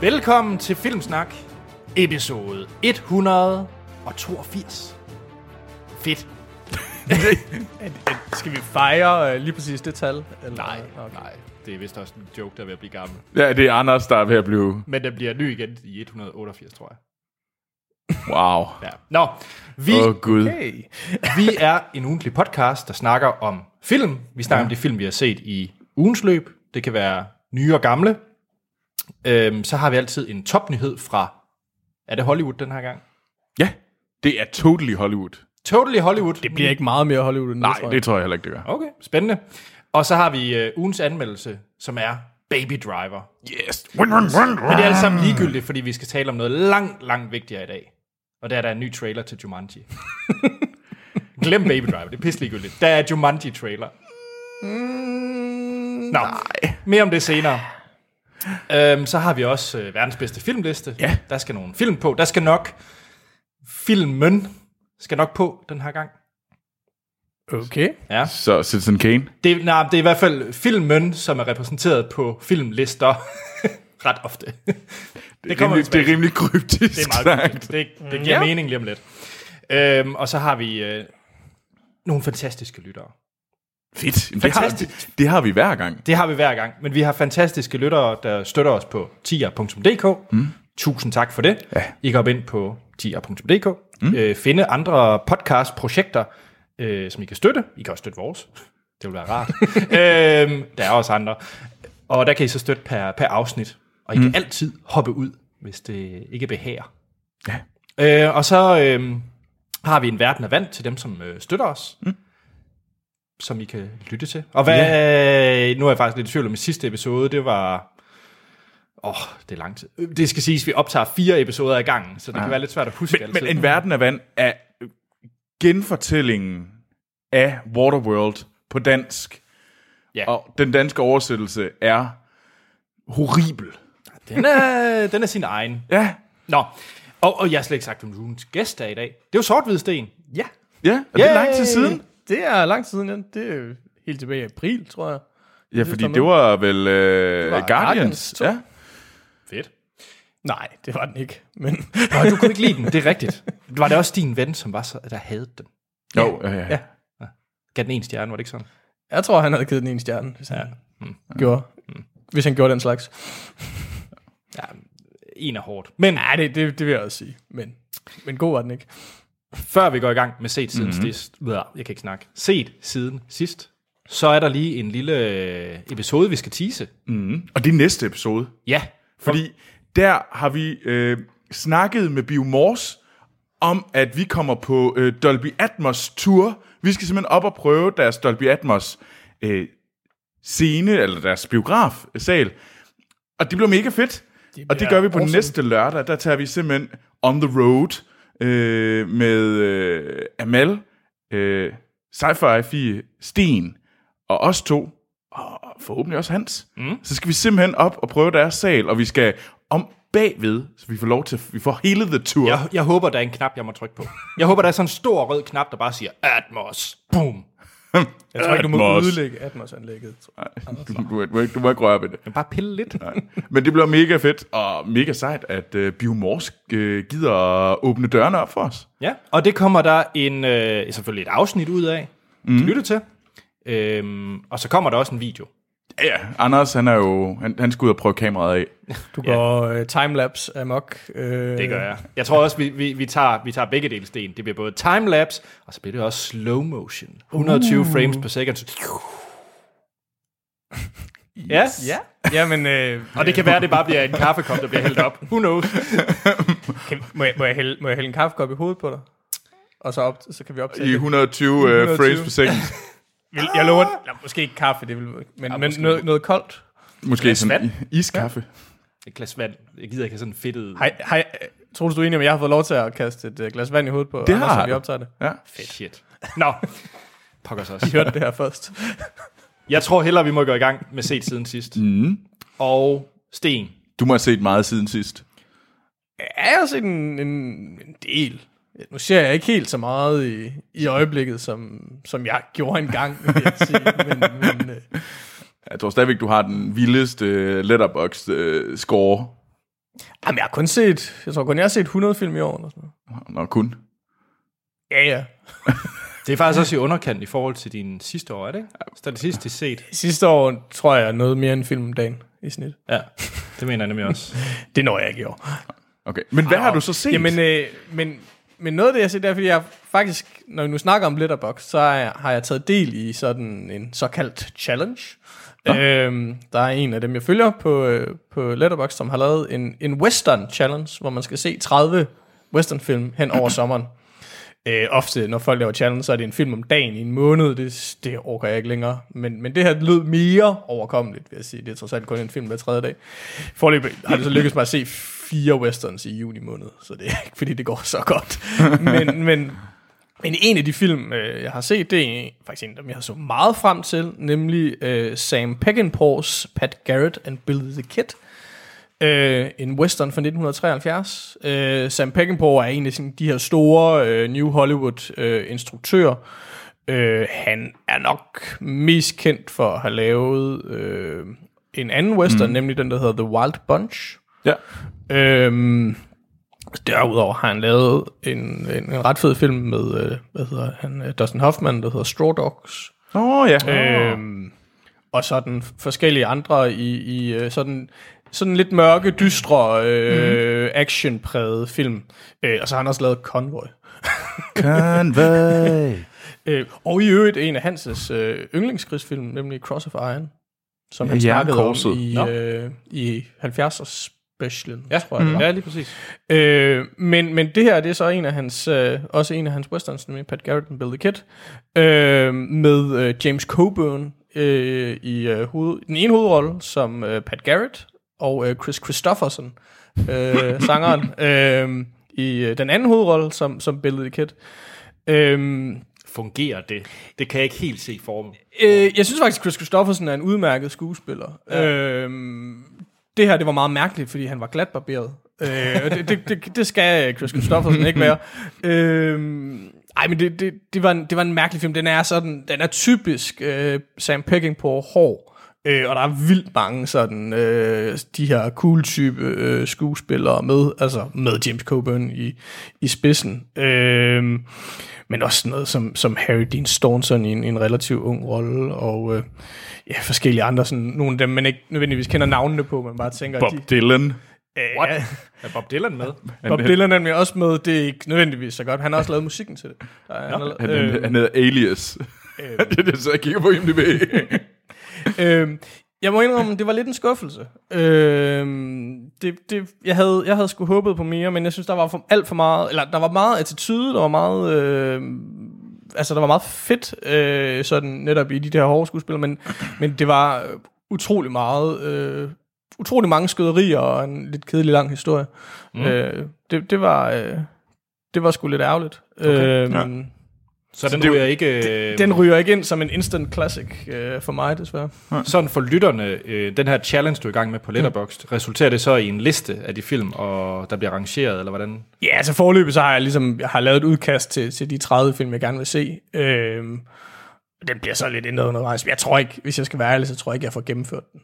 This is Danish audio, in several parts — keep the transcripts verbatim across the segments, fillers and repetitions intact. Velkommen til Filmsnak, episode et hundrede og toogfirs. Fedt. Skal vi fejre lige præcis det tal? Eller? Nej, okay. nej. Det er vist også en joke, der er ved at blive gammel. Ja, det er Anders, der er ved at blive... Men den bliver ny igen i et hundrede og otteogfirs, tror jeg. Wow. Ja. Nå, vi... Åh, oh, Gud. Okay. Vi er en ugentlig podcast, der snakker om film. Vi snakker ja. om de film, vi har set i ugens løb. Det kan være nye og gamle. Øhm, så har vi altid en topnyhed fra... Er det Hollywood den her gang? Ja, det er totally Hollywood. Totally Hollywood. Det bliver ikke meget mere Hollywood end det, tror jeg. Nej, det tror jeg heller ikke, det gør. Okay, spændende. Og så har vi øh, ugens anmeldelse, som er Baby Driver. Yes. Win, win, win, win. Men det er alt sammen ligegyldigt, fordi vi skal tale om noget langt, langt vigtigere i dag. Og der er der en ny trailer til Jumanji. Glem Baby Driver, det er pisse ligegyldigt. Der er Jumanji-trailer. Mm, Nå, nej. Mere om det senere. Øhm, så har vi også øh, verdens bedste filmliste. Ja. Der skal nogle film på. Der skal nok filmen... Skal nok på den her gang. Okay. Ja. Så Citizen Kane? Det, nej, det er i hvert fald filmen, som er repræsenteret på filmlister ret ofte. Det, det, er rimelig, det er rimelig kryptisk. Det er meget kryptisk. Det, det giver ja. mening lige om lidt. Øhm, og så har vi øh, nogle fantastiske lyttere. Fedt. Det har, det har vi hver gang. Det har vi hver gang. Men vi har fantastiske lyttere, der støtter os på tier punktum d k. Mm. Tusind tak for det. Ja. I går ind på tier punktum d k. Mm. Øh, finde andre podcastprojekter, øh, som I kan støtte. I kan også støtte vores. Det vil være rart. øhm, der er også andre. Og der kan I så støtte per, per afsnit. Og I mm. kan altid hoppe ud, hvis det ikke behager. Ja. Øh, og så øh, har vi En Verden af Vand til dem, som øh, støtter os. Mm. Som I kan lytte til. Og hvad, ja. øh, nu er jeg faktisk lidt i tvivl om i sidste episode. Det var... Åh, oh, det er lang tid. Det skal siges, at vi optager fire episoder ad gangen, så det ja. kan være lidt svært at huske men, altid. Men En Verden af Vand er genfortællingen af Waterworld på dansk. Ja. Og den danske oversættelse er horribel. Den er, den er sin egen. Ja. Nå, og, og jeg har slet ikke sagt, om ugens gæst er i dag. Det er jo Sort-Hvid-Sten. Ja. Ja, og det er lang tid siden. Det er lang tid siden, ja. Det er helt tilbage i april, tror jeg. Ja, fordi det var vel øh, det var Guardians. Guardians ja. Fedt. Nej, det var den ikke. Men Nå, du kunne ikke lide den, det er rigtigt. Var det også din ven, som var så, der havde den? Jo, ja. ja, ja. ja. Gav den en stjerne, var det ikke sådan? Jeg tror, han havde givet den en stjerne, hvis han, ja. mm. gjorde, mm. hvis han gjorde den slags. Ja, en er hårdt. Men, nej, det, det, det vil jeg også sige. Men, men god var den ikke. Før vi går i gang med set siden mm-hmm. sidst, jeg kan ikke snakke, set siden sidst, så er der lige en lille episode, vi skal tease. Mm. Og det er næste episode. Ja. Fordi der har vi øh, snakket med Bio Mors om, at vi kommer på øh, Dolby Atmos tur. Vi skal simpelthen op og prøve deres Dolby Atmos øh, scene, eller deres biografsal. Og det bliver mega fedt. Det og det gør vi på awesome. næste lørdag. Der tager vi simpelthen On The Road øh, med øh, Amal, øh, Sci-Fi, Sten og os to, og forhåbentlig også Hans, mm. så skal vi simpelthen op og prøve deres sal, og vi skal om bagved, så vi får lov til, vi får hele the tour. Jeg, jeg håber, der er en knap, jeg må trykke på. Jeg håber, der er sådan en stor rød knap, der bare siger, Atmos, boom. Jeg tror ikke, du må udlægge Atmos-anlægget. Nej, du, du, du, du må ikke røre ved det. Men bare pille lidt. Nej. Men det bliver mega fedt, og mega sejt, at uh, Bio Mors uh, gider at åbne dørene op for os. Ja, og det kommer der en, uh, selvfølgelig et afsnit ud af, mm. lytte til. Øhm, og så kommer der også en video. Ja, ja. Anders, han er jo han, han skal ud og prøve kameraet af. Du går ja. uh, timelapse amok. Uh... Det gør jeg. Jeg tror også, vi, vi, vi, tager, vi tager begge delsten. Det bliver både timelapse, og så bliver det også slow motion. et hundrede og tyve uh. frames per second. Yes. Ja. ja. Jamen, øh, og det kan være, det bare bliver en kaffekop, der bliver hældt op. Who knows? kan, må, jeg, må, jeg hælde, må jeg hælde en kaffekop i hovedet på dig? Og så, op, så kan vi optage i et hundrede og tyve frames per second. Jeg lover, nej, måske ikke kaffe, det vil, men, ja, men noget, noget koldt. Måske sådan iskaffe. Ja. Et glas vand. Jeg gider ikke have sådan fedtet... Hej, hej. Tror du, du er enig om, jeg har fået lov til at kaste et glas vand i hovedet på, det Anders, har vi optager det? Ja. Fedt. Shit. Nå, pokkers også. I hørte det her først. Jeg tror hellere, vi må gå i gang med set siden sidst. Mm. Og Sten. Du må have set meget siden sidst. Jeg har set en, en, en del. Nu ser jeg ikke helt så meget i, i øjeblikket, som, som jeg gjorde engang, vil jeg sige. Men, men, øh. Jeg tror stadigvæk, du har den vildeste Letterboxd-score. Jamen, jeg har kun set, jeg tror kun, jeg har set hundrede film i år. Eller sådan noget. Nå, kun. Ja, ja. Det er faktisk også i underkant i forhold til din sidste år, er det ikke? Statistisk set. Sidste år tror jeg noget mere end film om dagen i snit. Ja, det mener jeg nemlig også. Det når jeg ikke i år. Okay, men hvad Arh, har du så set? Jamen, øh, men, men noget af det, jeg har set, er, fordi jeg faktisk, når vi nu snakker om Letterboxd, så er, har jeg taget del i sådan en såkaldt challenge. Øhm, der er en af dem, jeg følger på, øh, på Letterboxd, som har lavet en, en western challenge, hvor man skal se tredive westernfilm hen over sommeren. Øh, ofte, når folk laver challenge, så er det en film om dagen i en måned. Det, det orker jeg ikke længere. Men, men det her lød mere overkommeligt, vil jeg sige. Det er trods alt kun en film hver tredje dag. Forløbig har det så lykkedes mig at se fire westerns i juni måned, så det er ikke, fordi det går så godt. Men, men, men en af de film, jeg har set, det er faktisk en af dem, jeg har så meget frem til, nemlig uh, Sam Peckinpahs Pat Garrett and Billy the Kid. Uh, en western fra nitten treoghalvfjerds. uh, Sam Peckinpah er en af sådan, de her store uh, New Hollywood uh, instruktører. uh, Han er nok mest kendt for at have lavet uh, en anden western, mm. nemlig den der hedder The Wild Bunch. Ja. uh, Derudover har han lavet en, en, en ret fed film med uh, hvad hedder han, uh, Dustin Hoffman, der hedder Straw Dogs. Åh oh, ja yeah. uh, oh. Og sådan forskellige andre i, i uh, sådan sådan lidt mørke, dystre, øh, mm. actionpræget film. Øh, og så har han også lavet Convoy. Convoy! øh, og i øvrigt en af hans øh, yndlingskrigsfilm, nemlig Cross of Iron, som han snakkede om i, no. øh, i halvfjerdserspecialen, ja, tror jeg. Mm. Ja, lige præcis. Øh, men, men det her, det er så en af hans, øh, også en af hans westerns, nemlig Pat Garrett and Bill the Kid, øh, med øh, James Coburn øh, i øh, hoved, den ene hovedrolle som øh, Pat Garrett, og øh, Kris Kristofferson, øh, sangeren, øh, i øh, den anden hovedrolle som, som Billy the Kid. Øh, Fungerer det? Det kan jeg ikke helt se for mig. Øh, jeg synes faktisk, at Kris Kristofferson er en udmærket skuespiller. Ja. Øh, det her, det var meget mærkeligt, fordi han var glatbarberet. øh, det, det, det, det skal Kris Kristofferson ikke være. Øh, ej, men det, det, det, var en, det var en mærkelig film. Den er, sådan, den er typisk øh, Sam Peckinpah hård. Øh, og der er vildt mange sådan øh, de her cool type øh, skuespillere med, altså med James Coburn i i spidsen, øh, men også noget som som Harry Dean Stanton i en, en relativt ung rolle, og øh, ja, forskellige andre, sådan nogle af dem man ikke nødvendigvis kender navnene på, man bare tænker Bob de, Dylan. What? Ja. Er Bob Dylan med? Bob Dylan er også med, det er ikke nødvendigvis så godt. Han har også lavet musikken til det. Der er, ja, han, øh, han, han hedder Alias. Øh, det er det, så jeg kigger på I M D B. øhm, jeg må indrømme, det var lidt en skuffelse. Øhm, det, det, jeg havde, jeg havde sgu håbet på mere, men jeg synes, der var for, alt for meget, eller der var meget attitude, der var meget, øh, altså der var meget fedt, øh, sådan netop i de der hårde skuespillere, men, men det var utrolig meget, øh, utrolig mange skyderier og en lidt kedelig lang historie. Mm. Øh, det, det var, øh, det var sgu lidt ærgerligt. Okay. Øhm, ja. Så, så den, det, ryger ikke, øh, den ryger ikke ind som en instant classic øh, for mig, desværre. Ja. Sådan for lytterne, øh, den her challenge, du er i gang med på Letterboxd, mm. resulterer det så i en liste af de film, og der bliver rangeret, eller hvordan? Ja, så altså forløbet, så har jeg ligesom jeg har lavet et udkast til, til de tredive film, jeg gerne vil se. Øh, den bliver så lidt ændret undervejs, men jeg tror ikke, hvis jeg skal være ærlig, så tror jeg ikke, jeg får gennemført den.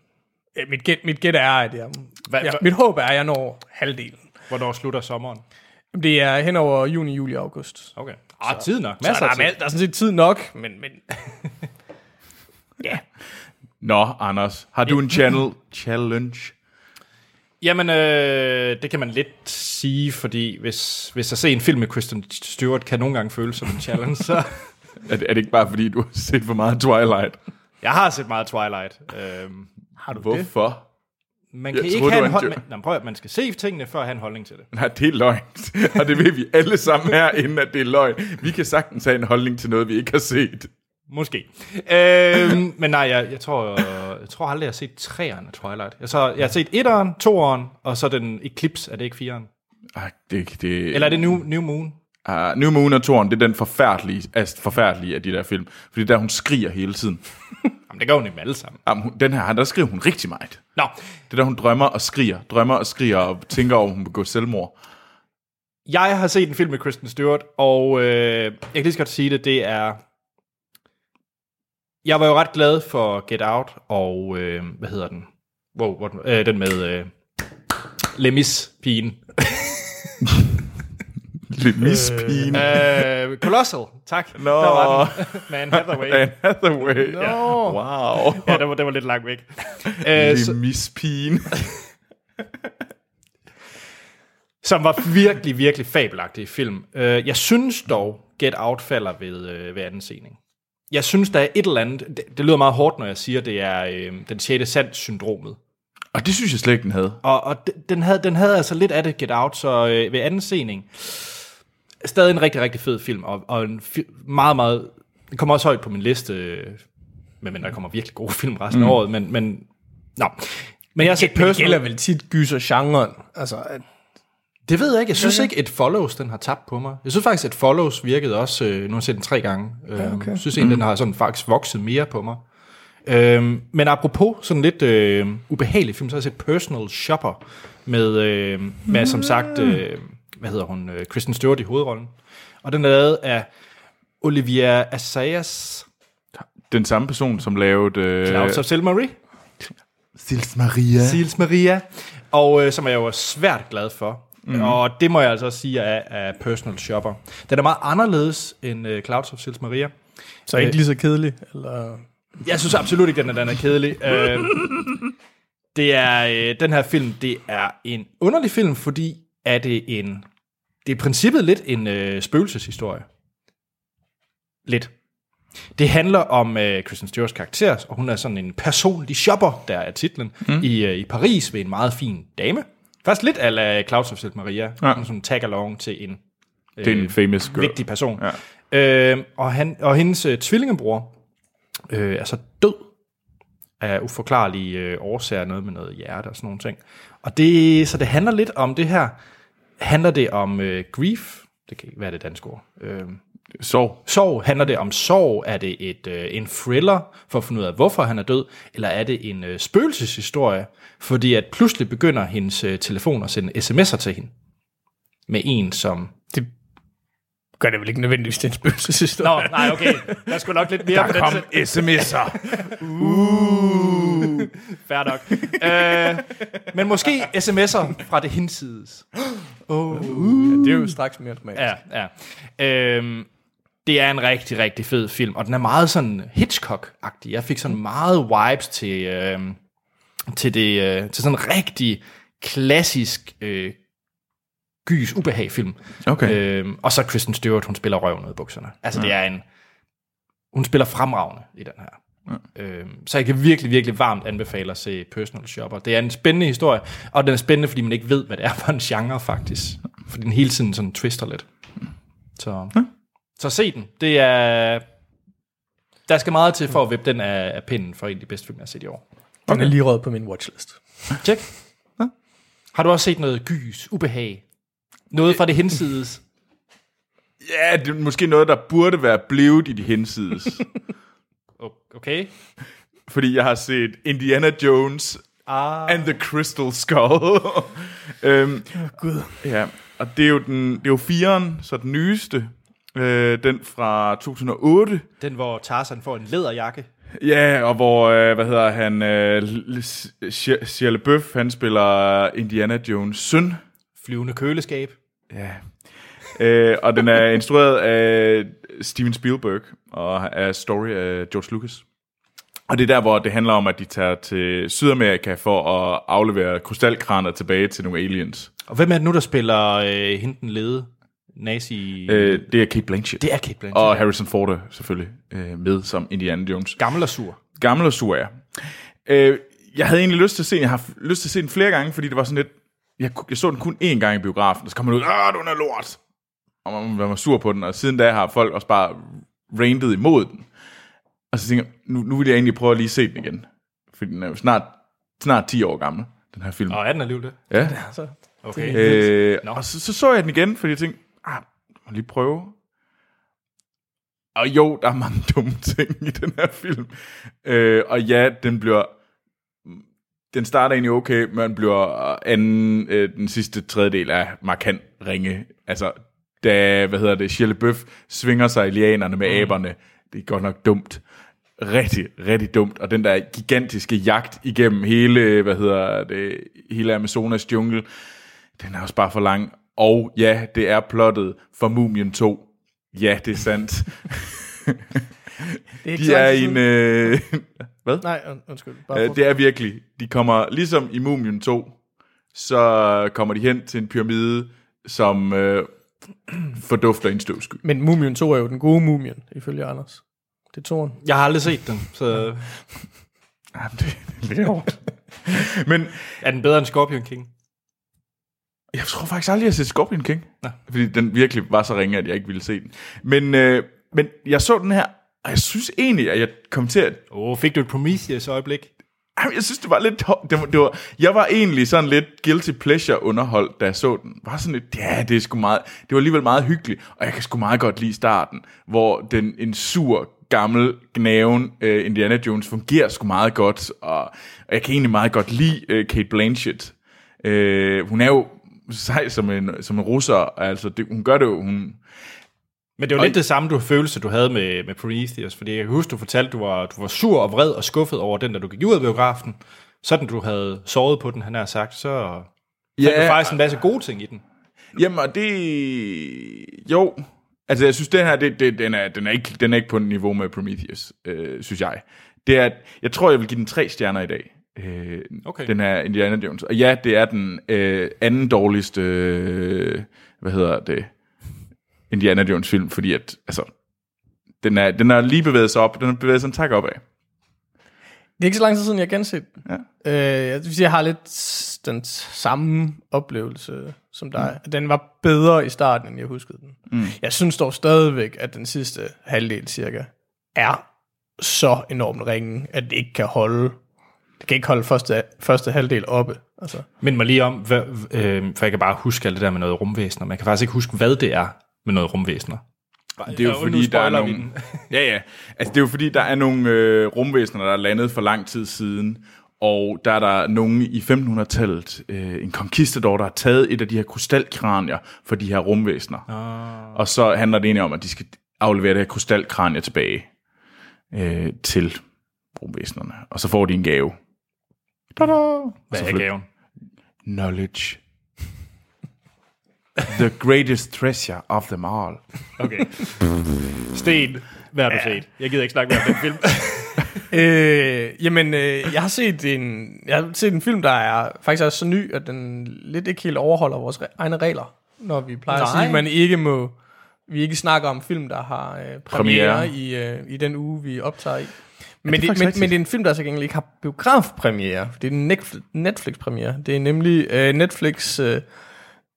Øh, mit, gæt, mit gæt er, at jeg, hva, jeg, hva? mit håb er, at jeg når halvdelen. Hvornår slutter sommeren? Det er hen over juni, juli og august. Okay. Ah, tid nok. Så, så der, er, der er sådan set tid nok, men... men ja. Nå, Anders, har du en channel challenge? Jamen, øh, det kan man lidt sige, fordi hvis, hvis jeg ser en film med Kristen Stewart, kan nogle gange føles som en challenge, så... er, det, er det ikke bare, fordi du har set for meget Twilight? Jeg har set meget Twilight. Øhm, har du Hvorfor? Det? Man kan jeg ikke have en hold... man... Nå, prøv at man skal se tingene, før at have en holdning til det. Nej, det er løgn. Og det ved vi alle sammen her, inden at det er løgn. Vi kan sagtens have en holdning til noget, vi ikke har set. Måske. Øhm, men nej, jeg, jeg, tror, jeg, jeg tror aldrig, jeg har set treeren af Twilight. Jeg, så, jeg har set etteren, toeren, og så den Eclipse, er det ikke fireren? Ej, det, det... Eller er det New, New Moon? Uh, New Moon og toeren, det er den forfærdelige, altså forfærdelige af de der film. Fordi der, hun skriger hele tiden. Jamen, det gør hun ikke med alle sammen. Jamen, den her, der skriver hun rigtig meget. Nå. Det der, hun drømmer og skriger, drømmer og skriger, og tænker over, hun vil gå selvmord. Jeg har set en film med Kristen Stewart, og øh, jeg kan lige så godt sige det, det er... Jeg var jo ret glad for Get Out, og øh, hvad hedder den? Wow, what, øh, den med... Øh, Lemis-pigen. Lemis-pigen. Øh, øh, Colossal, tak. No. Der var den. Med Anne Hathaway. Anne Hathaway. No. Ja. Wow. Ja, det var, det var lidt langt væk. Lemis-pigen. Som var virkelig, virkelig fabelagtig film. Jeg synes dog, Get Out falder ved, ved anden scening. Jeg synes, der er et eller andet... Det, det lyder meget hårdt, når jeg siger, det er øh, den sjette sans-syndromet. Og det synes jeg slet ikke, den havde. Og, og d- den, havde, den havde altså lidt af det, Get Out, så øh, ved anden scening. Stadig en rigtig, rigtig fed film, og, og en fi- meget, meget... Den kommer også højt på min liste, øh, men der kommer virkelig gode film resten af mm. året, men... men nå. Men jeg har set Personal... Det gælder vel tit gyser-genren, altså... Det ved jeg ikke. Jeg synes okay. ikke, et Follows, den har tabt på mig. Jeg synes faktisk, at Follows virkede også... Øh, nu har jeg set den tre gange. Øh, ja, okay. Jeg synes egentlig, mm. den har sådan faktisk vokset mere på mig. Øh, men apropos sådan lidt øh, ubehagelig film, så har jeg set Personal Shopper med, øh, med mm. som sagt, øh, hvad hedder hun, øh, Kristen Stewart i hovedrollen. Og den er lavet af Olivia Assayas. Den samme person, som lavede... Øh, Clouds of Sils Maria. Sils Maria. Sils Maria. Og øh, som jeg jo er svært glad for. Mm. Og det må jeg altså også sige er, er Personal Shopper. Den er meget anderledes end uh, Clouds of Sils Maria. Så ikke lige så kedelig? Eller? Jeg synes absolut ikke, den er, den er kedelig. uh, det er, uh, den her film, det er en underlig film, fordi er det en... Det er i princippet lidt en uh, spøgelseshistorie. Lidt. Det handler om uh, Kristen Stewarts karakter, og hun er sådan en personlig shopper, der er titlen, mm. i, uh, i Paris ved en meget fin dame. Faktisk lidt ala Clouds of Sils Maria, ja. Sådan en tag-along til en, øh, en famous girl. Vigtig person. Ja. Øh, og, han, og hendes øh, tvillingebror øh, er så død af uforklarlige øh, årsager, noget med noget hjerte og sådan nogle ting. Og det, så det handler lidt om det her. Handler det om øh, grief? Det kan ikke være det danske ord. Øh, sorg. Sorg. Handler det om sorg? Er det et, øh, en thriller for at finde ud af, hvorfor han er død? Eller er det en øh, spøgelseshistorie? Fordi at pludselig begynder hendes øh, telefon at sende sms'er til hende. Med en, som... Det gør det vel ikke nødvendigvis til en spøgelseshistorie. Nå, nej, okay. Der skulle nok lidt mere der på den. Der kom sms'er. uh. Fair nok. øh, men måske sms'er fra det hinsides. Oh. Uh. Ja, det er jo straks mere dramatisk. Ja, ja. Øhm, det er en rigtig, rigtig fed film, og den er meget sådan Hitchcock-agtig. Jeg fik sådan meget vibes til, øh, til, det, øh, til sådan en rigtig klassisk øh, gys ubehag-film. Okay. Øhm, og så Kristen Stewart, hun spiller røven ud af bukserne. Altså ja. Det er en... Hun spiller fremragende i den her. Ja. Øhm, så jeg kan virkelig, virkelig varmt anbefale at se Personal Shopper. Det er en spændende historie, og den er spændende, fordi man ikke ved, hvad det er for en genre faktisk. Fordi den hele tiden sådan twister lidt. Så, ja. Så se den. Det er... Der skal meget til for at vippe den af, af pinden for en af de bedste film, jeg har set i år. Okay. Den er lige røget på min watchlist. Tjek. Ja. Har du også set noget gys, ubehag? Noget fra det hinsides? Ja, det er måske noget, der burde være blevet i det hinsides. Okay. Fordi jeg har set Indiana Jones ah. and the Crystal Skull. øhm, oh, Gud. Ja, og det er jo den, det er jo fireren, så den nyeste, øh, den fra to tusind og otte. Den hvor Tarzan får en læderjakke. Ja, og hvor øh, hvad hedder han? Øh, Shia LaBeouf, han spiller Indiana Jones' søn. Flyvende køleskab. Ja. øh, og den er instrueret af Steven Spielberg og er story af George Lucas. Og det er der, hvor det handler om, at de tager til Sydamerika for at aflevere krystalkraner tilbage til nogle aliens. Og hvem er det nu, der spiller øh, hende den lede nazi? Øh, det er Cate Blanchett. Det er Cate Blanchett. Og Harrison Ford selvfølgelig øh, med som Indiana Jones. Gammel og sur. Gammel og sur, ja. Øh, jeg havde egentlig lyst til at se den. Jeg har lyst til at se den flere gange, fordi det var sådan lidt... Jeg, jeg så den kun én gang i biografen, og så kom man ud, ah, den er lort! Og man var sur på den, og siden da har folk også bare rantet imod den. Og så tænker jeg, nu, nu vil jeg egentlig prøve at lige se den igen. Fordi den er jo snart, snart ti år gammel, den her film. Og er den alligevel det? Ja. Så, okay. Øh, no. Og så, så så jeg den igen, fordi jeg tænkte, ah, må lige prøve. Og jo, der er mange dumme ting i den her film. Øh, og ja, den bliver... Den starter egentlig okay, men bliver anden, øh, den sidste tredjedel af markant ringe. Altså... Da, hvad hedder det, Shia LaBeouf svinger sig i lianerne med aberne. Det er godt nok dumt. rigtig, rigtig dumt, og den der gigantiske jagt igennem hele, hvad hedder det, hele Amazonas jungle, den er også bare for lang. Og ja, det er plottet for Mumien to. Ja, det er sandt. Det er de er en... Øh, hvad? Nej, undskyld. Bare for... Det er virkelig. De kommer, ligesom i Mumien to, så kommer de hen til en pyramide, som øh, fordufter en støvsky. Men Mumien to er jo den gode mumien, ifølge Anders. Det er toren. Jeg har aldrig set den, så... Jamen, det er lidt hårdt. Men er den bedre end Scorpion King? Jeg tror faktisk aldrig, jeg har set Scorpion King. Nej. Fordi den virkelig var så ringe, at jeg ikke ville se den. Men, øh, men jeg så den her, og jeg synes egentlig, at jeg kom til at... Åh, oh, fik du et Prometheus øjeblik? Jamen, jeg synes, det var lidt... Det var, det var... Jeg var egentlig sådan lidt guilty pleasure underholdt, da jeg så den. Var sådan lidt, ja, det er sgu meget... Det var alligevel meget hyggeligt, og jeg kan sgu meget godt lide starten, hvor den en sur... gammel gnaven uh, Indiana Jones fungerer sgu meget godt, og jeg kan egentlig meget godt lide uh, Cate Blanchett. Uh, hun er jo sej som en, som en russer, altså det, hun gør det jo. Hun... Men det var og... lidt det samme du, følelse, du havde med, med Prometheus, fordi jeg kan huske, du fortalte, du var, du var sur og vred og skuffet over den, da du gik ud af biografen, sådan du havde såret på den, han har sagt, så ja, fandt du faktisk en masse gode ting i den. Jamen, og det... Jo... Altså, jeg synes, den her, det, det, den, er, den, er ikke, den er ikke på niveau med Prometheus, øh, synes jeg. Det er, jeg tror, jeg vil give den tre stjerner i dag, øh, okay. Den her Indiana Jones. Og ja, det er den øh, anden dårligste, øh, hvad hedder det, Indiana Jones film, fordi at, altså, den er, den er lige bevæget sig op, den er bevæget sig en tak op af. Det er ikke så lang tid siden, jeg har genset den. Ja. Øh, jeg vil sige, jeg har lidt den samme oplevelse som dig. Mm. Den var bedre i starten, end jeg huskede den. Mm. Jeg synes dog stadigvæk, at den sidste halvdel cirka er så enormt ringe, at det ikke kan holde. Det kan ikke holde første, første halvdel oppe. Altså. Mind mig lige om, hvad, øh, for jeg kan bare huske alt det der med noget rumvæsener. Man kan faktisk ikke huske, hvad det er med noget rumvæsener. Det er jo ja, fordi der er nogle, ja ja, altså det er jo fordi der er nogle øh, rumvæsener der er landet for lang tid siden, og der er der nogen i femtenhundredetallet, øh, en konkistador der har taget et af de her krystalkranier for de her rumvæsener, oh. Og så handler det egentlig om at de skal aflevere det her krystalkranier tilbage øh, til rumvæsenerne, og så får de en gave. Tada! Hvad er gaven? Knowledge. The greatest treasure of them all. Okay. Sten, hvad har du ja. set? Jeg gider ikke snakke mere om den film. øh, jamen, øh, jeg har set en, jeg har set en film, der er faktisk er så ny, at den lidt ikke helt overholder vores re- egne regler, når vi plejer Nej. at sige, at man ikke må, vi ikke snakker om film, der har øh, premiere i øh, i den uge, vi optager i. Men, ja, det, det, men, men det er en film, der så egentlig ikke har biografpremiere. Det er en Netflix-premiere. Det er nemlig øh, Netflix. Øh,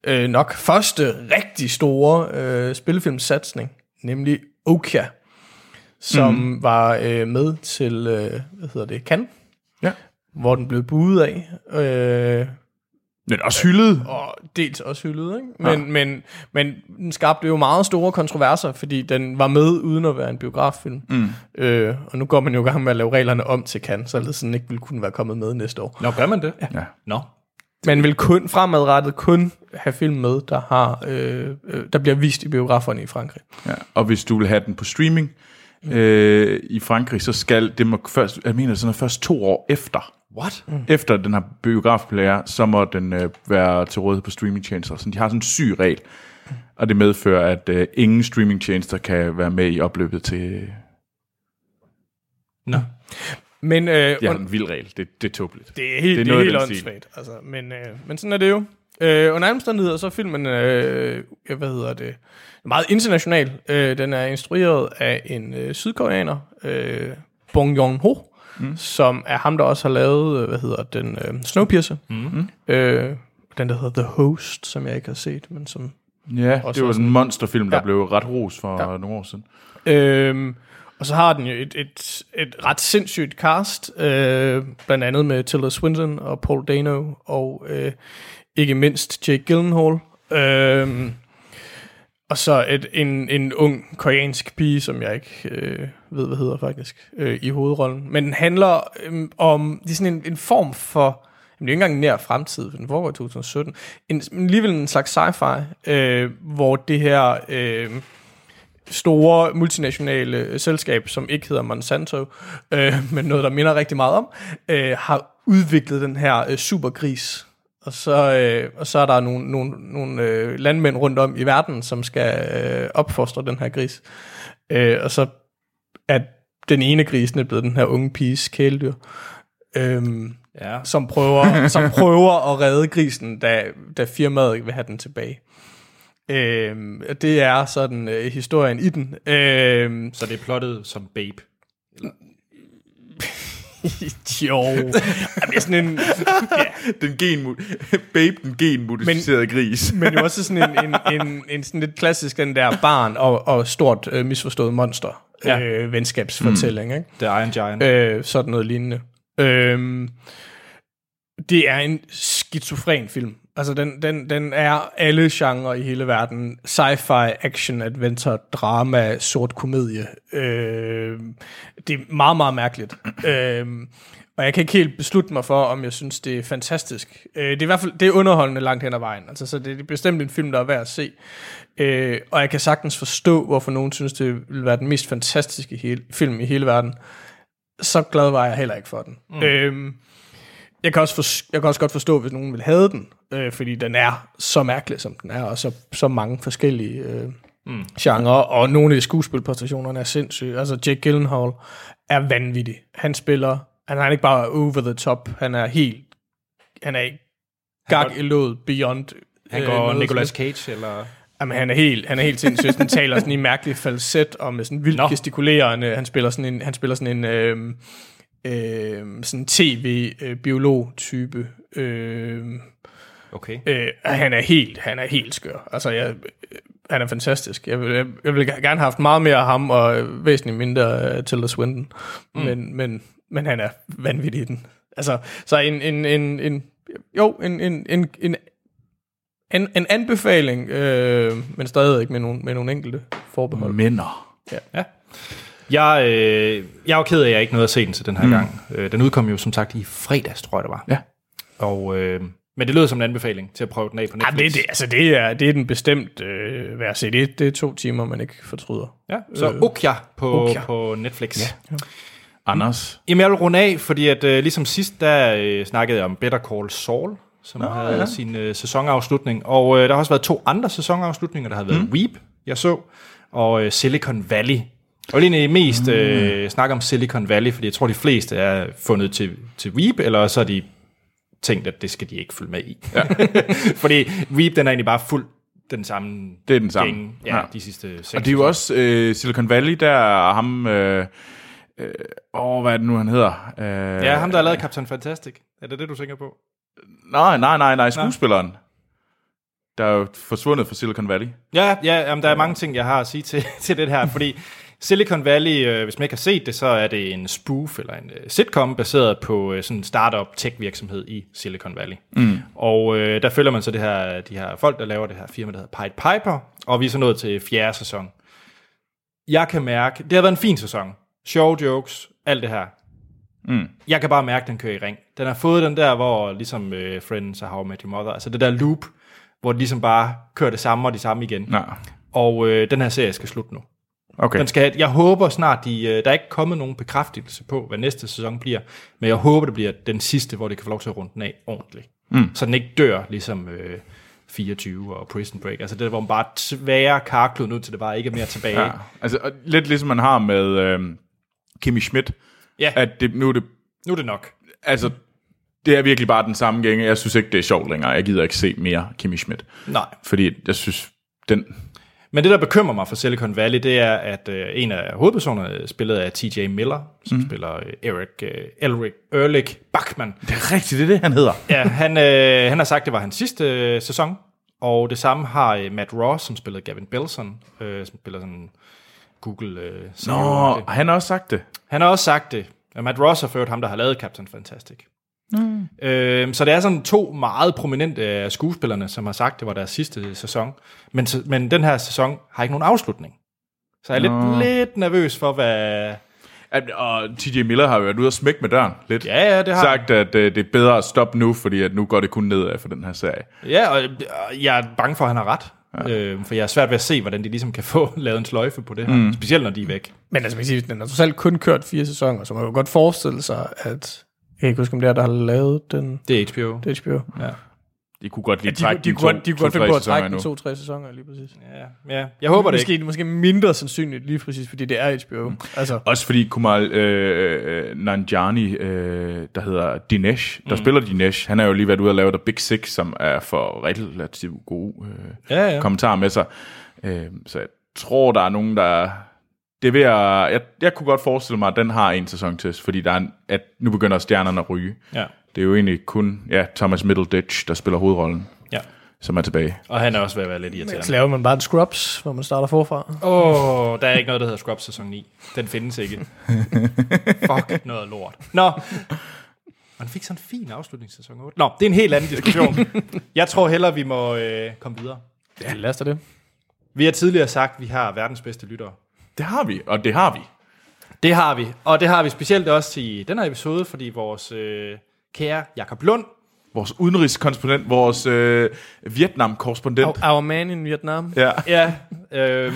Øh, nok første rigtig store øh, spillefilmsatsning, nemlig Okja, som mm-hmm. var øh, med til, øh, hvad hedder det, Cannes, ja. Hvor den blev buet af. Øh, men også hyldet. Og dels også hyldet, ikke? Men, ja. men, men den skabte jo meget store kontroverser, fordi den var med uden at være en biograffilm. Mm. Øh, og nu går man jo i gang med at lave reglerne om til Cannes, således den ikke ville kunne være kommet med næste år. Nå, gør man det? Ja. Ja. Nå. Man vil kun fremadrettet kun have film med, der har øh, der bliver vist i biograferne i Frankrig. Ja, og hvis du vil have den på streaming øh, i Frankrig, så skal det må først, jeg mener sådan er først to år efter. What? Mm. Efter den her biografpremiere, så må den øh, være til rådighed på streamingtjenester. Så de har sådan en syg regel, og det medfører, at øh, ingen streamingtjenester kan være med i opløbet til. Nå. Men, øh, det er en vild regel, det, det er tåbeligt. Det er helt, det er det er helt åndssvagt, altså, men, øh, men sådan er det jo. Øh, under omstændigheder, så er filmen, øh, hvad hedder det, meget international. Øh, den er instrueret af en øh, sydkoreaner, øh, Bong Joon-ho, mm. som er ham, der også har lavet, hvad hedder den, øh, Snowpiercer. Mm. Øh, den, der hedder The Host, som jeg ikke har set, men som... Ja, det var en monsterfilm, der ja. blev ret ros for ja. nogle år siden. Øh, Og så har den jo et, et, et ret sindssygt cast, øh, blandt andet med Tilda Swinton og Paul Dano, og øh, ikke mindst Jake Gyllenhaal. Øh, og så et, en, en ung koreansk pige, som jeg ikke øh, ved, hvad hedder faktisk, øh, i hovedrollen. Men den handler øh, om, det er sådan en, en form for, jamen, det er ikke engang nær fremtid, for den foregår i to tusind og sytten, en, alligevel en slags sci-fi, øh, hvor det her... Øh, store multinationale selskab, som ikke hedder Monsanto, øh, men noget, der minder rigtig meget om, øh, har udviklet den her øh, supergris. Og så, øh, og så er der nogle, nogle, nogle øh, landmænd rundt om i verden, som skal øh, opfostre den her gris. Øh, og så er den ene grisen er blevet den her unge piges kæledyr, øh, ja. som, prøver, som prøver at redde grisen, da, da firmaet vil have den tilbage. Øhm, det er sådan øh, historien i den. Øhm, så det er plottet som Babe. Eller? Jo. Det er sådan en ja. den genmut Babe den genmodificerede gris. Men jo også sådan en en en, en sådan lidt klassisk den der barn og og stort øh, misforstået monster ja. øh, venskabsfortælling, mm. ikke? The Iron Giant. Øh, sådan noget lignende. Øhm, det er en skizofren film. Altså, den, den, den er alle genrer i hele verden. Sci-fi, action, adventure, drama, sort komedie. Øh, det er meget, meget mærkeligt. Øh, og jeg kan ikke helt beslutte mig for, om jeg synes, det er fantastisk. Øh, det er i hvert fald det er underholdende langt hen ad vejen. Altså, så det er bestemt en film, der er værd at se. Øh, og jeg kan sagtens forstå, hvorfor nogen synes, det vil være den mest fantastiske hele, film i hele verden. Så glad var jeg heller ikke for den. Mm. Øh, Jeg kan, også for, jeg kan også godt forstå, hvis nogen vil have den, øh, fordi den er så mærkelig, som den er, og så, så mange forskellige øh, mm. genrer, og nogle af skuespilpræstationerne er sindssyge. Altså, Jake Gyllenhaal er vanvittig. Han spiller, han er ikke bare over the top, han er helt, han er ikke gag i låget beyond. Han øh, går Nicolas Cage, eller... Jamen, han er helt, han er helt sindssyg. Han taler sådan i mærkelig falset, og med sådan vildt no. gestikulerende, han spiller sådan en, han spiller sådan en... Øh, Øh, sådan tv-biolog-type. Øh, okay. Øh, han er helt, han er helt skør. Altså, jeg, han er fantastisk. Jeg ville, jeg, jeg ville gerne have haft meget mere af ham, og væsentligt mindre uh, Tilda Swinton. Mm. Men, men, men han er vanvittig i den. Altså, så en, en, en, en jo, en, en, en, en, en, en anbefaling, øh, men stadig ikke med nogle, med nogle enkelte forbehold. Minder. Ja. Ja. Jeg, øh, jeg er jo ked af, at jeg ikke nåede at se den til den her mm. gang. Øh, den udkom jo som sagt i fredags, tror jeg det var. Ja. Og, øh, men det lød som en anbefaling til at prøve den af på Netflix. Ja, det, det, altså, det, er, det er den bestemt øh, værd at se. Det, det er to timer, man ikke fortryder. Ja, så øh, Okja på, Okja på Netflix. Ja. Ja. Anders? Jamen, jeg vil runde af, fordi at, øh, ligesom sidst, der øh, snakkede jeg om Better Call Saul, som Nå, havde ja. sin øh, sæsonafslutning. Og øh, der har også været to andre sæsonafslutninger. Der har været mm. Weep, jeg så, og øh, Silicon Valley. Og lige egentlig mest øh, snakke om Silicon Valley, fordi jeg tror, de fleste er fundet til, til Weep, eller så har de tænkt, at det skal de ikke følge med i. Ja. Fordi Weep, den er egentlig bare fuld den samme det er den samme. Gang, ja, ja. De sidste seks. Og det er jo også øh, Silicon Valley, der er ham... Øh, øh, åh, hvad er det nu, han hedder? Øh, ja, ham, der har lavet Captain Fantastic. Er det det, du tænker på? Nej, nej, nej, nej, skuespilleren. Nej. Der er jo forsvundet fra Silicon Valley. Ja, ja jamen, der er mange ting, jeg har at sige til, til det her, fordi... Silicon Valley, øh, hvis man ikke har set det, så er det en spoof eller en øh, sitcom baseret på øh, sådan en startup tech virksomhed i Silicon Valley. Mm. Og øh, der følger man så det her, de her folk, der laver det her firma, der hedder Pied Piper, og vi er så nået til fjerde sæson. Jeg kan mærke, det har været en fin sæson. Sjove jokes, alt det her. Mm. Jeg kan bare mærke, at den kører i ring. Den har fået den der, hvor ligesom øh, Friends og How I Met Your Mother, altså det der loop, hvor det ligesom bare kører det samme og det samme igen. Nå. Og øh, den her serie skal slutte nu. Okay. Den skal have, jeg håber snart, de, der er ikke kommet nogen bekræftelse på, hvad næste sæson bliver, men jeg håber, det bliver den sidste, hvor det kan få lov til at runde den af ordentligt. Mm. Så den ikke dør, ligesom øh, fireogtyve og Prison Break. Altså det, hvor man bare tværer karkluden ud, til det bare ikke er mere tilbage. Ja. Altså lidt ligesom man har med øh, Kimmy Schmidt, ja. At det, nu, er det, nu er det nok. Altså det er virkelig bare den samme gænge. Jeg synes ikke, det er sjovt længere. Jeg gider ikke se mere Kimmy Schmidt. Nej. Fordi jeg synes, den... Men det, der bekymrer mig for Silicon Valley, det er, at øh, en af hovedpersonerne spillet af T J Miller, som mm. spiller øh, Eric, øh, Elric, Erlich Bachman. Det er rigtigt, det er det, han hedder. Ja, han, øh, han har sagt, det var hans sidste øh, sæson, og det samme har øh, Matt Ross, som spillede Gavin Belson, øh, som spiller sådan Google... Øh, Nå, han har også sagt det. Han har også sagt det. Og Matt Ross har ført ham, der har lavet Captain Fantastic. Mm. Øh, så det er sådan to meget prominente skuespillerne, som har sagt, det var deres sidste sæson, men, men den her sæson har ikke nogen afslutning, så jeg er Nå. lidt, lidt nervøs for hvad. At, og T J Miller har jo været ude og smække med døren lidt, ja, ja, det har sagt han. At øh, det er bedre at stoppe nu, fordi at nu går det kun nedad for den her serie. Ja, og øh, jeg er bange for, at han har ret. Ja. Øh, for jeg er svært ved at se, hvordan de ligesom kan få lavet en sløjfe på det her, mm. specielt når de er væk. Men altså, man kan sige, den har totalt kun kørt fire sæsoner, så man kan jo godt forestille sig, at jeg kan ikke huske, om det er, der har lavet den... Det er H B O. Det er H B O. Ja. De kunne godt lige ja, trække de, de, de, de, de, de, de, de trække den to-tre sæsoner lige præcis. Ja, ja. Jeg håber det måske, ikke. Måske mindre sandsynligt lige præcis, fordi det er H B O. Mm. Altså. Også fordi Kumail øh, Nanjiani, øh, der hedder Dinesh, der mm. spiller Dinesh, han er jo lige været ude og lave The Big Sick, som er for relativt gode øh, ja, ja. kommentarer med sig. Øh, så jeg tror, der er nogen, der... Det er ved at, jeg, jeg kunne godt forestille mig, at den har en sæson til, fordi der er en, at nu begynder stjernerne at ryge. Ja. Det er jo egentlig kun ja, Thomas Middleditch, der spiller hovedrollen, ja. som er tilbage. Og han er også ved at være lidt irriterende. Men så laver man bare en Scrubs, hvor man starter forfra. Åh, oh, der er ikke noget, der hedder Scrubs sæson ni. Den findes ikke. Fuck noget lort. Nå. Man fik sådan en fin afslutningssæson otte. Nå, det er en helt anden diskussion. Jeg tror hellere, vi må øh, komme videre. Ja, lad os da det. Vi har tidligere sagt, at vi har verdens bedste lyttere. Det har vi, og det har vi. Det har vi, og det har vi specielt også i den her episode, fordi vores... Øh, kære Jakob Lund, vores udenrigskorrespondent, vores øh, Vietnam-korrespondent. Our, our man in Vietnam. Ja, ja øh,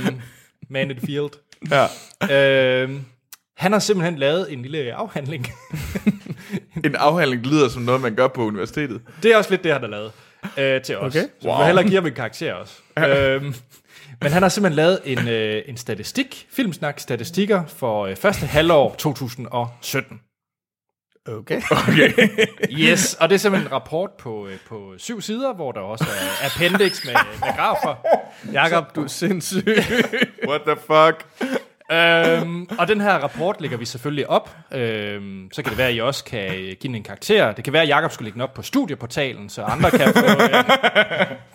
man in the field. Ja. Øh, han har simpelthen lavet en lille afhandling. En afhandling lyder som noget, man gør på universitetet. Det er også lidt det, han har lavet øh, til os. Okay. Så wow. Vi må hellere give ham en karakter også. øh, men han har simpelthen lavet en, øh, en statistik, Filmsnak-statistikker for øh, første halvår to tusind og sytten. Okay. okay. Yes, og det er simpelthen en rapport på, på syv sider, hvor der også er appendix med, med grafer. Jakob, du er sindssyg. What the fuck? Øhm, og den her rapport lægger vi selvfølgelig op. Øhm, så kan det være, at I også kan give den en karakter. Det kan være, at Jakob skulle lægge den op på studieportalen, så andre kan få, øh,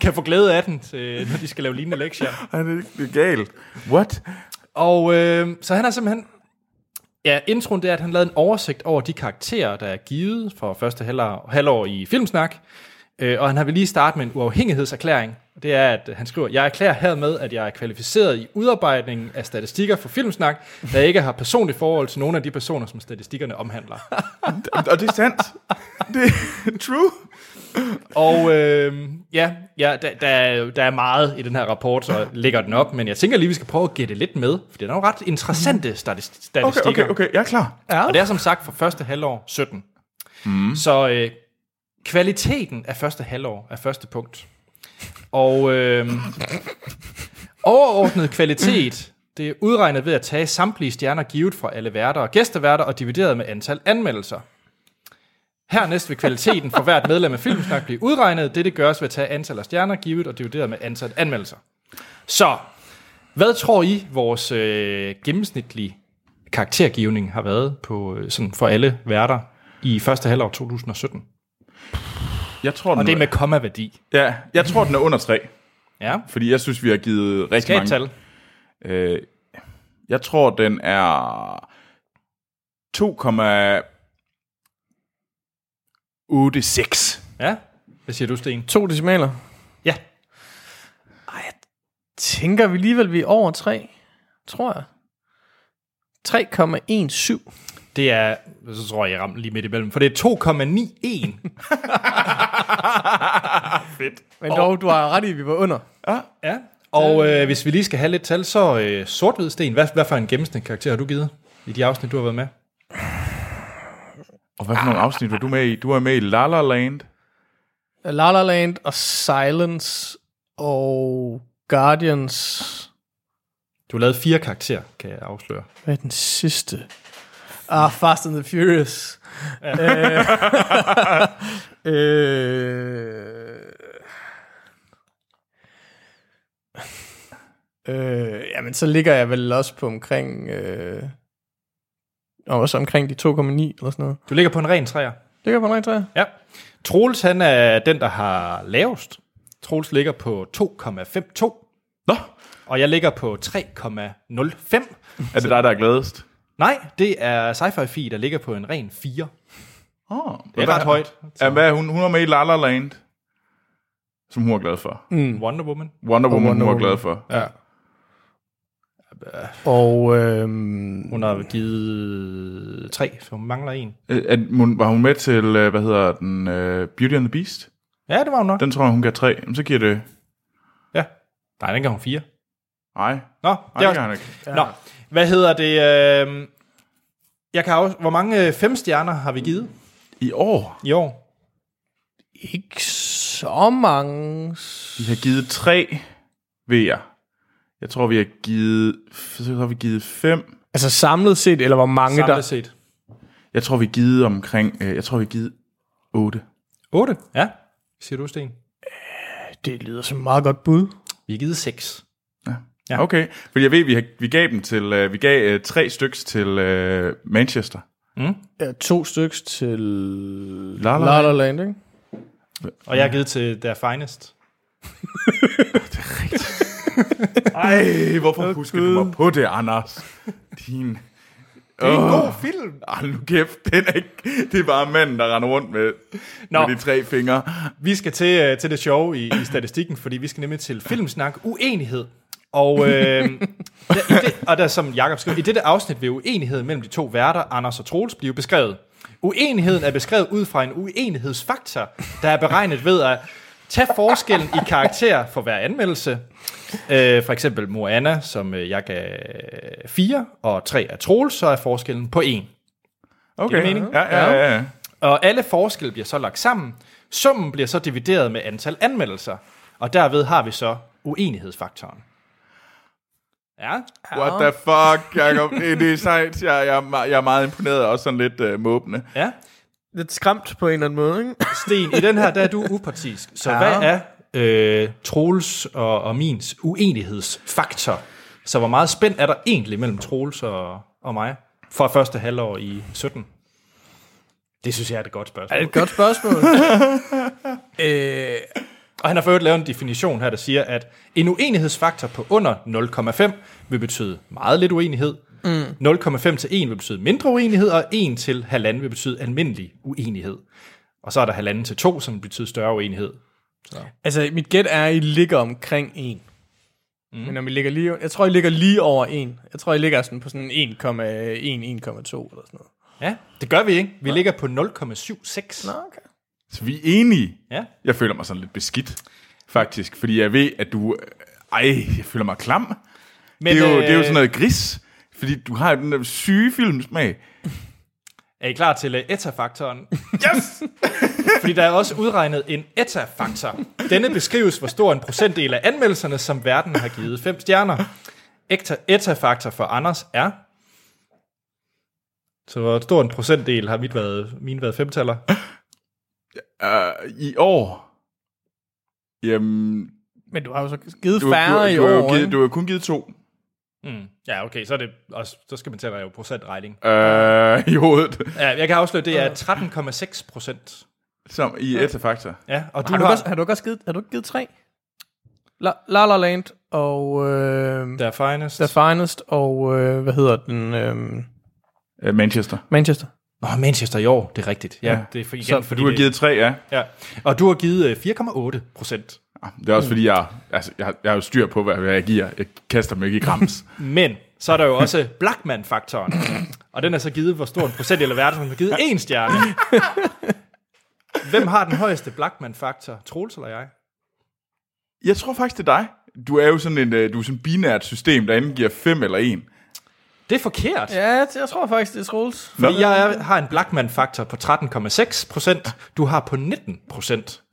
kan få glæde af den, til, når de skal lave lignende lektier. Det er galt. What? Og øh, så han har simpelthen... Ja, introen det er, at han lavede en oversigt over de karakterer, der er givet for første halvår i Filmsnak. Øh, og han har vil lige starte med en uafhængighedserklæring. Det er, at han skriver, jeg erklærer hermed, at jeg er kvalificeret i udarbejdningen af statistikker for Filmsnak, der ikke har personligt forhold til nogen af de personer, som statistikkerne omhandler. Og det er sandt. Det er true. Og øh, ja, ja der, der, der er meget i den her rapport, så lægger den op, men jeg tænker lige, vi skal prøve at gætte lidt med, for det er nogle ret interessante statistikker. Okay, okay, okay, jeg er klar. Ja. Og det er som sagt for første halvår sytten. Mm. Så øh, kvaliteten af første halvår er første punkt. Og øh, overordnet kvalitet, det er udregnet ved at tage samtlige stjerner givet fra alle værter og gæsteværter og divideret med antal anmeldelser. Hernæst vil kvaliteten for hvert medlem af Filmsnak blive udregnet. Dette gøres ved at tage antal af stjerner givet og divideret med antal anmeldelser. Så, hvad tror I, vores øh, gennemsnitlige karaktergivning har været på, sådan for alle værter i første halvår to tusind og sytten? Jeg tror, og den det er med kommaværdi. Ja, jeg tror, den er under tre. Ja. Fordi jeg synes, vi har givet rigtig mange. Skal et tal? Øh, jeg tror, den er to komma otte seks. Ja. Hvad siger du, Sten? To decimaler. Ja. Ej, jeg tænker vi alligevel, vi er over tre. Tror jeg. tre komma sytten. Det er, så tror jeg, jeg ramte lige midt imellem, for det er to komma ni en. Fedt. Men dog, du har ret i, vi var under. Ja. ja. Og øh, hvis vi lige skal have lidt tal, så øh, sort-hvid Sten, hvad, hvad for en gennemsnitlig karakter har du givet i de afsnit, du har været med? Og hvad for nogle afsnit var du med i? Du var med i La La Land. La La Land og Silence og Guardians. Du har lavet fire karakterer, kan jeg afsløre. Hvad er den sidste? Ah, Fast and the Furious. Ja. øh, øh, øh, jamen, så ligger jeg vel også på omkring... Øh, også omkring de to komma ni eller sådan noget. Du ligger på en ren træer. Ligger på en ren træer? Ja. Troels, han er den, der har lavest. Troels ligger på to komma femoghalvtreds. Nå. Og jeg ligger på tre komma nul fem. Er det dig, der er gladest? Nej, det er Sci-Fi, der ligger på en ren fire. Oh, det er ret er, højt. Ja, hvad, hun, hun er med i La La Land, som hun er glad for. Mm. Wonder Woman. Wonder Woman, Wonder hun Woman. Er glad for. Ja. Og øhm, hun har givet tre, for hun mangler en. At, var hun med til, hvad hedder den, uh, Beauty and the Beast? Ja, det var hun nok. Den tror jeg, hun gav tre. Så giver det... Ja. Nej, den gav hun fire. Nej. Nå, det er ikke. Ja. Nå, hvad hedder det? Øh, jeg kan også, hvor mange fem stjerner har vi givet? I år? I år. Ikke så mange. Vi har givet tre V'er. Jeg tror, vi har givet, så har vi givet fem. Altså samlet set, eller hvor mange samlet der? Samlet set. Jeg tror, vi har givet omkring, jeg tror, vi har givet otte. Otte? Ja. Siger du, Sten? Det lyder som meget godt bud. Vi har givet seks. Ja. Ja. Okay, fordi jeg ved, vi, har, vi gav dem til, uh, vi gav uh, tre styks til uh, Manchester. Mm. Ja, to styks til La La, La, La Land, ikke? Og jeg har givet til Their Finest. Det er rigtigt. Ej, hvorfor oh, husker God. Du mig på det, Anders? Din... Det er en oh. god film. Arh, nu kæft, den er ikke... Det er bare manden, der render rundt med, med de tre fingre. Vi skal til, uh, til det sjove i, i statistikken, fordi vi skal nemlig til Filmsnak Uenighed. Og, øh, der, i det, og der, som Jakob skriver, i dette afsnit vil uenigheden mellem de to værter, Anders og Troels, blive beskrevet. Uenigheden er beskrevet ud fra en uenighedsfaktor, der er beregnet ved at tage forskellen i karakter for hver anmeldelse. Øh, for eksempel Moana, som jeg gav fire, og tre er Troels, så er forskellen på en. Okay. Det er mening? Ja, ja, ja, ja. Og alle forskelle bliver så lagt sammen. Summen bliver så divideret med antal anmeldelser, og derved har vi så uenighedsfaktoren. Ja. What the fuck, Jacob. Det er sejt. Jeg, jeg, jeg er meget imponeret og sådan lidt uh, måbende. Ja. Lidt skræmt på en eller anden måde, ikke? Sten, i den her, der er du upartisk. Så ja. Hvad er øh, Troels og, og mins uenighedsfaktor? Så hvor meget spændt er der egentlig mellem Troels og, og mig for første halvår i sytten? Det synes jeg er et godt spørgsmål. Er det et godt spørgsmål? øh... Og han har fået lavet en definition her, der siger, at en uenighedsfaktor på under nul komma fem vil betyde meget lidt uenighed, mm. nul komma fem til en vil betyde mindre uenighed, og en til halvanden vil betyde almindelig uenighed. Og så er der halvanden til to, som betyder større uenighed. Så. Altså, mit gæt er, at I ligger omkring en. Mm. Men om I ligger lige, jeg tror, I ligger lige over en. Jeg tror, I ligger sådan på sådan en komma en, en komma to eller sådan noget. Ja, det gør vi ikke. Vi ja. Ligger på nul komma syv seks. Nå, okay. Så vi er enige. Ja. Jeg føler mig sådan lidt beskidt, faktisk. Fordi jeg ved, at du... Ej, jeg føler mig klam. Men, det, er jo, øh... det er jo sådan noget gris. Fordi du har jo den der syge filmsmag. Er I klar til eta-faktoren? Yes! Fordi der er også udregnet en eta-faktor. Denne beskrives, hvor stor en procentdel af anmeldelserne, som verden har givet fem stjerner. Eta-faktor for Anders er... Så hvor stor en procentdel har mit været, mine været femtaller? Uh, I år? Jamen... Men du har jo så givet færre i år, du, du, du, du har kun givet to. Mm. Ja, okay, så, er det også, så skal man tage dig jo procentregning. Uh, I hovedet. Ja, jeg kan afsløre, det er tretten komma seks procent. Som i etafaktor. Ja, og du har... Du har, også, har du ikke også givet, har du ikke givet tre? La La, La Land og... Øh, Their Finest. Their Finest og... Øh, hvad hedder den? Øh, uh, Manchester. Manchester. Åh, Manchester i år, det er rigtigt. Ja, ja. Det er for, igen, så, fordi du har givet tre, ja. Ja. Og du har givet fire komma otte procent. Ja, det er også mm. fordi, jeg, altså, jeg, jeg har jo styr på, hvad jeg giver. Jeg kaster mig ikke i grams. Men så er der jo også Blackman-faktoren. Og den er så givet, hvor stor en procent eller verden, som har givet én stjerne. Hvem har den højeste Blackman-faktor? Troels eller jeg? Jeg tror faktisk, det er dig. Du er jo sådan en, du er sådan et binært system, der enten giver fem eller en. Det er forkert. Ja, jeg tror faktisk, det er Troels. Fordi jeg har en Blackman-faktor på tretten komma seks procent. Du har på nitten procent.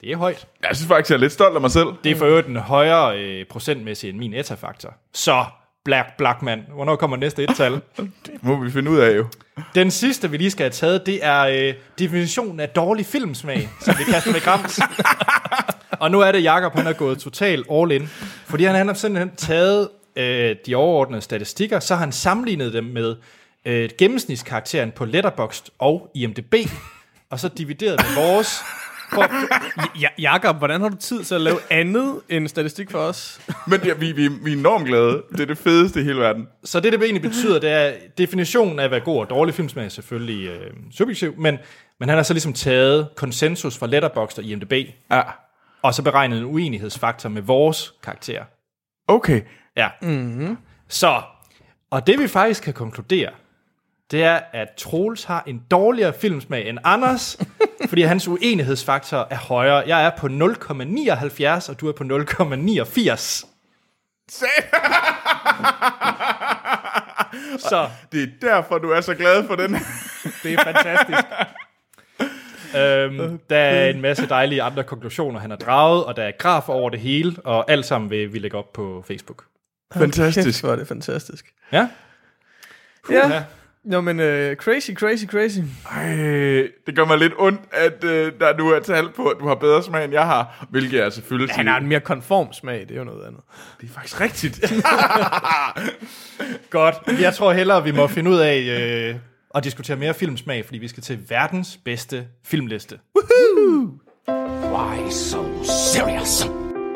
Det er højt. Jeg synes faktisk, jeg er lidt stolt af mig selv. Det er for øvrigt en højere øh, procentmæssig end min eta-faktor. Så, Black Blackman. Hvornår kommer næste et-tal? Det må vi finde ud af jo. Den sidste, vi lige skal have taget, det er øh, definitionen af dårlig filmsmag, som vi kaster med grams. Og nu er det, Jakob han er gået totalt all in. Fordi han har simpelthen taget... de overordnede statistikker, så har han sammenlignet dem med øh, gennemsnitskarakteren på Letterboxd og I M D B, og så divideret med vores... For... Ja, Jakob, hvordan har du tid til at lave andet end statistik for os? Men ja, vi, vi, vi er enormt glade. Det er det fedeste i hele verden. Så det, det egentlig betyder, det er definitionen af, hvad god og dårlig filmsmag er selvfølgelig øh, subjektiv, men, men han har så ligesom taget konsensus fra Letterboxd og I M D B, ja. Og så beregnet en uenighedsfaktor med vores karakter. Okay. Ja, mm-hmm. Så, og det vi faktisk kan konkludere, det er, at Troels har en dårligere filmsmag end Anders, fordi hans uenighedsfaktor er højere. Jeg er på nul komma syvni, og du er på nul komma niogfirs. Se! Så. Det er derfor, du er så glad for den. Det er fantastisk. Øhm, okay. Der er en masse dejlige andre konklusioner, han har draget, og der er grafer over det hele, og alt sammen vil vi lægge op på Facebook. Fantastisk. Var det fantastisk. Ja. Puh, ja. ja. Nå, men uh, crazy, crazy, crazy. Ej, det gør mig lidt ondt, at uh, der nu er tal på, at du har bedre smag, end jeg har, hvilket jeg selvfølgelig siger. Han har en mere konform smag, det er jo noget andet. Det er faktisk rigtigt. Godt. Jeg tror hellere, vi må finde ud af... Uh, og diskutere mere filmsmag, fordi vi skal til verdens bedste filmliste. Woohoo! Why so serious?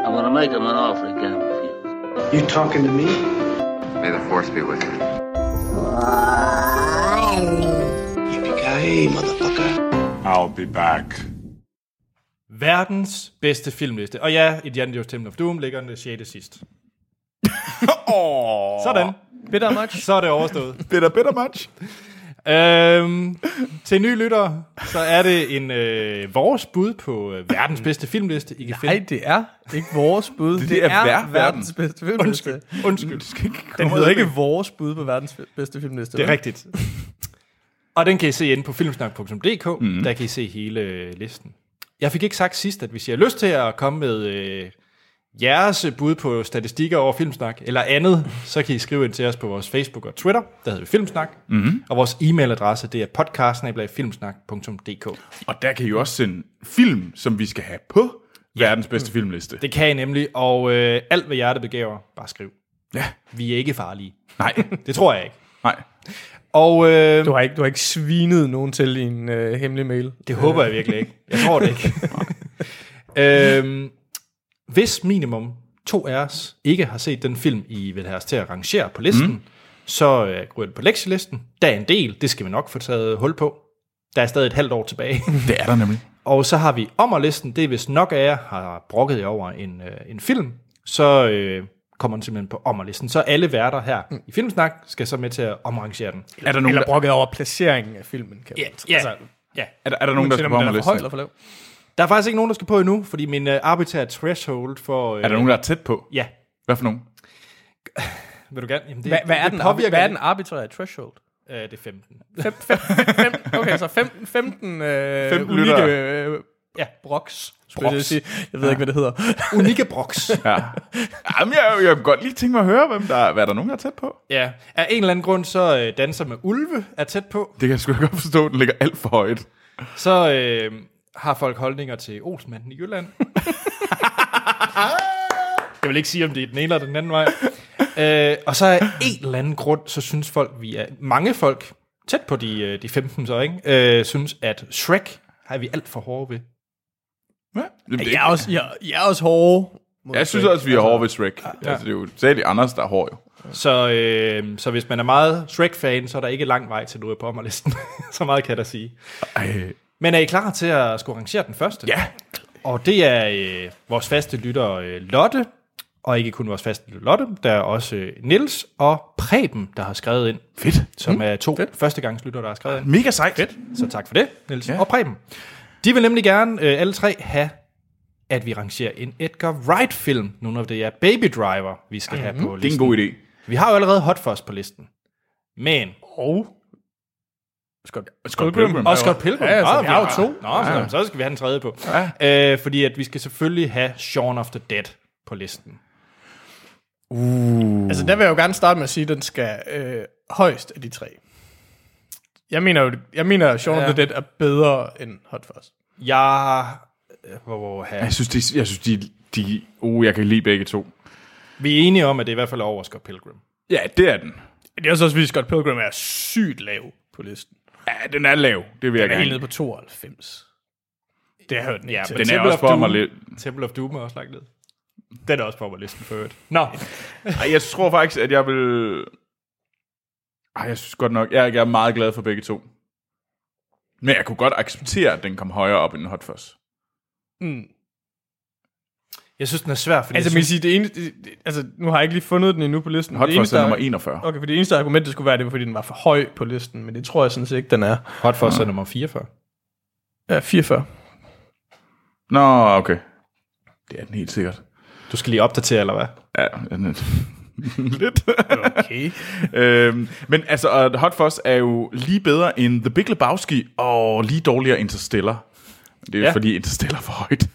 I'm gonna make him an offer again. You talking to me? May the force be with you. Yippee-ki-yay, motherfucker. I'll be back. Verdens bedste filmliste. Og ja, Indiana Jones Temple of Doom ligger den sjette sidst. oh. Sådan. Bitter much. Så er det overstået. bitter, bitter much. Øhm, til nye lyttere, så er det en øh, vores bud på øh, verdens bedste filmliste. I kan Nej, finde. Det er ikke vores bud. Det, det er, er verdens, verdens bedste filmliste. Undskyld. Undskyld. Skal ikke den hedder ikke vores bud på verdens bedste filmliste. Det er rigtigt. Og den kan I se inde på filmsnak punktum d k. Mm. Der kan I se hele øh, listen. Jeg fik ikke sagt sidst, at hvis I har lyst til at komme med øh, jeres bud på statistikker over Filmsnak eller andet, så kan I skrive ind til os på vores Facebook og Twitter, der hedder vi Filmsnak, mm-hmm. og vores e-mailadresse, det er podcast bindestreg filmsnak punktum d k. Og der kan I også sende film, som vi skal have på ja. verdens bedste filmliste. Det kan I nemlig, og øh, alt hvad hjertet begæver, bare skriv. Ja. Vi er ikke farlige. Nej. Det tror jeg ikke. Nej. Og, øh, du, har ikke, du har ikke svinet nogen til i en øh, hemmelig mail. Det håber jeg virkelig ikke. Jeg tror det ikke. øhm, Hvis minimum to af os ikke har set den film, I vil have os til at rangere på listen, mm. så øh, går det på lektielisten. Der er en del, det skal vi nok få taget hul på. Der er stadig et halvt år tilbage. Det er der nemlig. Og så har vi ommerlisten, det er hvis nok af jer har brokket jer over en, øh, en film, så øh, kommer den simpelthen på ommerlisten. Så alle værter her mm. i Filmsnak skal så med til at omrangere den. Eller, er der nogen, eller der... brokket over placeringen af filmen. Kan yeah, yeah. Altså, yeah. Er, der, er der nogen, der skal på ommerlisten? Der er faktisk ikke nogen, der skal på endnu, fordi min øh, arbitrære threshold for... Øh, er der nogen, der er tæt på? Ja. Hvad for nogen? Vil du gerne? Jamen, det, Hva, hvad, er den, påvirker, hvad er den arbitrære threshold? Øh, det er femten. Fem, fem, fem, okay, så fem, femten øh, fem unikke øh, ja. broks. broks. Jeg, sige. jeg ved ja. ikke, hvad det hedder. Unikke broks. Ja. Jamen, jeg, jeg kan godt lige tænke mig at høre, hvem der, hvad er der nogen, der er tæt på? Ja. Af en eller anden grund, så øh, danser med ulve er tæt på. Det kan jeg sgu ikke godt forstå, den ligger alt for højt. Så... Øh, har folk holdninger til Olsmanden i Jylland? Jeg vil ikke sige, om det er den ene eller den anden vej. Øh, og så af en eller anden grund, så synes folk, vi er... Mange folk, tæt på de, de femten så, ikke? Øh, synes, at Shrek har vi alt for hårde ved. Ja, jeg, er også, jeg, jeg er også hårde. Jeg synes også, vi er hårde ved Shrek. Ja. Altså, det er jo særligt Anders, der er hård jo. Så, øh, så hvis man er meget Shrek-fan, så er der ikke lang vej til, du er på ommerlisten. Så meget kan jeg da sige. Ej... Men er I klar til at skulle rangere den første? Ja. Og det er øh, vores faste lytter øh, Lotte, og ikke kun vores faste lytter Lotte, der er også øh, Niels og Preben, der har skrevet ind. Fedt. Som mm, er to fedt. Førstegangslytter, der har skrevet ind. Mega sejt. Fedt. Så tak for det, Niels ja. og Preben. De vil nemlig gerne, øh, alle tre, have, at vi rangerer en Edgar Wright-film. Nogle af det er Baby Driver, vi skal mm-hmm. have på listen. Det er en god idé. Vi har jo allerede Hot Fuzz på listen. Men... Oh. Scott, Scott Pilgrim. Pilgrim. Og Scott Pilgrim. Ja, altså, vi har jo to. Nå, ja. Så, så skal vi have den tredje på. Ja. Øh, fordi at vi skal selvfølgelig have Shaun of the Dead på listen. Uh. Altså, der vil jeg jo gerne starte med at sige, at den skal øh, højst af de tre. Jeg mener jo, jeg mener, at Shaun ja. of the Dead er bedre end Hot Fuzz. Jeg... Oh, jeg synes, de... Jeg synes, de, de oh, jeg kan lide begge to. Vi er enige om, at det i hvert fald er over Scott Pilgrim. Ja, det er den. Det er også, fordi Scott Pilgrim er sygt lav på listen. Ja, den er lav. Det vil den jeg er helt nede på tooghalvfems. Det har jeg den. Ja, den Temple er også for mig lidt. Temple of Doom er også lagt ned. Den er også på mig listen for øvrigt. Nå. Ej, jeg tror faktisk, at jeg vil... Ej, jeg synes godt nok, jeg er meget glad for begge to. Men jeg kunne godt acceptere, at den kom højere op end Hot Fuzz. Mm. Jeg synes, den er svær. Fordi altså, synes... man sige, det ene, det, altså, nu har jeg ikke lige fundet den endnu på listen. Hot Fuzz er nummer enogfyrre. Okay, for det eneste argument, det skulle være, det var, fordi den var for høj på listen, men det tror jeg sådan set ikke, den er. Hot Fuzz er nummer fireogfyrre. Ja, fireogfyrre. Nå, okay. Det er den helt sikkert. Du skal lige opdatere, eller hvad? Ja, lidt. Okay. øhm, men altså, Hot Fuzz er jo lige bedre end The Big Lebowski, og lige dårligere Interstellar. Det er jo ja. fordi Interstellar er for højt.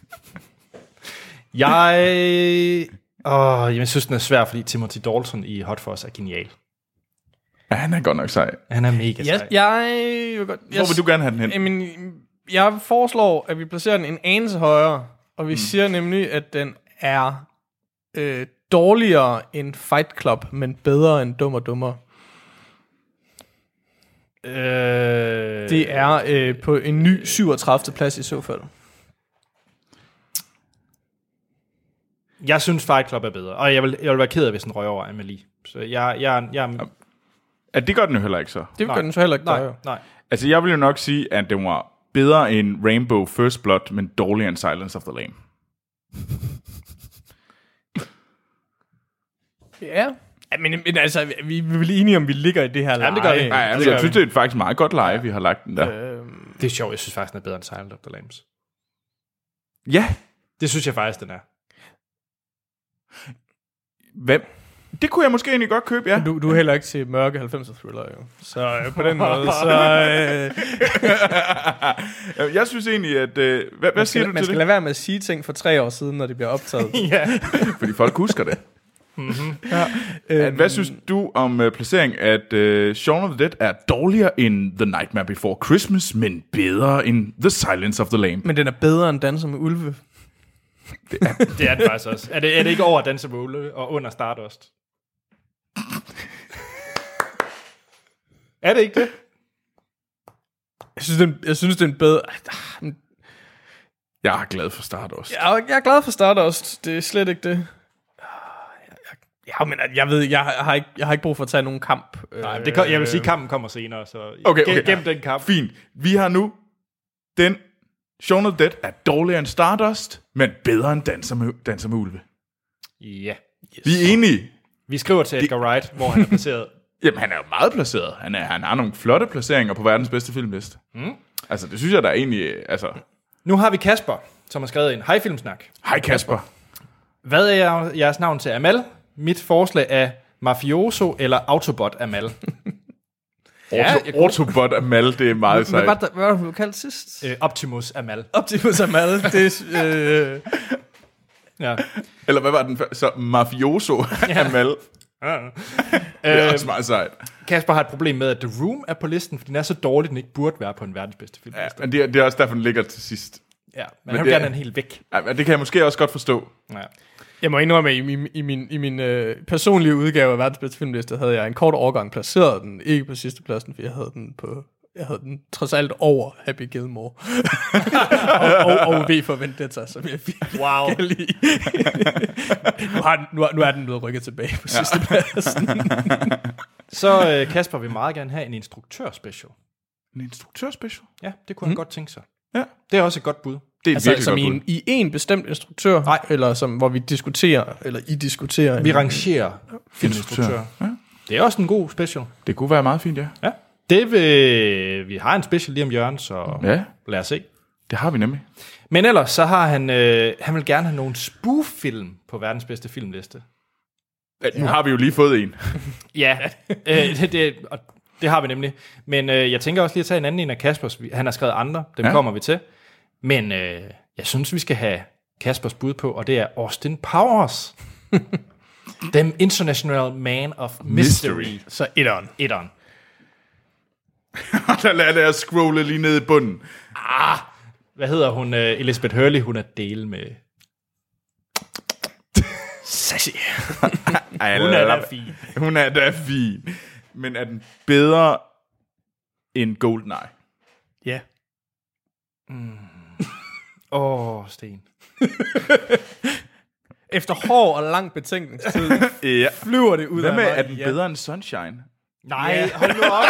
Jeg, åh, jeg synes, den er svær, fordi Timothy Dalton i Hot Fuzz er genial. Ja, han er godt nok sej. Han er mega sej. Jeg, jeg, jeg, jeg, Hvor vil du gerne have den hen? Jamen, jeg foreslår, at vi placerer den en anelse højere, og vi mm. siger nemlig, at den er øh, dårligere end Fight Club, men bedre end Dum og Dummere. Øh, det er øh, på en ny syvogtredivte plads i så fald. Jeg synes Fight Club er bedre, og jeg vil, jeg vil være ked af, hvis den røg over Amelie. Så jeg, jeg, jeg... Ja, det gør den jo heller ikke så. Det nej. gør den så heller ikke. Nej, nej. nej. Altså, jeg vil jo nok sige, at den var bedre end Rainbow First Blood, men dårligere end Silence of the Lambs. Ja. Men, men altså, vi, vi er vel enige om, vi ligger i det her live. Jamen, det gør det. Nej, altså, det gør jeg synes, det er faktisk meget godt live, ja. vi har lagt den der. Øhm... Det er sjovt, jeg synes faktisk, den er bedre end Silence of the Lambs. Ja. Det synes jeg faktisk, den er. Hvem? Det kunne jeg måske egentlig godt købe, ja. Du, du er heller ikke til mørke halvfemser thriller, jo. Så øh, på den måde, så... Øh... jeg synes egentlig, at... Øh, hvad man skal, siger du man til Man skal det? lade være med at sige ting for tre år siden, når det bliver optaget. Ja. Fordi folk husker det. Mm-hmm. Ja. Øhm... Hvad synes du om uh, placering, at uh, Shaun of the Dead er dårligere end The Nightmare Before Christmas, men bedre end The Silence of the Lambs? Men den er bedre end Danser med Ulve. Det er, det er det faktisk også. Er det, er det ikke over Danser med Ulve og under Stardust? Er det ikke det? Jeg synes, den, jeg synes, den er bedre... Jeg er glad for Stardust. Jeg, jeg er glad for Stardust. Det er slet ikke det. Ja, men jeg ved, jeg har ikke, jeg har ikke brug for at tage nogen kamp. Nej, det kom, jeg vil sige, at kampen kommer senere, så okay, okay. gem den kamp. Fint. Vi har nu den... Shaun of the Dead er dårligere end Stardust, men bedre end Danser med, Danser med Ulve. Ja. Yes. Vi er enige. Vi skriver til Edgar Wright, det... hvor han er placeret. Jamen, han er jo meget placeret. Han, er, han har nogle flotte placeringer på verdens bedste filmliste. Mm. Altså, det synes jeg, der er egentlig... Altså... Nu har vi Kasper, som har skrevet en hej Filmsnak. Hej Kasper. Hvad er jeres navn til Amal? Mit forslag er Mafioso eller Autobot Amal. Ja, Auto, Autobot Amal, det er meget sejt. Hvad var det, du kaldte sidst? Øh, Optimus Amal. Optimus Amal, det er... Øh, ja. Eller hvad var den før? Så Mafioso ja. Amal. Ja. Det er også meget sejt. Kasper har et problem med, at The Room er på listen, for den er så dårlig, den ikke burde være på en verdens bedste film. Ja, men det er, det er også derfor, den ligger til sidst. Ja, men han vil gerne have den helt væk. Ja, det kan jeg måske også godt forstå. Ja. Jeg må indrømme, at i min, i min, i min øh, personlige udgave af verdens bedste filmliste, havde jeg en kort overgang placeret den, ikke på sidste pladsen, for jeg havde den på, jeg havde den trods alt over Happy Gilmore. og, og, og V for Vendetta, som jeg wow. kan lide. nu, har den, nu, nu er den blevet rykket tilbage på sidste ja. pladsen. Så øh, Kasper vil meget gerne have en instruktørspecial. En instruktørspecial? Ja, det kunne mm. han godt tænke sig. Ja. Det er også et godt bud. Det er altså som i en, i en bestemt instruktør, nej, eller som, hvor vi diskuterer, eller I diskuterer. Vi rangerer filminstruktører. Ja. Det er også en god special. Det kunne være meget fint, ja. ja. Det vil, vi har en special lige om hjørnet, så ja. lad os se. Det har vi nemlig. Men ellers, så har han, øh, han vil gerne have nogle spoof-film på verdens bedste filmliste. Ja, nu har vi jo lige fået en. ja, øh, det, det, og det har vi nemlig. Men øh, jeg tænker også lige at tage en anden en af Kaspers. Han har skrevet andre, dem ja. kommer vi til. Men øh, jeg synes, vi skal have Kaspers bud på, og det er Austin Powers. The International Man of Mystery. Mystery. Så etteren. Etteren. Der lader jeg scrolle lige ned i bunden. Ah, hvad hedder hun? Elizabeth Hurley, hun er dele med... Sassy. Hun er da fin. Hun er da fin. Men er den bedre end GoldenEye? Ja. Yeah. Mm. Åh, oh, Sten. Efter hård og lang betænkningstid ja. flyver det ud af mig. Hvad med, er den ja. bedre end Sunshine? Nej, yeah. hold nu op.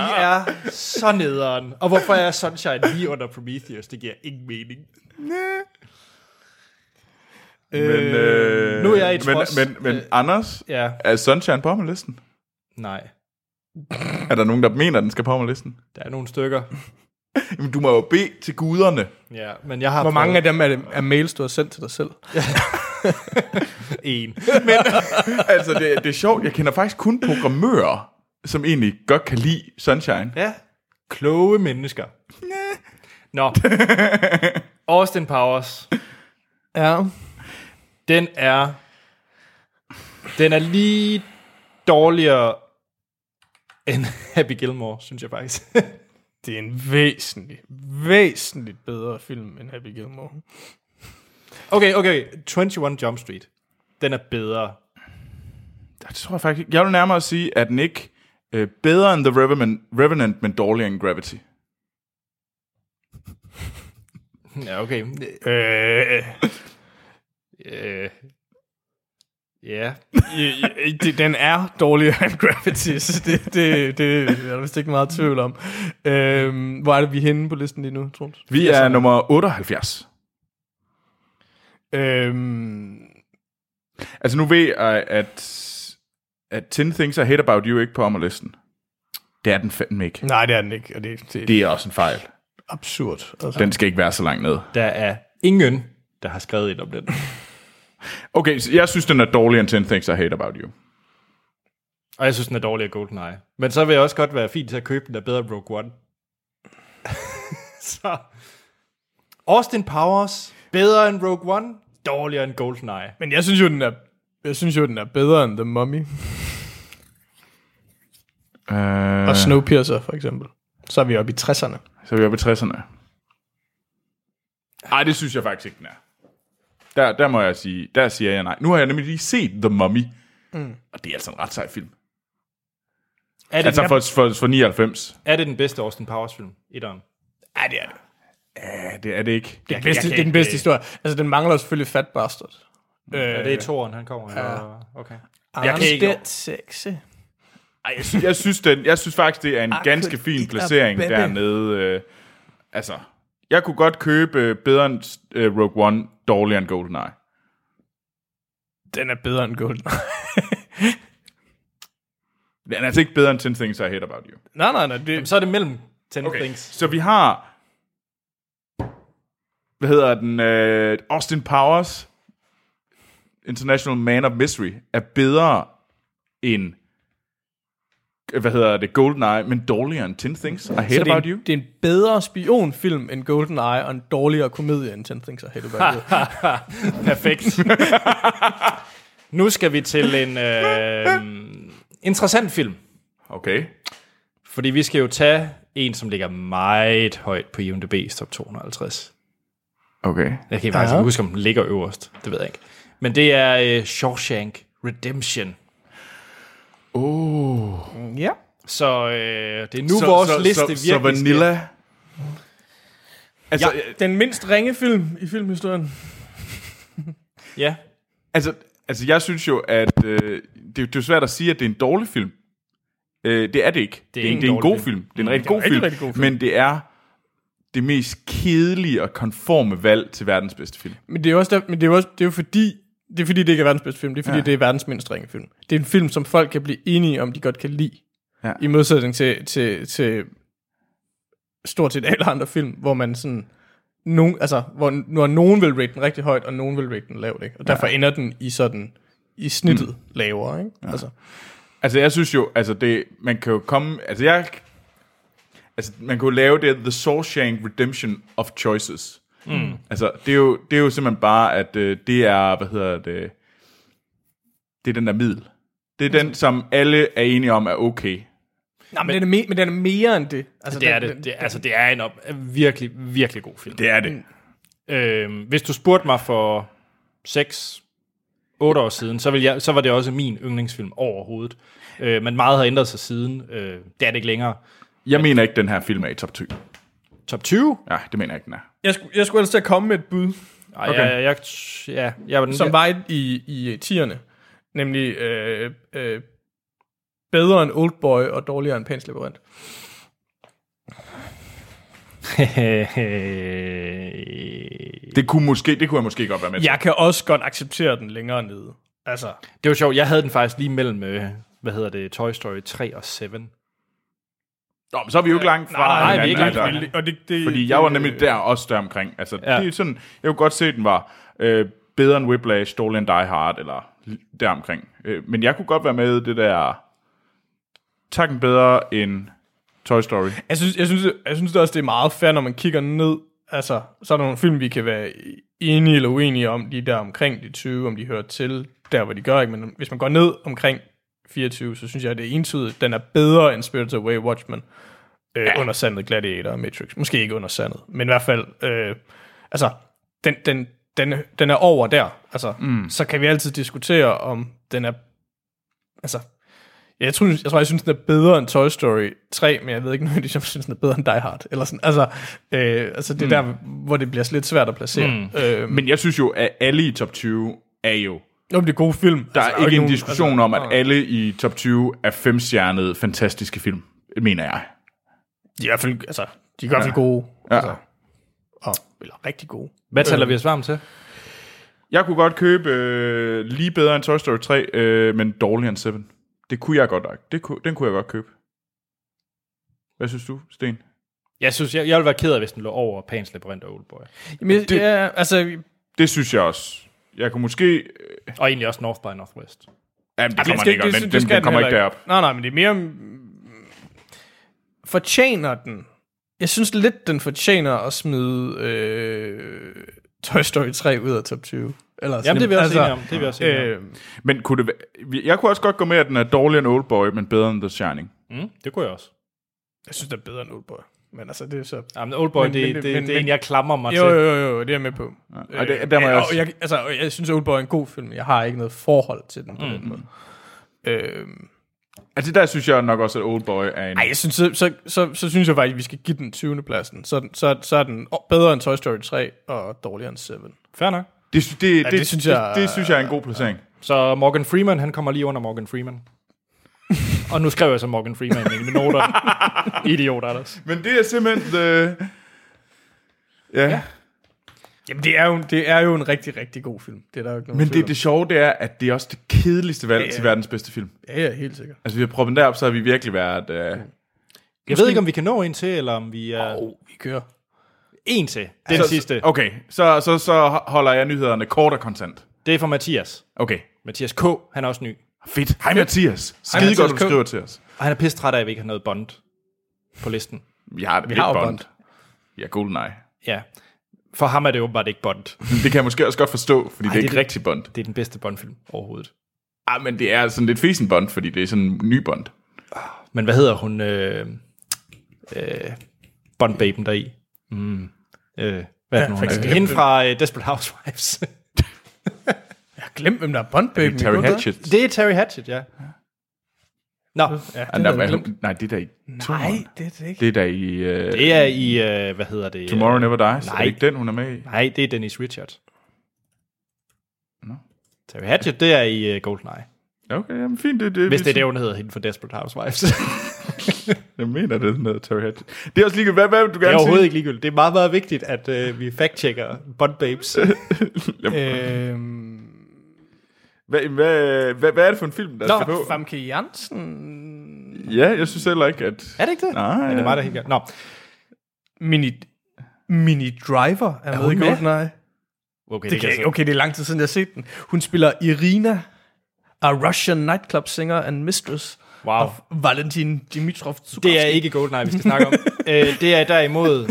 I er så nederen. Og hvorfor er Sunshine lige under Prometheus? Det giver ingen mening. Næh. Men, øh, nu er jeg i trods. Men, men, men øh, Anders, ja. Er Sunshine på med listen? Nej. Er der nogen, der mener, at den skal på med listen? Der er nogle stykker. Jamen, du må jo bede til guderne. Ja, men jeg har Hvor prøvet. Mange af dem er, det, er mails, du har sendt til dig selv? Ja. En. Men altså, det, det er sjovt. Jeg kender faktisk kun programmører, som egentlig godt kan lide Sunshine. Ja, kloge mennesker. Næh. Nå. Austin Powers. Ja. Den er... Den er lige dårligere end Happy Gilmore, synes jeg faktisk. Det er en væsentlig, væsentligt bedre film end Happy Gilmore. Okay, okay. enogtyve Jump Street. Den er bedre. Det tror jeg faktisk. Jeg vil nærmere sige, at den ikke øh, bedre end The Revenant, Revenant men dårligere end Gravity. Ja, okay. Øh... Øh... Ja. Yeah. Den er dårligere end Gravity. Det, det, det er der vist ikke meget tvivl om. Øhm, hvor er det, vi er henne på listen lige nu, Troels? Vi er nummer otteoghalvfjerds. Øhm. Altså nu ved jeg, at at ten things I hate about you ikke på ommerlisten. Det er den fandme ikke. Nej, det er den ikke. Og det, det, det er også en fejl. Absurd. Altså. Den skal ikke være så langt ned. Der er ingen, der har skrevet et om den. Okay, så jeg synes, den er dårligere end ten things I hate about you. Og jeg synes, den er dårligere end GoldenEye. Men så vil jeg også godt være fint til at købe den, der bedre Rogue One. Så Austin Powers, bedre end Rogue One, dårligere end GoldenEye. Men jeg synes jo, den er, jeg synes jo, den er bedre end The Mummy. Uh... Og Snowpiercer, for eksempel. Så er vi oppe i tresserne. Så er vi oppe i tresserne. Ej, det synes jeg faktisk ikke, den er. Der, der må jeg sige, der siger jeg nej. Nu har jeg nemlig lige set The Mummy, mm. og det er altså en ret sej film. Er det altså den, for, for, for nioghalvfems. Er det den bedste Austin Powers film? Etteren? Ja, det er det. Ja, det er det ikke. Det er den bedste, det er den bedste historie. Altså, den mangler selvfølgelig Fat Bastard. Ja, øh, det er toren, han kommer. Ja. Okay. Jeg kan ikke. Sexy. Ej, jeg synes, jeg synes, den, jeg synes faktisk, det er en I ganske fin placering dernede. Øh, altså... Jeg kunne godt købe bedre end uh, Rogue One, dårligere end GoldenEye. Den er bedre end GoldenEye. Den er altså ikke bedre end ten things I hate about you. Nej, nej, nej. Det... Jamen, så er det mellem ten okay. Things. Så vi har... Hvad hedder den? Uh, Austin Powers, International Man of Mystery, er bedre end... Hvad hedder det? GoldenEye, men dårligere end ten things I hate about en, you. Det er en bedre spionfilm end GoldenEye, og en dårligere komedie end ten things I hate about you. Perfekt. Nu skal vi til en øh, interessant film. Okay. Fordi vi skal jo tage en, som ligger meget højt på I M D B's top to hundrede og halvtreds. Okay. Jeg kan faktisk ikke huske, om den ligger øverst. Det ved jeg ikke. Men det er øh, Shawshank Redemption. Oh. Ja. Så øh, det er nu så, vores så, liste så, virkelig. Så Vanilla. Altså, ja, den mindst ringe film i filmhistorien. Ja. Altså, altså, jeg synes jo, at øh, det, det er svært at sige, at det er en dårlig film. Øh, det er det ikke. Det er, det er, en, det er en god film. film. Det er en rigtig, det er god, rigtig, film, rigtig god film. Men det er det mest kedelige og konforme valg til verdens bedste film. Men det er jo også, der, men det er også, det er jo fordi... Det er fordi, det ikke er verdens bedste film. Det er fordi, ja. Det er verdens mindst ringe film. Det er en film, som folk kan blive enige om, de godt kan lide. Ja. I modsætning til, til, til stort set alle andre film, hvor man sådan... Nogen, altså, hvor, når nogen vil rate den rigtig højt, og nogen vil rate den lavt. Ikke? Og derfor ja. Ender den i sådan i snittet mm. lavere. Ikke? Ja. Altså. altså, jeg synes jo... Altså, det, man kan jo komme... Altså, jeg... Altså, man kan jo lave det The Shawshank Redemption of Choices. Mm. Altså, det er, jo, det er jo simpelthen bare, at øh, det er, hvad hedder det, det er den der middel. Det er mm. den, som alle er enige om er okay. Nej, men, men, den, er me- men den er mere end det. Altså, det, den, er det. Den, det, altså, det er en op- virkelig, virkelig god film. Det er det. Mm. Øh, hvis du spurgte mig for seks, otte år siden, så, ville jeg, så var det også min yndlingsfilm overhovedet. Øh, men meget har ændret sig siden. Øh, det er det ikke længere. Jeg men, mener ikke, den her film er i top tyve. top tyve? Ja, det mener jeg ikke, den er. Jeg skulle, jeg skulle ellers til at komme med et bud, okay. jeg, jeg, ja, jeg var den som der. Var i, i tierne, nemlig øh, øh, bedre end Oldboy og dårligere end Pans Labyrinth. det kunne måske, det kunne jeg måske godt være med til. Jeg kan også godt acceptere den længere nede. Altså, det var sjovt. Jeg havde den faktisk lige mellem øh, hvad hedder det, Toy Story tre og syv. Nå, men så er vi jo ikke langt fra. Nej, nej, vi er ikke langt. Og det, det, fordi jeg var nemlig der også der omkring. Altså, ja. Det er sådan, jeg kunne godt se, at den var øh, bedre end Whiplash, dårligere end Die Hard, eller der omkring. Øh, men jeg kunne godt være med det der, takken bedre end Toy Story. Jeg synes, jeg synes, jeg synes det også, det er meget fair, når man kigger ned. Altså, så er der nogle film, vi kan være enige eller uenige om, de der omkring de tyve, om de hører til der, hvor de gør, ikke? Men hvis man går ned omkring fireogtyve, så synes jeg, at det er entydigt, den er bedre end Spirited Away, Watchmen, øh, ja. Under sandet, Gladiator og Matrix. Måske ikke under sandet, men i hvert fald, øh, altså, den, den, den, den er over der. Altså, mm. Så kan vi altid diskutere, om den er, altså, jeg tror, jeg, jeg tror, jeg synes, den er bedre end Toy Story tre, men jeg ved ikke nødvendigvis, jeg synes, den er bedre end Die Hard. Eller sådan. Altså, øh, altså det er mm. der, hvor det bliver lidt svært at placere. Mm. Øh, men jeg synes jo, at alle i top tyve er jo... Jo, det er gode film. Der er altså, ikke, ikke en nogen, diskussion altså, om, at alle i top tyve er femstjernede, fantastiske film, mener jeg. De er i hvert fald, altså, de er i hvert fald ja. gode. Ja. Altså, og, eller rigtig gode. Hvad taler øh. vi os varmt til? Jeg kunne godt købe øh, lige bedre end Toy Story tre, øh, men dårligere end syv. Det kunne jeg godt, det kunne, den kunne jeg godt købe. Hvad synes du, Sten? Jeg synes, jeg, jeg ville være ked af, hvis den lå over Pans Labyrinth og Oldboy. Jamen, det, ja, altså... Det synes jeg også. Jeg kunne måske... Og egentlig også North by Northwest. Jamen, det kommer ikke, den, den, den kommer ikke derop. Nej, nej, men det er mere... Fortjener den? Jeg synes lidt, den fortjener at smide øh, Toy Story tre ud af top tyve. Eller jamen, det vil jeg også altså, om. Det vil også øh, om. Men kunne det være, jeg kunne også godt gå med, at den er dårligere end Oldboy, men bedre end The Shining. Mm, det kunne jeg også. Jeg synes, den er bedre end Oldboy. Men altså, det er så... Jamen, Oldboy, men, det, men, det, det, men, det er en, jeg klamrer mig jo, til. Jo, jo, jo, det er jeg med på. Ja, øh, det, der må øh, jeg også... Jeg, altså, jeg synes, Oldboy er en god film. Jeg har ikke noget forhold til den på mm. den måde. Øh, altså, der synes jeg nok også, at Oldboy er en... Nej, jeg synes, så, så, så, så synes jeg faktisk, at vi skal give den tyvende pladsen. Så, så, så er den bedre end Toy Story tre og dårligere end syv. Fair nok. Det, det, ja, det, det, synes jeg, det, det synes jeg er en god placering. Ja. Så Morgan Freeman, han kommer lige under Morgan Freeman. Og nu skrev jeg så Morgan Freeman i mine noter. Idiot, Anders. Men det er simpelthen... The... Ja. ja. Jamen, det er, jo, det er jo en rigtig, rigtig god film. Det er der jo ikke nogen. Men det, det sjove, det er, at det er også det kedeligste valg ja, ja. til verdens bedste film. Ja, ja, helt sikkert. Altså, vi har proppet derop, så har vi virkelig været... Uh... Jeg Måske... ved ikke, om vi kan nå en til, eller om vi... Åh, uh... oh, vi kører... En til. Den så, sidste. Okay, så, så, så holder jeg nyhederne kort og kontant. Det er fra Mathias. Okay. Mathias K, han er også ny. Fedt. Hej Mathias. Skide Hej, godt, du skriver til os. Og han er pisse træt af, at vi ikke har noget Bond på listen. Vi har, vi har jo Bond. Bond. Ja, GoldenEye. Ja. For ham er det åbenbart ikke Bond. Det kan jeg måske også godt forstå, fordi Ej, det er det, ikke rigtig Bond. Det er den bedste Bond-film overhovedet. Ej, men det er sådan lidt fesen Bond, fordi det er sådan en ny Bond. Men hvad hedder hun? Øh, øh, Bond-baben der i. Mm. Øh, hvad er det ja, nu? Hende fra uh, Desperate Housewives. Jeg glemte, hvem der er Bond-baben. Terry Hatchett. Det er Terry Hatchett, ja. Nå. Ja, det And der, er nej, det er der i... Nej, det er det ikke. Det er der i... Uh, det er i, uh, hvad hedder det? Tomorrow Never Dies. Nej. Er det ikke den, hun er med i? Nej, det er Dennis Richards. No. Terry Hatchett, det er i uh, GoldenEye. Okay, jamen fint. Det, det, Hvis det er det, hun hedder hende fra Desperate Housewives. Jeg mener det noget, Terry Hatch. Det er også ligegyldigt. Hvad, hvad vil du gerne sige? Det er overhovedet sige? Ikke ligegyldigt. Det er meget, meget vigtigt, at øh, vi fact-checker Bond Babes. øhm. hvad, hvad, hvad, hvad er det for en film, der Nå, skal på? Famke Janssen. Ja, jeg synes heller ikke, at... Er det ikke det? Nej. Ja, det er mig, der helt Nå. Mini, mini Driver er, er med i GoldenEye. Okay, det, det, okay, det er lang tid siden, jeg har set den. Hun spiller Irina, a Russian nightclub singer and mistress. Wow. Valentin Dimitrov. Det er ikke GoldenEye, vi skal snakke om. Æ, det er derimod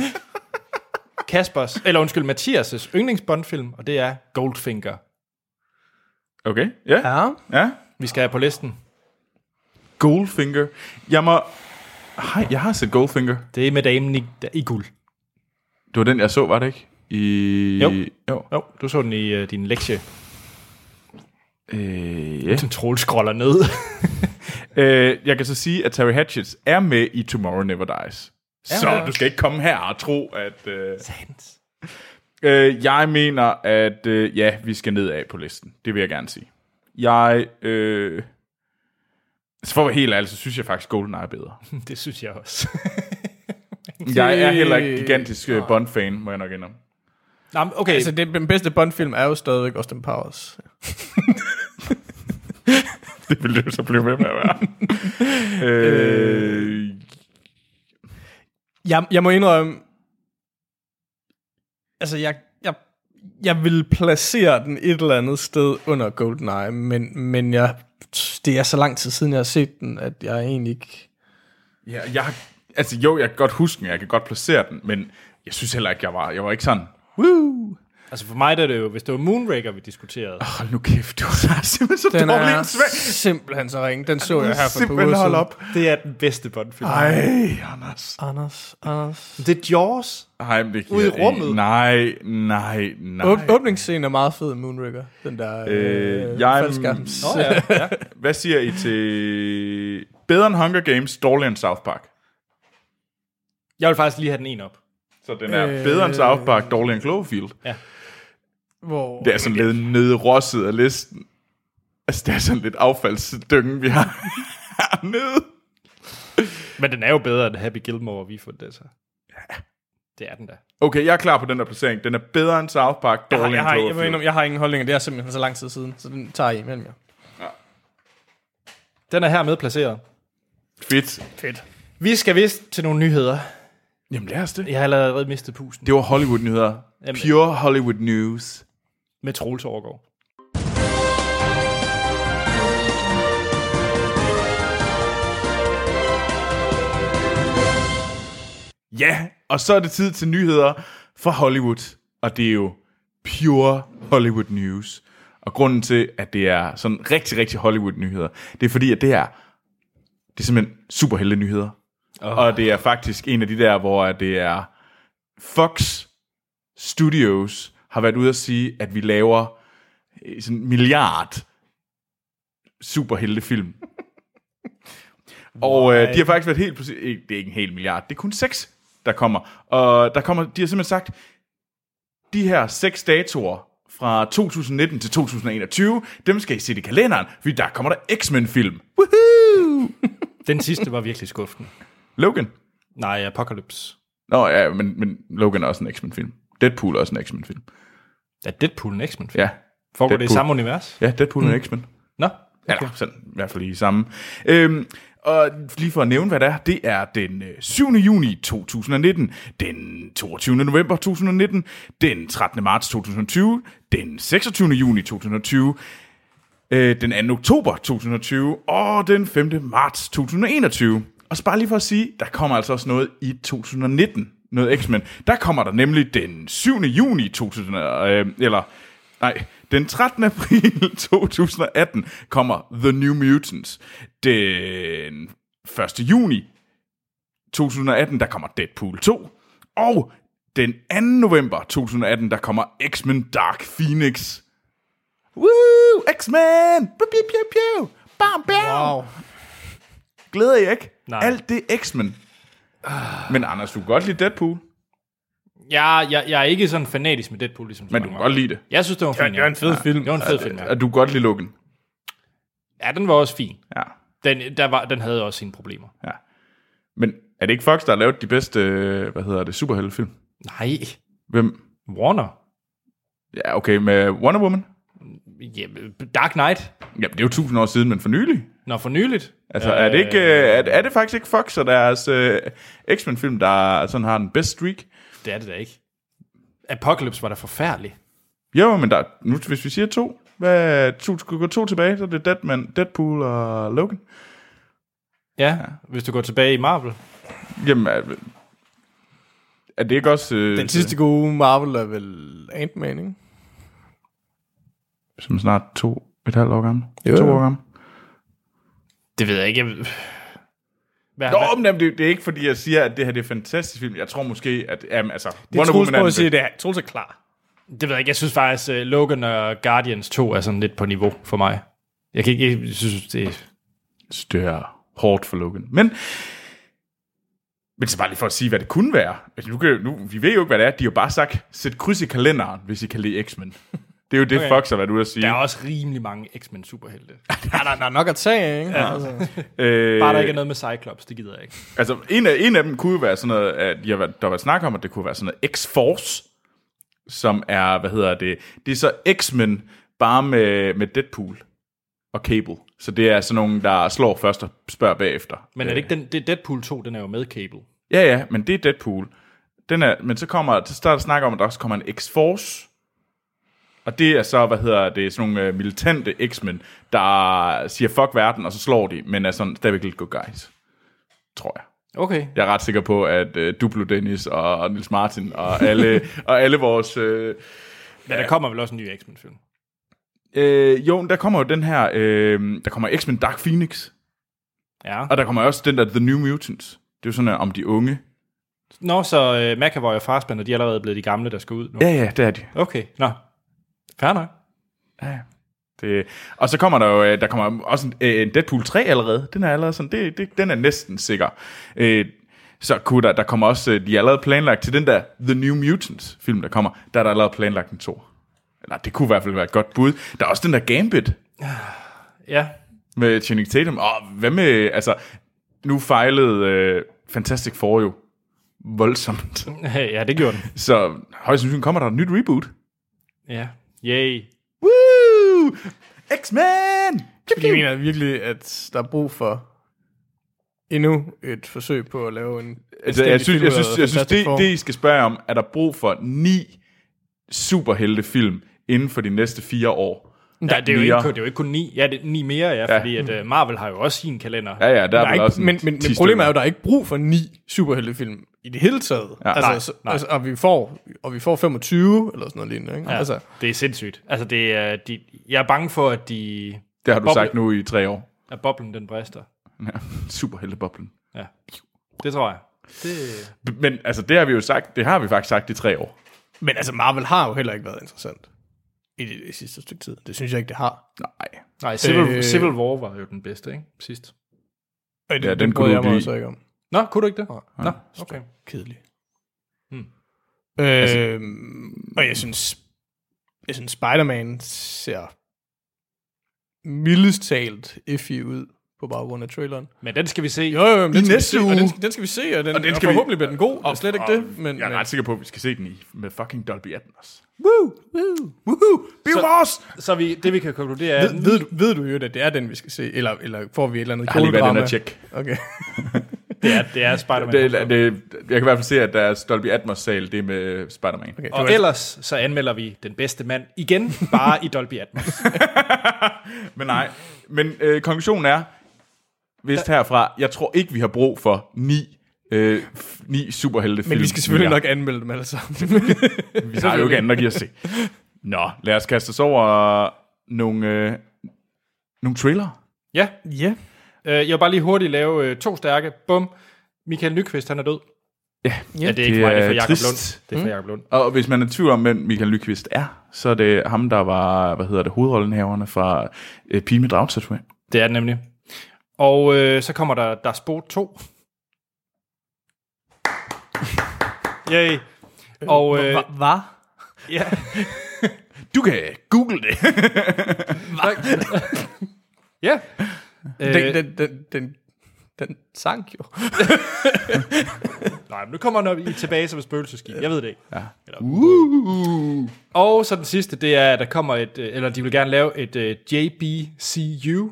Kaspers, eller undskyld, Mathias' yndlingsbondfilm, og det er Goldfinger. Okay, yeah. ja. ja. Vi skal have på listen. Goldfinger. Jeg må... Hej, jeg har set Goldfinger. Det er med damen i, i guld. Det var den, jeg så, var det ikke? I... Jo. jo, jo. Du så den i uh, din lektie. Øh, yeah. Den troldskroller ned. øh, jeg kan så sige, at Terry Hatchett er med i Tomorrow Never Dies. Ja, så ja. Du skal ikke komme her og tro, at... Øh, øh, jeg mener, at øh, ja, vi skal nedad på listen. Det vil jeg gerne sige. Jeg... Øh, så for at være helt ærlig, så synes jeg faktisk, GoldenEye er bedre. Det synes jeg også. Jeg er heller ikke gigantisk uh, Bond-fan, må jeg nok indrømme. Nå, okay. Altså, det, den bedste Bond-film er jo stadigvæk Austin Powers. Det ville jo så blive med med at være. øh... jeg, jeg må indrømme... Altså, jeg... Jeg vil placere den et eller andet sted under GoldenEye, men, men jeg, det er så lang tid siden, jeg har set den, at jeg egentlig ikke... Ja, jeg, altså jo, jeg kan godt huske den, jeg kan godt placere den, men jeg synes heller ikke, jeg var, jeg var ikke sådan... Woo! Altså for mig, der er det jo, hvis det var Moonraker, vi diskuterede... Åh, oh, nu kæft, du er simpelthen så den dårlig en svag. Simpelthen så ringe, den så den jeg her for på uger op. Det er den bedste Bond-film. Ej, Anders. Anders, Anders. Det er Jaws. Ej, men det ude i rummet. Nej, nej, nej. Åb- åbningsscenen er meget fed i Moonraker. Den der øh, øh, jeg, falskabens. Nå, ja, ja. Hvad siger I til... Bedre end Hunger Games, dårligere end South Park? Jeg vil faktisk lige have den en op. Så den er øh, bedre end South Park, dårligere end Cloverfield. Ja. Wow. Det er sådan lidt nedrosset af listen. Altså, det er sådan lidt affaldsdyngen, vi har hernede. Men den er jo bedre end Happy Gilmore, vi får det så. Ja. Det er den der. Okay, jeg er klar på den der placering. Den er bedre end South Park, dårligere end Cloverfield. Jeg, jeg, jeg, jeg har ingen holdninger, det er simpelthen så lang tid siden, så den tager I imellem jer. Ja. Den er hermed placeret. Fedt. Fedt. Vi skal vist til nogle nyheder. Jamen lad os det. Jeg har allerede mistet pusten. Det var Hollywood-nyheder. Pure Hollywood News. Med Troels Overgaard. Ja, og så er det tid til nyheder fra Hollywood. Og det er jo Pure Hollywood News. Og grunden til, at det er sådan rigtig, rigtig Hollywood-nyheder, det er fordi, at det er, det er simpelthen superhelte-nyheder. Oh. Og det er faktisk en af de der, hvor det er Fox Studios har været ude at sige, at vi laver sådan en milliard superheltefilm. Og øh, de har faktisk været helt... Det er ikke en hel milliard, det er kun seks, der kommer. Og der kommer, de har simpelthen sagt, de her seks datoer fra to tusind nitten til to tusind enogtyve, dem skal I sætte i kalenderen, fordi der kommer der X-Men-film. Woohoo! Den sidste var virkelig skuffende. Logan? Nej, Apocalypse. Nå ja, men, men Logan er også en X-Men-film. Deadpool er også en X-Men-film. Er Deadpool en X-Men-film? Ja. Foregår det i samme univers? Ja, Deadpool mm. er X-Men. Nå. Okay. Eller sådan, i hvert fald i samme. Øhm, og lige for at nævne, hvad det er, det er den syvende juni to tusind nitten, den toogtyvende november to tusind nitten, den trettende marts to tusind tyve, den seksogtyvende juni to tusind tyve, øh, den anden oktober to tusind tyve og den femte marts to tusind enogtyve. Og så bare lige for at sige, der kommer altså også noget i to tusind nitten, noget X-Men. Der kommer der nemlig den syvende juni to tusind, øh, eller nej, den trettende april to tusind atten kommer The New Mutants. Den første juni to tusind atten, der kommer Deadpool to. Og den anden november to tusind atten, der kommer X-Men Dark Phoenix. Woo! X-Men! Pew, pew, pew! Bam, bam! Wow. Glæder jeg ikke? Nej. Alt det X-Men. Men Anders, du kan godt lide Deadpool. Ja, jeg, jeg er ikke sådan fanatisk med Deadpool. Ligesom men du kan godt lide det. Jeg synes, det var fint. Det var en fed ja. film. Det var en fed ja, film, ja. Og du kan godt lide Logan. Ja, den var også fin. Ja. Den, der var, den havde også sine problemer. Ja. Men er det ikke Fox, der har lavet de bedste, hvad hedder det, superheltefilm? Nej. Hvem? Warner. Ja, okay, med Wonder Woman. Ja, Dark Knight. Ja, det er jo tusind år siden, men for nylig. Nå, for nyligt. Altså, øh, er, det ikke, er, er det faktisk ikke Fox og deres øh, X-Men-film, der sådan har den bedste streak? Det er det da ikke. Apocalypse var da forfærdelig. Jo, men der, nu, hvis vi siger to, hvad, to, skal gå to tilbage, så er det Deadman, Deadpool og Logan. Ja, ja, hvis du går tilbage i Marvel. Jamen, er, er det ikke også... Øh, den sidste gode Marvel er vel Ant-Man, ikke? Som snart to, et halvt år gammel. Jo, to år gammel. Det ved jeg ikke. Jeg... Hvad, Nå, hvad? Det, det er ikke, fordi jeg siger, at det her det er fantastisk film. Jeg tror måske, at... Jamen, altså, det er Troels på at sige, det er Troels er klar. Det ved jeg ikke. Jeg synes faktisk, uh, Logan og Guardians to er sådan lidt på niveau for mig. Jeg kan ikke... Jeg synes, det er hårdt for Logan. Men... Men så bare lige for at sige, hvad det kunne være. Nu, nu, vi ved jo ikke, hvad det er. De har jo bare sagt, sæt kryds i kalenderen, hvis I kan lide X-Men. Det er jo det, okay. Fox har været ude at sige. Der er også rimelig mange X-Men superhelte. Der er, der er nok at tage, ikke? Ja. Altså, øh, bare der ikke er noget med Cyclops, det gider jeg ikke. Altså, en af, en af dem kunne jo være sådan noget, at jeg var, der var snak om, at det kunne være sådan noget X-Force, som er, hvad hedder det, det er så X-Men, bare med, med Deadpool og Cable. Så det er sådan nogen, der slår først og spørger bagefter. Men er det ikke den, det Deadpool to, den er jo med Cable? Ja, ja, men det er Deadpool. Den er, men så kommer, så starter snak om, at der også kommer en X-Force, og det er så, hvad hedder det, sådan nogle militante X-Men, der siger fuck verden, og så slår de, men er sådan stadigvæk lidt good guys, tror jeg. Okay. Jeg er ret sikker på, at uh, Duplo Dennis og, og Niels Martin og alle, og alle vores... Uh, men der kommer vel også en ny X-Men-film? Øh, jo, der kommer jo den her, øh, der kommer X-Men Dark Phoenix, ja. Og der kommer også den der The New Mutants. Det er jo sådan uh, om de unge. Nå, så uh, McAvoy og Farsbender, de er allerede blevet de gamle, der skal ud nu. Ja, ja, det er de. Okay, nå. Fair nok. Ja, det, og så kommer der jo, der kommer også en, en Deadpool tre allerede. Den er allerede sådan, det, det, den er næsten sikker. Øh, så kunne der, der kommer også, de er allerede planlagt til den der The New Mutants film, der kommer. Der er der allerede planlagt en to. Eller det kunne i hvert fald være et godt bud. Der er også den der Gambit. Ja. Med Channing Tatum. Og hvad med, altså, nu fejlede øh, Fantastic Four jo voldsomt. Ja, det gjorde den. Så højst sandsynligt kommer der et nyt reboot. Ja. Yay. Woo! X-Men! Jeg mener virkelig, at der er brug for endnu et forsøg på at lave en... Altså, jeg synes, jeg synes, jeg synes det, det I skal spørge om, er der brug for ni superheltefilm inden for de næste fire år? Ja, det, er jo ikke, det er jo ikke kun ni. Ja, det er ni mere, ja, ja. Fordi at Marvel har jo også sin kalender. Ja, ja, der er, der er ikke, også men, men, men problemet er jo, der er ikke brug for ni superheltefilm i det hele taget. Ja. Altså, nej, så, nej. Altså, og, vi får, og vi får femogtyve, eller sådan noget lignende. Ikke? Ja, altså. Det er sindssygt. Altså, det er, de, jeg er bange for, at de... Det har du boble, sagt nu i tre år. At boblen, den brister. Ja, superhelteboblen. Ja, det tror jeg. Det... Men altså, det har vi jo sagt, det har vi faktisk sagt i tre år. Men altså, Marvel har jo heller ikke været interessant i det, det sidste stykke tid. Det synes jeg ikke, det har. Nej. Nej, Civil, øh, Civil War var jo den bedste, ikke? Sidst. Øh, det, ja, den, den kunne jeg mig så ikke om. Nå, kunne du ikke det? Nå, Nå okay. Kedelig. Hmm. Øh, altså, og jeg synes, jeg synes Spider-Man ser mildest talt iffy ud på baggrund af traileren. Men den skal vi se. Jo, jo, men den næste uge. Den, den skal vi se, og, den, og, den skal og forhåbentlig vi, bliver den god. Og, og slet ikke og, det. Men, jeg er men, ret sikker på, at vi skal se den i med fucking Dolby Atmos. Woo! Woo! Woo! Be så, så vi, det vi kan konkludere er... Ved, ved, du, ved du jo, at det er den, vi skal se? Eller, eller får vi et eller andet koledrama? Jeg har lige været den her tjek. Okay. Det er, det er Spider-Man. Det, det, det, jeg kan i hvert fald se, at der er Dolby Atmos-sal, det er med Spider-Man. Okay, og ellers så anmelder vi den bedste mand igen, bare i Dolby Atmos. Men nej. Men øh, konklusionen er, vist herfra, jeg tror ikke, vi har brug for ni, øh, ni superheltefilm. Men vi skal selvfølgelig nok anmelde dem alle sammen. Vi har jo ikke andet at give at se. Nå, lad os kaste os over nogle, øh, nogle trailer. Ja, ja. Jeg vil bare lige hurtigt lave to stærke. Bum. Michael Nyqvist, han er død. Ja, ja det er ikke mig, det er for Jakob Lund. Det er for Jakob Lund. Mm. Og hvis man er tvivl om, hvem Michael Nyqvist er, så er det ham, der var, hvad hedder det, hovedrollenhaverne fra øh, Pige med Dragsatue. Det er det nemlig. Og øh, så kommer der Das Boot to. Yay. Og... Øh, Hvad? Hva? Ja. Du kan google det. Ja. Den, den, den, den, den sank jo. Nej, men nu kommer han I tilbage som et spøgelseskib. Jeg ved det ikke. Ja. Uh. Og så den sidste, det er, at der kommer et, eller de vil gerne lave et uh, J B C U.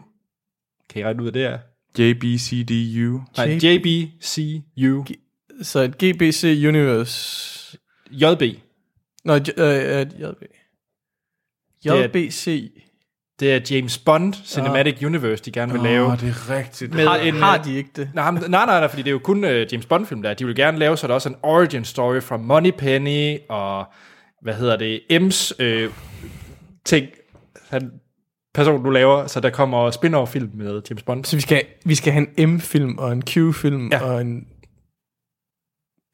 Kan I regne ud af det her? J B C D U. Nej, J B C U. G- så et G B C Universe. J B. Nå, j- øh, J B. J B C. Det er James Bond Cinematic oh. Universe, de gerne vil oh, lave. Det er rigtigt. Har, en, har de ikke det? Nej, nej, nej, nej, fordi det er jo kun uh, James Bond-film, der er. De vil gerne lave, så der også en origin story fra Moneypenny, og hvad hedder det, M's øh, ting, han, person, du laver, så der kommer spin-off-film med James Bond. Så vi skal, vi skal have en M-film, og en Q-film, ja. og en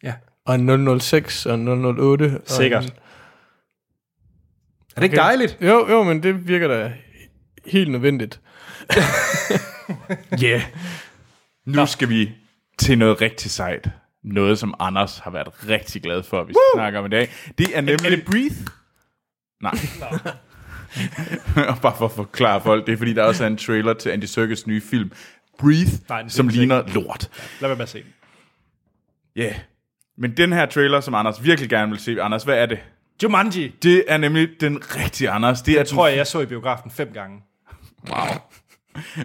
ja. og en nul nul seks, og en nul nul otte. Sikkert. Og en, er det ikke okay. dejligt? Jo, jo, men det virker da helt nødvendigt. Ja. Yeah. Nu Nå. skal vi til noget rigtig sejt. Noget, som Anders har været rigtig glad for, at vi Woo! snakker om i dag. Det er nemlig... Er det Breathe? Nej. Og bare for at forklare folk, det er fordi, der også er en trailer til Andy Serkis' nye film, Breathe, Nej, som ligner ikke. lort. Lad mig bare se den. Ja, yeah. Men den her trailer, som Anders virkelig gerne vil se, Anders, hvad er det? Jumanji. Det er nemlig den rigtige Anders. Det jeg er tror, jeg, jeg så i biografen fem gange. Wow.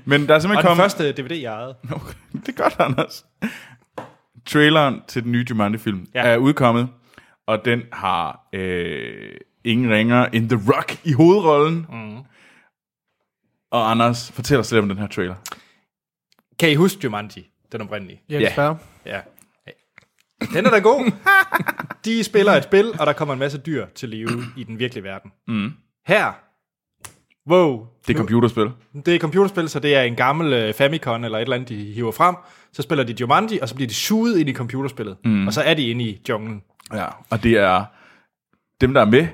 Men der er simpelthen og kommet... den første D V D, jeg ejede. Okay, det er godt, Anders. Traileren til den nye Jumanji-film ja. er udkommet, og den har øh, ingen ringer end The Rock i hovedrollen. Mm. Og Anders, fortæl os lidt om den her trailer. Kan I huske Jumanji, den oprindelige? Ja, desværre. Ja. Den er da god. De spiller et spil, og der kommer en masse dyr til live i den virkelige verden. Mm. Her. Wow. Det er computerspil. Det er computerspil, så det er en gammel Famicom eller et eller andet, de hiver frem. Så spiller de Jumanji, og så bliver de suget ind i computerspillet. Mm. Og så er de inde i junglen. Ja, og det er dem, der er med,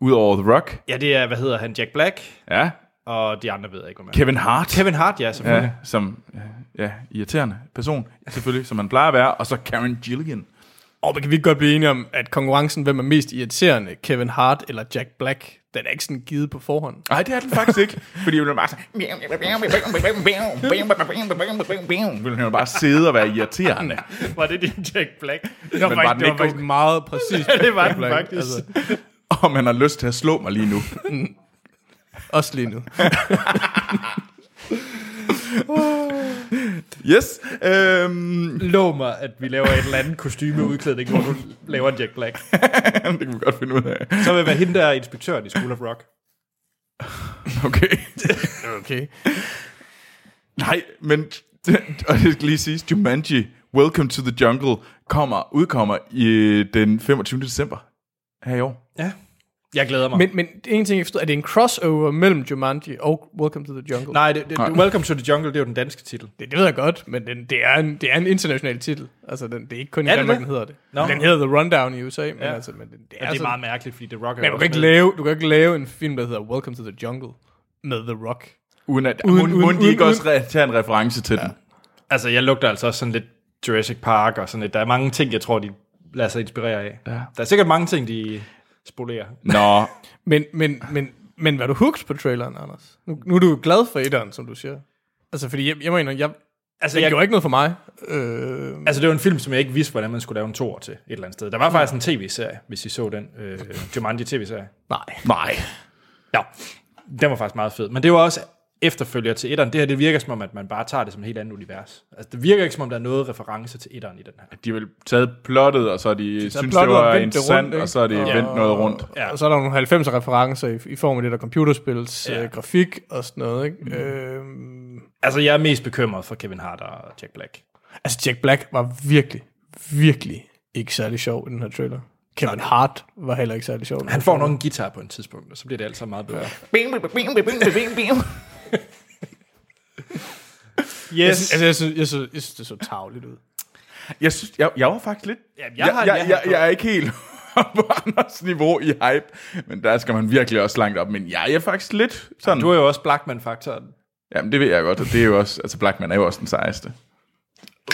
ud over The Rock. Ja, det er, hvad hedder han, Jack Black. Ja. Og de andre ved jeg ikke, om jeg Kevin Hart. Kevin Hart, ja, selvfølgelig. Ja, som ja, irriterende person, selvfølgelig, som han plejer at være. Og så Karen Gillian. Og kan vi godt blive enige om, at konkurrencen, hvem er mest irriterende, Kevin Hart eller Jack Black, den er ikke sådan givet på forhånd. Nej, det er den faktisk ikke. Fordi hun bare sådan... hun ville bare sidde og være irriterende. Var det din Jack Black? Det var, var, det var faktisk meget præcis. Ja, det var Jack den Black, faktisk. Altså. Og man har lyst til at slå mig lige nu. Også lige nu. Yes. Øhm. Lov mig, at vi laver et eller andet kostymeudklædning, hvor du laver en Jack Black. Det kan vi godt finde ud af. Så vil jeg være hende, der er inspektøren i School of Rock. Okay. Okay. Nej, men... og det skal lige siges, Jumanji, Welcome to the Jungle, kommer, udkommer i den femogtyvende december her i år. Ja. Jeg glæder mig. Men, men en ting, jeg forstår, er det en crossover mellem Jumanji og Welcome to the Jungle? Nej, det, det, Nej. Welcome to the Jungle, det er jo den danske titel. Det, det ved jeg godt, men den, det, er en, det er en international titel. Altså, den, det er ikke kun ja, i Danmark, den hedder det. No. Den hedder The Rundown i U S A, men, ja. altså, men den, det er, det er sådan, meget mærkeligt, fordi The Rock er... Men du kan, ikke lave, du kan ikke lave en film, der hedder Welcome to the Jungle med The Rock. Uden at de ikke også re- tager en reference til ja. den. Altså, jeg lugter altså også sådan lidt Jurassic Park og sådan lidt. Der er mange ting, jeg tror, de lader sig inspirere af. Ja. Der er sikkert mange ting, de... spolere. Nå. men, men, men, men var du hooked på traileren, Anders? Nu, nu er du glad for etteren, som du siger. Altså, fordi jeg, jeg må indrømme, jeg, altså, jeg gjorde ikke noget for mig. Øh... Altså, det var en film, som jeg ikke vidste, hvordan man skulle lave en toer til et eller andet sted. Der var faktisk en tv-serie, hvis I så den. Øh, Jumanji tv-serie. Nej. Nej. Ja, den var faktisk meget fed. Men det var også efterfølger til etteren. Det her, det virker som om, at man bare tager det som et helt andet univers. Altså, det virker ikke som om, der er noget reference til etteren i den her. De har vel taget plottet, og så er de, de synes, det var interessant, rundt, og så er de ja, vendt noget rundt. Ja. Og så er der nogle halvfemser referencer i, i form af det der computerspils ja. øh, grafik og sådan noget, ikke? Mm. Øhm. Altså, jeg er mest bekymret for Kevin Hart og Jack Black. Altså, Jack Black var virkelig, virkelig ikke særlig sjov i den her trailer. Kevin Hart var heller ikke særlig sjov. Han får nok en guitar på et tidspunkt, og så bliver det altså meget bedre. Yes. Jeg synes, altså, jeg synes, jeg synes, jeg synes det så tarveligt ud. Jeg synes, jeg, jeg var faktisk lidt. Jamen, jeg, har, jeg, jeg, jeg, jeg er ikke helt på Anders niveau i hype, men der skal man virkelig også langt op. Men jeg er faktisk lidt sådan. Jamen, du er jo også Blackman-faktoren. Jamen det ved jeg godt, og det er jo også. Altså Blackman er jo også den sejeste.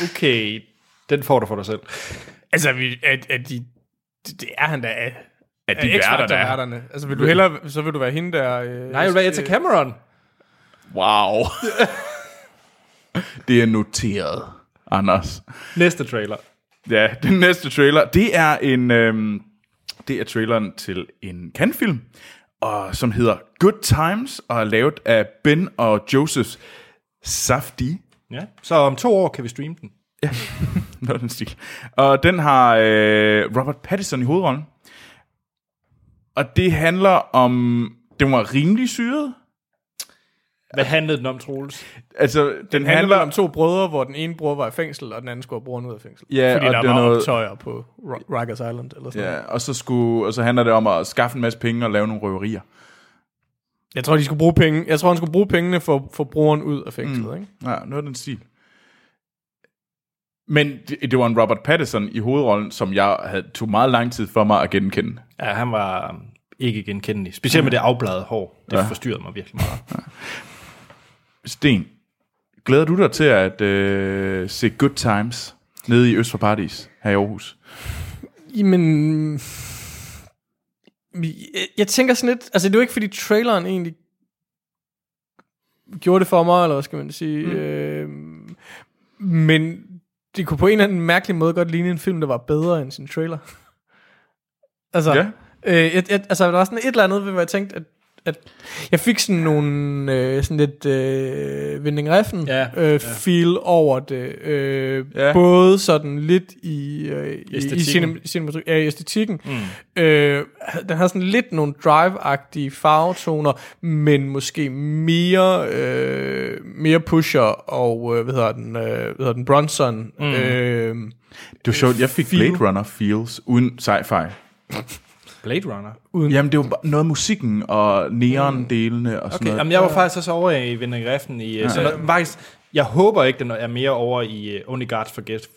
Okay, den får du for dig selv. Altså at, at de, det er han der af. At de værter der er. Altså vil du hellere, så vil du være hende der. Øh, Nej, jeg vil være Etta Cameron. Wow. Det er noteret, Anders. Næste trailer. Ja, den næste trailer, det er en øhm, det er traileren til en Cannes-film, og som hedder Good Times og er lavet af Ben og Joseph Safdie. Ja, så om to år kan vi streame den. Ja, det er den stil. Og den har øh, Robert Pattinson i hovedrollen. Og det handler om, den var rimelig syret. Hvad handlede den om, Troels? Altså, den, den handler, handler om to brødre, hvor den ene bror var i fængsel, og den anden skulle have broren ud af fængsel. Ja, fordi og der var noget... optøjer på Rikers Island eller sådan ja, noget. Og så, skulle, og så handler det om at skaffe en masse penge og lave nogle røverier. Jeg tror, de skulle bruge penge. Jeg tror, han skulle bruge pengene for, for broren ud af fængslet, mm. ikke? Ja, noget af den stil. Men det, det var en Robert Pattinson i hovedrollen, som jeg havde tog meget lang tid for mig at genkende. Ja, han var ikke genkendelig. Specielt med det afbladede hår. Det ja. forstyrrede mig virkelig meget. Ja. Sten, glæder du dig til at øh, se Good Times nede i Øst for Paradis her i Aarhus? Jamen, Jeg, jeg tænker sådan lidt, altså det er jo ikke fordi traileren egentlig gjorde det for mig, eller hvad skal man sige, mm. øh, men det kunne på en eller anden mærkelig måde godt ligne en film, der var bedre end sin trailer. altså, yeah. øh, jeg, jeg, altså, der var sådan et eller andet, hvor jeg tænkte, at, at jeg fik sådan nogle, øh, sådan lidt øh, Winding Refn yeah. øh, feel yeah. over det, øh, yeah. både sådan lidt i, øh, i cinematografi, ja, i æstetikken, mm. øh, den har sådan lidt nogle Drive-agtige farvetoner, men måske mere, øh, mere Pusher og, øh, hvad hedder den, øh, hvad hedder den, Bronson. Mm. Øh, det var sjovt, jeg fik feel. Blade Runner feels, uden sci-fi. Blade Runner? Uden... Jamen, det var noget musikken og neon-delene og sådan okay. noget. Jamen, jeg var faktisk også over i Winding Refn. I, ja. Så faktisk, jeg håber ikke, den er mere over i uh, Only Gods Forget.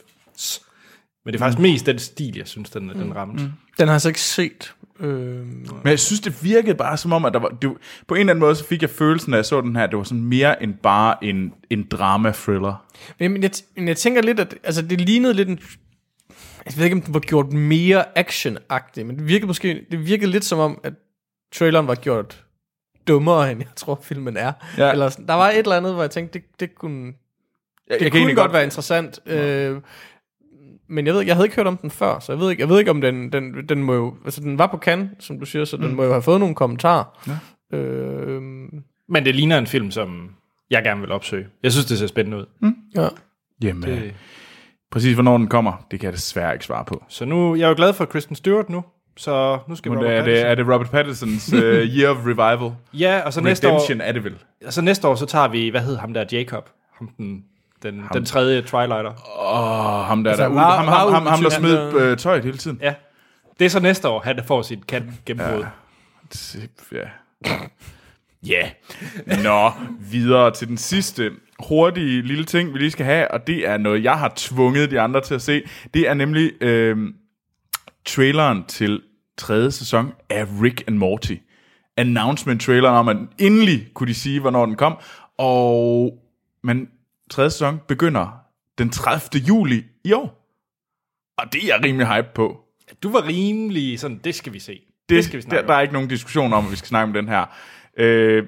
Men det er faktisk mm. mest den stil, jeg synes, den, mm. den ramte. Mm. Den har jeg så ikke set. Øh... Men jeg synes, det virkede bare som om, at der var... Det, på en eller anden måde, så fik jeg følelsen, at jeg så den her, det var sådan mere end bare en, en drama-thriller. Men jeg, men jeg tænker lidt, at altså, det lignede lidt en... Jeg ved ikke, om den var gjort mere action-agtig, men det virkede, måske, det virkede lidt som om, at traileren var gjort dummere, end jeg tror, filmen er. Ja. Eller sådan, der var et eller andet, hvor jeg tænkte, det, det kunne, ja, det kunne godt, godt være interessant. Ja. Øh, men jeg ved, jeg havde ikke hørt om den før, så jeg ved ikke, jeg ved ikke om den, den, den må jo, altså den var på Cannes, som du siger, så den mm. må jo have fået nogle kommentarer. Ja. Øh, men det ligner en film, som jeg gerne vil opsøge. Jeg synes, det ser spændende ud. Mm. Ja. Jamen... Det, præcis, hvornår den kommer, det kan jeg desværre ikke svare på. Så nu, jeg er jo glad for Kristen Stewart nu, så nu skal vi Robert er det, er det Robert Pattinsons uh, Year of Revival? Ja, og så næste år... Redemption er det vel. Og så næste år, så tager vi, hvad hed ham der, Jacob? Ham den, den, ham. den tredje Twilighter. Åh, oh, ham der, altså, der, der, ham, ham, ham, ham, der smed uh, tøjet hele tiden. Ja, det er så næste år, han der får sit kat gennembrud. Ja, ja. Ja, yeah. Nå, videre til den sidste hurtige lille ting, vi lige skal have, og det er noget, jeg har tvunget de andre til at se. Det er nemlig øh, traileren til tredje sæson af Rick and Morty. Announcement-traileren om, at endelig kunne de sige, hvornår den kom. Og men tredje sæson begynder den tredivte juli i år. Og det er jeg rimelig hype på. Du var rimelig sådan, det skal vi se. Det, det skal vi snakke der, der er ikke nogen diskussion om, at vi skal snakke om den her. Øh,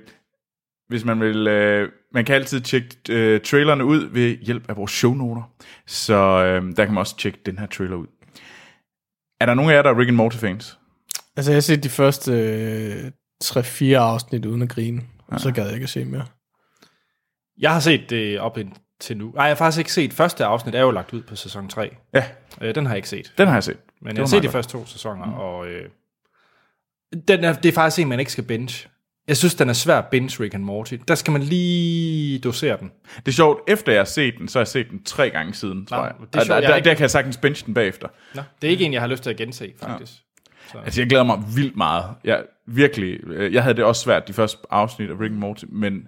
hvis man vil øh, man kan altid tjekke øh, trailerne ud ved hjælp af vores shownoter, så øh, der kan man også tjekke den her trailer ud. Er der nogen af jer, der er Rick and Morty fans? Altså jeg har set de første øh, tre fire afsnit uden at grine, ja. Så gad jeg ikke at se mere. Jeg har set det øh, op indtil nu. Nej, jeg har faktisk ikke set første afsnit, er jo lagt ud på sæson tre. Ja. øh, Den har jeg ikke set. Den har jeg set. Men det jeg har set de første to sæsoner mm. Og øh, den er, det er faktisk en, man ikke skal binge. Jeg synes, den er svær at binge, Rick and Morty. Der skal man lige dosere den. Det er sjovt, efter jeg har set den, så har jeg set den tre gange siden, tror jeg. Det er sjovt, der, jeg der, ikke... der kan jeg sagtens binge den bagefter. Nå, det er ikke en, jeg har lyst til at gense, faktisk. Ja. Altså, jeg glæder mig vildt meget. Jeg, virkelig, jeg havde det også svært, de første afsnit af Rick and Morty, men,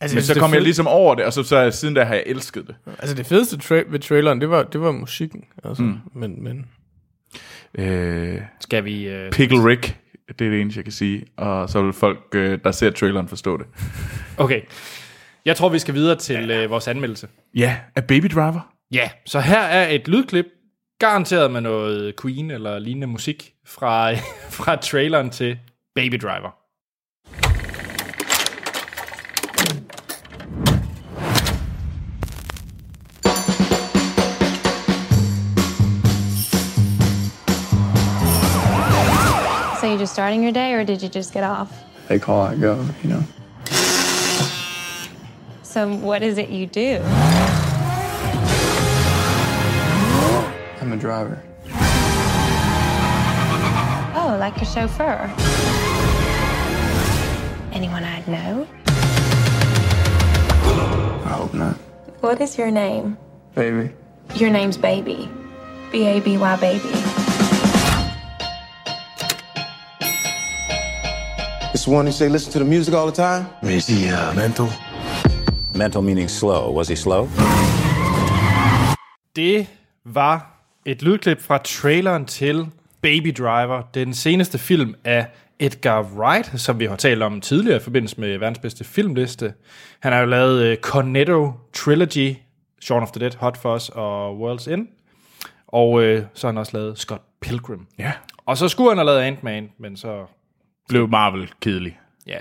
altså, men så kom fed... jeg ligesom over det, og så, så jeg, siden da har jeg elsket det. Altså, det fedeste tra- ved traileren, det var, det var musikken. Altså. Mm. Men, men... Øh... Skal vi... Øh... Pickle Rick... Det er det eneste, jeg kan sige. Og så vil folk, der ser traileren, forstå det. Okay. Jeg tror, vi skal videre til ja. øh, vores anmeldelse. Ja, af Baby Driver. Ja, så her er et lydklip, garanteret med noget Queen eller lignende musik, fra, fra traileren til Baby Driver. You just starting your day, or did you just get off? They call, I go, you know. So what is it you do? I'm a driver. Oh, like a chauffeur. Anyone I'd know? I hope not. What is your name? Baby. Your name's Baby. B A B Y, Baby. It's the one who say listen to the music all the time. Is he uh, mental? Mental meaning slow. Was he slow? Det var et lydklip fra traileren til Baby Driver, den seneste film af Edgar Wright, som vi har talt om tidligere i forbindelse med verdens bedste filmliste. Han har jo lavet uh, Cornetto Trilogy, Shaun of the Dead, Hot Fuzz og World's End. Og uh, så har han også lavet Scott Pilgrim. Ja. Yeah. Og så skulle han have lavet Ant-Man, men så... blev Marvel kedelig. Ja.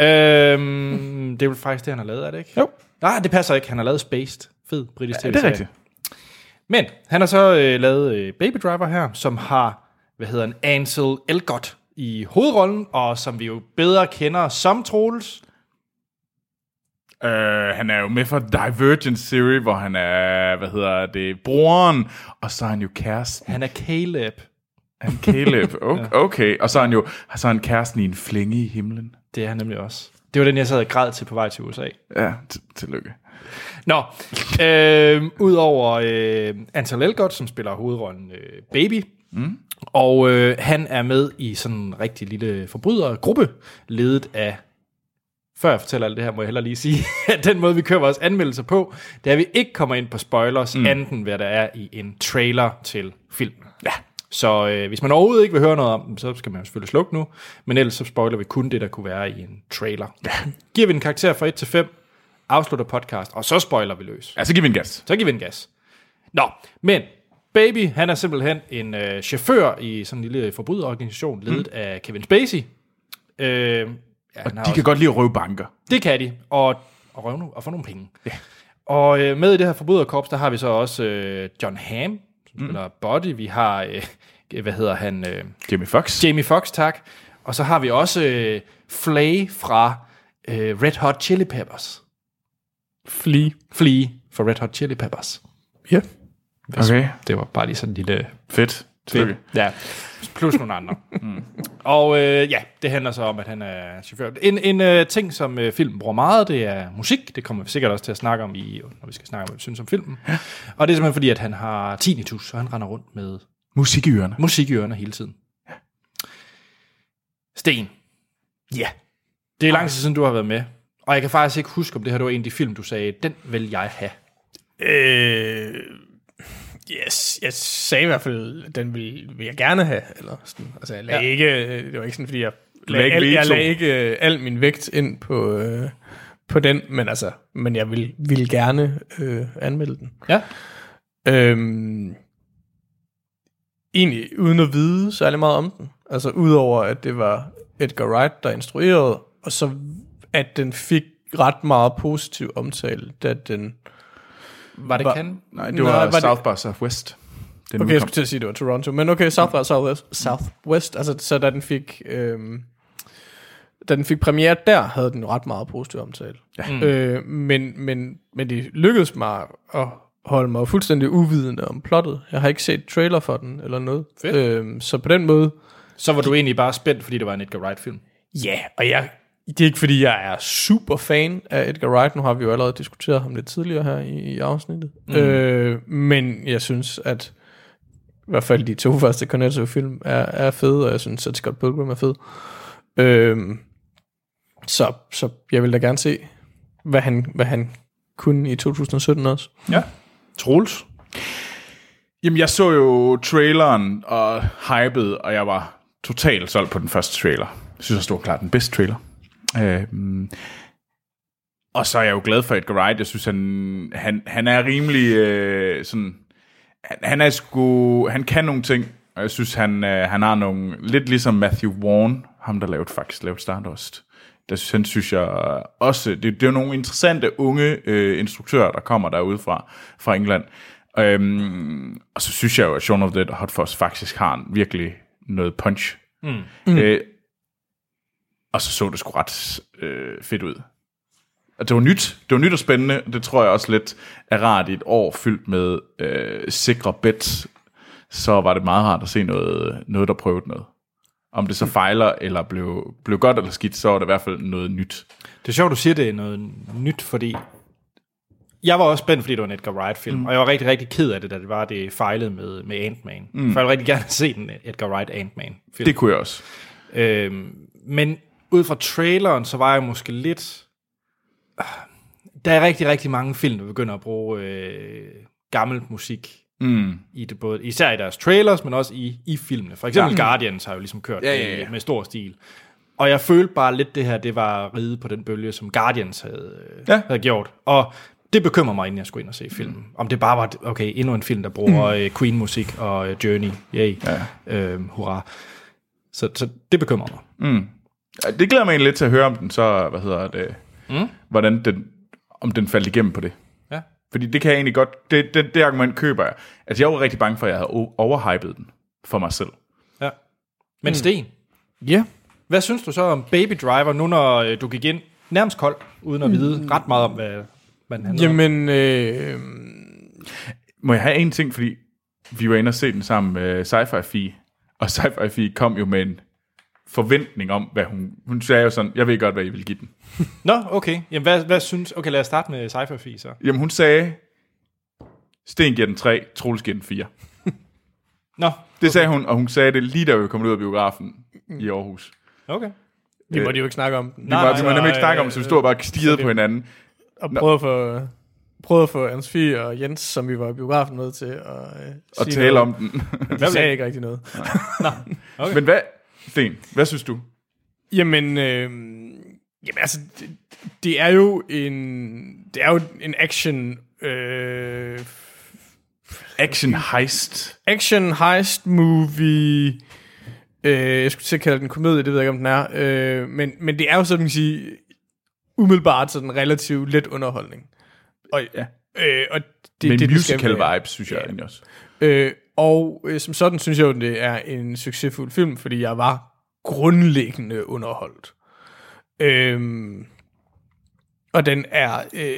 Øhm, det er vel faktisk det, han har lavet, er det ikke? Jo. Nej, det passer ikke. Han har lavet Spaced. Fed britisk tv-serie. Ja, det er rigtigt. Men han har så øh, lavet øh, Baby Driver her, som har, hvad hedder han, Ansel Elgort i hovedrollen, og som vi jo bedre kender som Troels. Uh, han er jo med for Divergent-serie, hvor han er, hvad hedder det, broren, og så er han jo kæresten. Han er Caleb. Han Caleb, okay. okay. Og så er han jo så er han kæresten i en flænge i himlen. Det er han nemlig også. Det var den, jeg sad og græd til på vej til U S A. Ja, t- tillykke. Nå, øh, udover øh, Ansel Elgort, som spiller hovedrollen øh, Baby, mm. og øh, han er med i sådan en rigtig lille forbrydergruppe, ledet af... Før jeg fortæller alt det her, må jeg hellere lige sige, at den måde, vi kører vores anmeldelser på, det er, at vi ikke kommer ind på spoilers, mm. anden hvad der er i en trailer til filmen. Ja. Så øh, hvis man overhovedet ikke vil høre noget om dem, så skal man jo selvfølgelig slukke nu, men ellers så spoiler vi kun det, der kunne være i en trailer. Ja. Giver vi en karakter fra et til fem, afslutter podcast, og så spoiler vi løs. Ja, så giver vi en gas. Så giver vi en gas. Nå, men Baby, han er simpelthen en øh, chauffør i sådan en lille forbryderorganisation, ledet mm. af Kevin Spacey. Øh... Ja, og de kan også... godt lide at røve banker. Det kan de, og, og, røve no- og få nogle penge. Ja. Og øh, med i det her forbryderkorps, der har vi så også øh, John Hamm, som mm. spiller Buddy. Vi har, øh, hvad hedder han? Øh, Jamie Foxx. Jamie Foxx, tak. Og så har vi også øh, Flay fra øh, Red Hot Chili Peppers. Flea. Flea fra Red Hot Chili Peppers. Ja. Yeah. Okay. Det var bare lige sådan en lille... Fedt. Tillykke. Ja, plus nogle andre. mm. Og øh, ja, det handler så om, at han er chauffør. En, en øh, ting, som øh, filmen bruger meget, det er musik. Det kommer vi sikkert også til at snakke om, i, når vi skal snakke om, hvad vi synes om filmen. Ja. Og det er simpelthen fordi, at han har tinnitus, og han render rundt med... Musik i ørerne. Musik i ørerne hele tiden. Ja. Sten. Ja. Det er lang tid siden, du har været med. Og jeg kan faktisk ikke huske, om det her det var en af de film, du sagde, den vil jeg have. Øh... Yes, jeg sagde i hvert fald, den vil, vil jeg gerne have, eller sådan. Altså, jeg lagde ja. ikke, det var ikke sådan, fordi jeg lagde, al, jeg lagde ikke al min vægt ind på, øh, på den, men altså, men jeg ville, ville gerne øh, anmelde den. Ja. Øhm, egentlig, uden at vide særlig meget om den. Altså, udover at det var Edgar Wright, der instruerede, og så at den fik ret meget positiv omtale, da den... Var det Cannes? Nej, det var, var South by Southwest. Den okay, jeg skulle til at sige, det var Toronto, men okay, South by Southwest, Southwest altså så da den fik, øhm, da den fik premiere der, havde den jo ret meget positiv omtale. Ja. Mm. Øh, men, men, men det lykkedes mig at holde mig fuldstændig uvidende om plottet. Jeg har ikke set trailer for den eller noget. Øh, så på den måde... Så var du egentlig bare spændt, fordi det var en Edgar Wright-film? Ja, yeah, og jeg... Det er ikke, fordi jeg er super fan af Edgar Wright. Nu har vi jo allerede diskuteret ham lidt tidligere her i, i afsnittet. Mm. Øh, men jeg synes, at i hvert fald de to første Cornetto-film er, er fede, og jeg synes, at Scott Pilgrim er fed. Øh, så, så jeg vil da gerne se, hvad han, hvad han kunne i to tusind sytten også. Ja. Troels? Jamen, jeg så jo traileren og hypede, og jeg var totalt solgt på den første trailer. Jeg synes, at stod klart den bedste trailer. Øhm. Og så er jeg jo glad for Edgar Wright. Jeg synes han han han er rimelig øh, sådan han, han er sgu han kan nogle ting. Og jeg synes han øh, han har nogle lidt ligesom Matthew Vaughn, ham der lavede faktisk lavede Stardust. Der synes han synes jeg også det, det er nogle interessante unge øh, instruktører der kommer derude fra fra England. Øhm, og så synes jeg jo at Shaun of the Dead og Hot Fuzz faktisk har en, virkelig noget punch. Mm. Mm. Øh, Og så så det sgu ret øh, fedt ud. Og det var nyt. Det var nyt og spændende. Det tror jeg også lidt er rart i et år fyldt med øh, sikre bets. Så var det meget rart at se noget, noget der prøvede noget. Om det så fejler, eller blev, blev godt eller skidt, så var det i hvert fald noget nyt. Det er sjovt, du siger, det er noget nyt, fordi... Jeg var også spændt, fordi det var en Edgar Wright-film, mm. og jeg var rigtig, rigtig ked af det, da det var det fejlede med, med Ant-Man. Mm. For jeg ville rigtig gerne se den Edgar Wright-Ant-Man-film. Det kunne jeg også. Øhm, men... Ud fra traileren, så var jeg måske lidt... Der er rigtig, rigtig mange film, der begynder at bruge øh, gammel musik. Mm. I det, både, især i deres trailers, men også i, i filmene. For eksempel ja. Guardians har jo ligesom kørt ja, ja, ja. Med, med stor stil. Og jeg følte bare lidt det her, det var at ride på den bølge, som Guardians havde, ja. havde gjort. Og det bekymrer mig, inden jeg skulle ind og se filmen. Om det bare var, okay, endnu en film, der bruger mm. Queen-musik og Journey. Yay. Ja. Øhm, hurra. Så, så det bekymrer mig. Mm. Det glæder mig lidt til at høre om den, så, hvad hedder det, mm. hvordan den, om den faldt igennem på det. Ja. Fordi det kan jeg egentlig godt, det, det, det argument køber jeg. Altså, jeg var rigtig bange for, at jeg havde overhypet den for mig selv. Ja. Men mm. Sten, yeah. hvad synes du så om Baby Driver, nu når du gik ind nærmest kold, uden at vide mm. ret meget om, hvad, hvad den handler Jamen, øh, må jeg have en ting, fordi vi var inde og se den sammen med Sci-Fi Fee, og Sci-Fi Fee kom jo med en forventning om, hvad hun... Hun sagde jo sådan, jeg ved godt, hvad I vil give den. Nå, okay. Jamen, hvad, hvad synes... Okay, lad os starte med Sci-Fi Fee, så. Jamen, hun sagde, Sten giver den tre, Troels giver den fire. Nå. Okay. Det sagde hun, og hun sagde det lige da vi kom ud af biografen mm. i Aarhus. Okay. Vi måtte jo ikke snakke om. Vi nej, måtte nej, nej, ikke snakke nej, om, så vi stod bare stirrede på hinanden. Og prøvede for prøvede at få Anne-Sophie og Jens, som vi var i biografen med til, og, øh, og tale noget om den. De sagde ikke rigtig noget. Nej. Okay. Men hvad, Sten, hvad synes du? Jamen, øh, jamen altså, det, det er jo en, det er jo en action, øh, action heist, action heist movie. Jeg skulle til at kalde den komedie, det ved jeg ikke, om den er. Øh, men, men det er jo sådan, man kan sige, umiddelbart sådan relativt let underholdning. Og, ja. øh, og det, men det, musical vibes, synes jeg egentlig også. Øh, og øh, som sådan, synes jeg jo, det er en succesfuld film, fordi jeg var grundlæggende underholdt. Øh, og den er øh,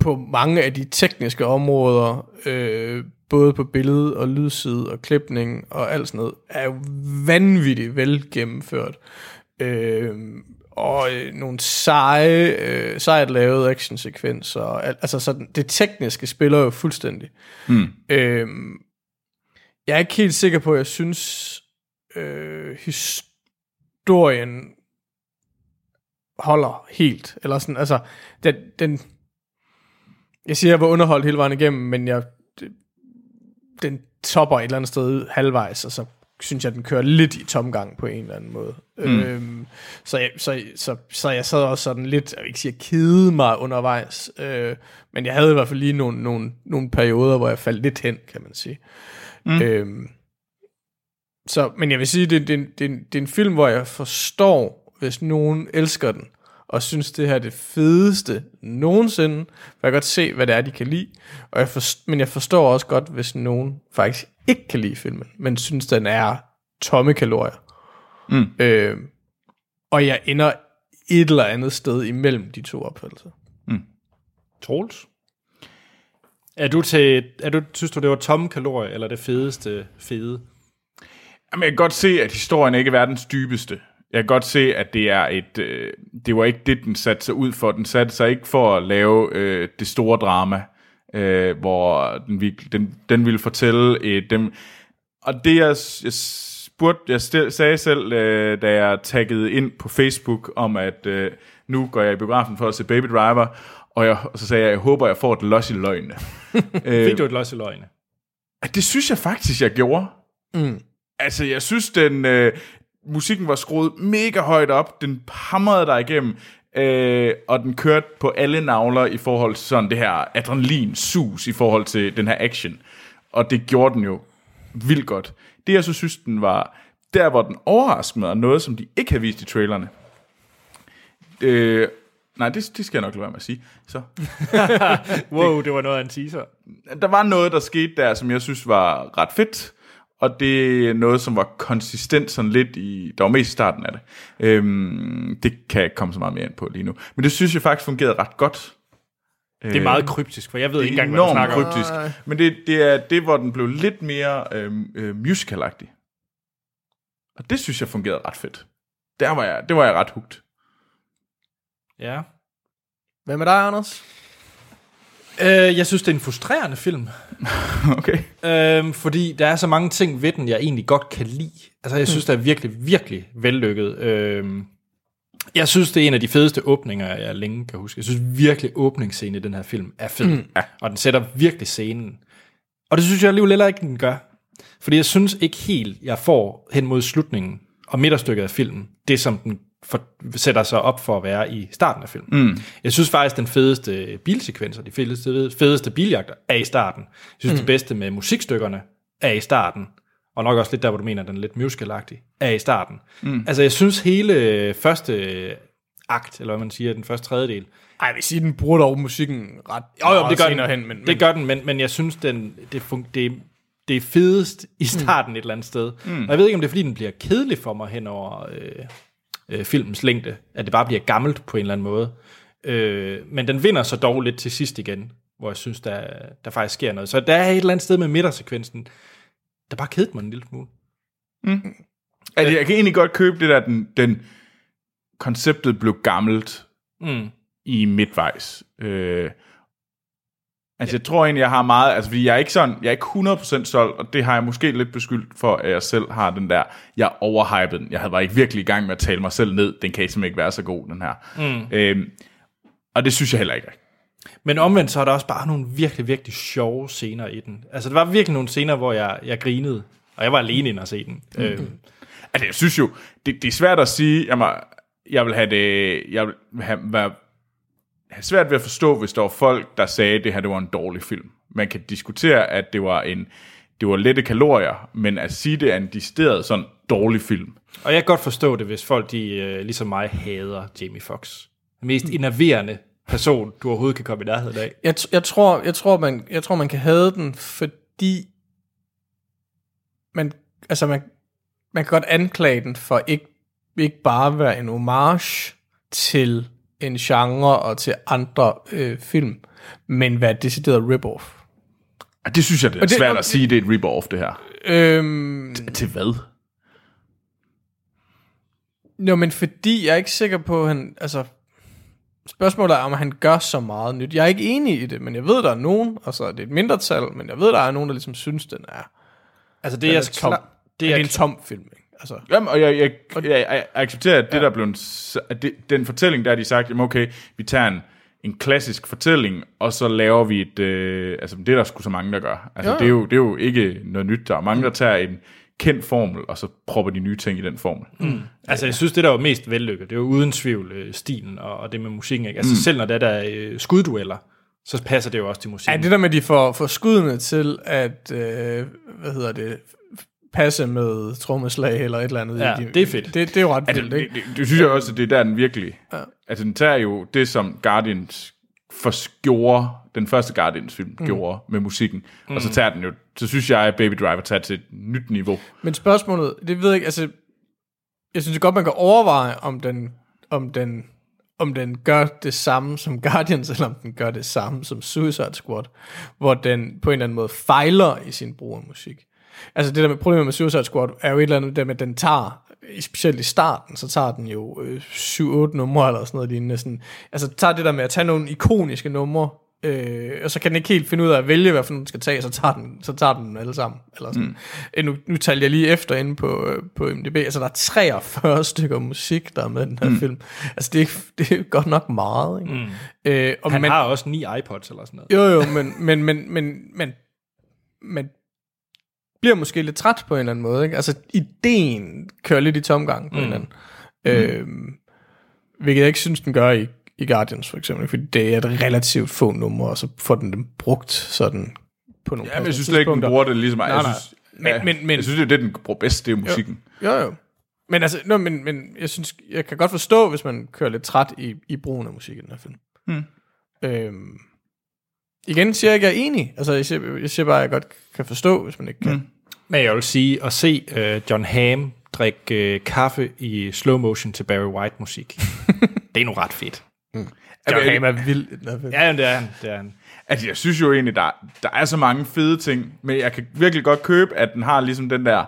på mange af de tekniske områder... Øh, både på billede og lydside og klipning og alt sådan noget, er jo vanvittigt vel gennemført. Øh, og nogle seje, øh, sejt lavede actionsekvenser. Altså sådan, det tekniske spiller jo fuldstændig. Mm. Øh, jeg er ikke helt sikker på, at jeg synes, øh, historien holder helt. Eller sådan, altså, den, den, jeg siger, jeg var underholdt hele vejen igennem, men jeg den topper et eller andet sted ud halvvejs, og så synes jeg, den kører lidt i tomgang på en eller anden måde. Mm. Øhm, så, jeg, så, så, så jeg sad også sådan lidt, jeg vil ikke sige, jeg kede mig undervejs, øh, men jeg havde i hvert fald lige nogle, nogle, nogle perioder, hvor jeg faldt lidt hen, kan man sige. Mm. Øhm, så, men jeg vil sige, det, det, det, det er en film, hvor jeg forstår, hvis nogen elsker den, og synes, det her er det fedeste nogensinde. For jeg kan godt se, hvad det er, de kan lide. Og jeg forstår, men jeg forstår også godt, hvis nogen faktisk ikke kan lide filmen, men synes, den er tomme kalorier. Mm. Øh, og jeg ender et eller andet sted imellem de to opfattelser. Mm. Troels? Er du til, er du, synes du, det var tomme kalorier, eller det fedeste fede? Jamen, jeg kan godt se, at historien ikke er verdens dybeste. Jeg kan godt se, at det er et, øh, det var ikke det, den satte sig ud for. Den satte sig ikke for at lave øh, det store drama, øh, hvor den, den, den ville fortælle øh, dem. Og det, jeg, jeg, spurgte, jeg stil, sagde selv, øh, da jeg taggede ind på Facebook, om at øh, nu går jeg i biografen for at se Baby Driver, og, jeg, og så sagde jeg, jeg håber, jeg får et los i løgne. Fik du et los i løgne? Det synes jeg faktisk, jeg gjorde. Mm. Altså, jeg synes, den... Øh, musikken var skruet mega højt op, den hamrede dig igennem, øh, og den kørte på alle navler i forhold til sådan det her adrenalinsus i forhold til den her action. Og det gjorde den jo vildt godt. Det jeg så synes, den var der, hvor den overraskede mig, og noget, som de ikke havde vist i trailerne. Øh, nej, det, det skal jeg nok lade være med at sige. Så. Wow, det, det var noget af en teaser. Der var noget, der skete der, som jeg synes var ret fedt. Og det er noget, som var konsistent sådan lidt i... Der var mest i starten af det. Øhm, det kan jeg ikke komme så meget mere ind på lige nu. Men det synes jeg faktisk fungerede ret godt. Det er meget kryptisk, for jeg ved ikke engang, hvad du snakker om. Kryptisk. Men det, det er det, hvor den blev lidt mere øh, musicalagtig. Og det synes jeg fungerede ret fedt. Der var jeg, det var jeg ret hugt. Ja. Hvad med dig, Anders? Øh, jeg synes, det er en frustrerende film. Okay. Øhm, fordi der er så mange ting ved den, jeg egentlig godt kan lide. Altså, jeg synes, det er virkelig, virkelig vellykket. Øhm, jeg synes, det er en af de fedeste åbninger, jeg længe kan huske. Jeg synes virkelig, åbningsscenen i den her film er fed. Mm. Ja, og den sætter virkelig scenen. Og det synes jeg alligevel heller ikke, den gør. Fordi jeg synes ikke helt, jeg får hen mod slutningen og midterstykket af filmen, det som den for, sætter sig op for at være i starten af filmen. Mm. Jeg synes faktisk, den fedeste bilsekvenser, de fedeste, fedeste biljagter, er i starten. Jeg synes, mm. det bedste med musikstykkerne er i starten. Og nok også lidt der, hvor du mener, den er lidt musicalagtig, er i starten. Mm. Altså, jeg synes hele første akt, eller hvad man siger, den første tredjedel. Ej, jeg vil sige, den bruger dog musikken ret jo, jo, det gør senere den, hen. Men, men... Det gør den, men, men jeg synes, den, det, fun- det, det er fedest i starten mm. et eller andet sted. Mm. Og jeg ved ikke, om det er, fordi den bliver kedelig for mig hen over øh, øh, filmens længde, at det bare bliver gammelt på en eller anden måde. Øh, men den vinder så dog lidt til sidst igen, hvor jeg synes, der, der faktisk sker noget. Så der er et eller andet sted med midtersekvensen, der bare kedede mig en lille smule. Mm. Altså, jeg kan egentlig godt købe det der, den, den konceptet blev gammelt mm. i midtvejs. Øh, altså, ja. Jeg tror egentlig, jeg har meget, altså, fordi jeg er ikke sådan, jeg er ikke hundrede procent solgt, og det har jeg måske lidt beskyldt for, at jeg selv har den der, jeg overhypede den. Jeg var ikke virkelig i gang med at tale mig selv ned, den kan simpelthen ikke være så god, den her. Mm. Øh, og det synes jeg heller ikke. Men omvendt så er der også bare nogle virkelig, virkelig sjove scener i den. Altså, der var virkelig nogle scener, hvor jeg, jeg grinede, og jeg var alene inde og se den. Mm-hmm. Øh. Altså, jeg synes jo, det, det er svært at sige, jamen, jeg vil have det, jeg vil have, have, have svært ved at forstå, hvis der var folk, der sagde, at det her det var en dårlig film. Man kan diskutere, at det var en, det var lette kalorier, men at sige det er en decideret sådan dårlig film. Og jeg kan godt forstå det, hvis folk, de ligesom mig, hader Jamie Foxx. Den mest enerverende person, du overhovedet kan komme i nærheden af. Jeg, t- jeg, tror, jeg, tror, man, jeg tror, man kan have den, fordi man, altså man, man kan godt anklage den for ikke, ikke bare at være en homage til en genre og til andre øh, film, men være et decideret rip-off. Og det synes jeg, det er det, svært og, at sige, det er et rip-off, det her. Øhm, til, til hvad? Nå, men fordi jeg er ikke sikker på, at han... Altså, spørgsmålet er, om han gør så meget nyt. Jeg er ikke enig i det, men jeg ved, der er nogen, og så er det et mindretal, men jeg ved, der er nogen, der ligesom synes, den er... Altså, det er, er jeg tom. Klar, det er, er en tom film, ikke? Altså. Jamen, og jeg, jeg, jeg, jeg accepterer, at det, ja. Der blev en, at det, den fortælling, der har de sagt, jamen okay, vi tager en, en klassisk fortælling, og så laver vi et... Øh, altså, det er der sgu så mange, der gør. Altså, ja. det, er jo, det er jo ikke noget nyt, der er mange, der tager en kendt formel, og så propper de nye ting i den formel. Mm. Altså, jeg synes, det der var mest vellykket, det var uden tvivl øh, stilen og, og det med musikken. Ikke? Altså, mm. selv når der er øh, skuddueller, så passer det jo også til musikken. Ja, det der med, de får, får skuddene til at, øh, hvad hedder det, passe med trommeslag eller et eller andet. Ja, de, det er fedt. Det, det er jo ret vildt, ikke? Det, det, det synes jeg også, at det er der, den virkelig... Ja. Altså, den tager jo det, som Guardians gjorde, den første Guardians-film mm. gjorde med musikken, mm. og så tager den jo, så synes jeg, at Baby Driver tager til et nyt niveau. Men spørgsmålet, det ved jeg ikke, altså, jeg synes godt, man kan overveje, om den, om den, om den gør det samme som Guardians, eller om den gør det samme som Suicide Squad, hvor den på en eller anden måde fejler i sin brug af musik. Altså det der med, problemet med Suicide Squad er jo et eller andet, der med, at den tager, specielt i starten, så tager den jo øh, syv otte numre eller sådan noget lignende. Sådan, altså tager det der med at tage nogle ikoniske numre, øh, og så kan den ikke helt finde ud af at vælge, hvad for nogen den skal tage, så tager den, så tager den alle sammen. Eller sådan. Mm. Nu, nu tager jeg lige efter inde på, øh, på IMDb, altså der er treogfyrre stykker musik, der er med i den her mm. film. Altså det er, det er godt nok meget. Ikke? Mm. Øh, og Han man, har også ni iPods eller sådan noget. Jo jo, men, men, men, men, men, men bliver måske lidt træt på en eller anden måde, ikke? Altså, ideen kører lidt i tomgang på mm. en eller anden. Øhm, hvilket jeg ikke synes, den gør i, i Guardians, for eksempel, fordi det er et relativt få nummer, og så får den dem brugt sådan på nogle... Ja, men jeg synes slet ikke, den bruger det ligesom... Nej, jeg, synes, nej. Men, ja, men, men, jeg synes, det er det, den bruger bedst, det er musikken. Jo, jo. jo. Men altså, no, men, men jeg synes, jeg kan godt forstå, hvis man kører lidt træt i, i brugen af musik i den her film. Mm. Øhm, igen siger jeg ikke, jeg er enig. Altså, jeg siger, jeg siger bare, at jeg godt kan forstå, hvis man ikke kan... Mm. Men jeg vil sige, at se uh, John Hamm drikke uh, kaffe i slow motion til Barry White-musik, det er nu ret fedt. Mm. John altså, Hamm er vild. Ja, det er han. Det er han. Altså, jeg synes jo egentlig, der, der er så mange fede ting, men jeg kan virkelig godt købe, at den har ligesom den der...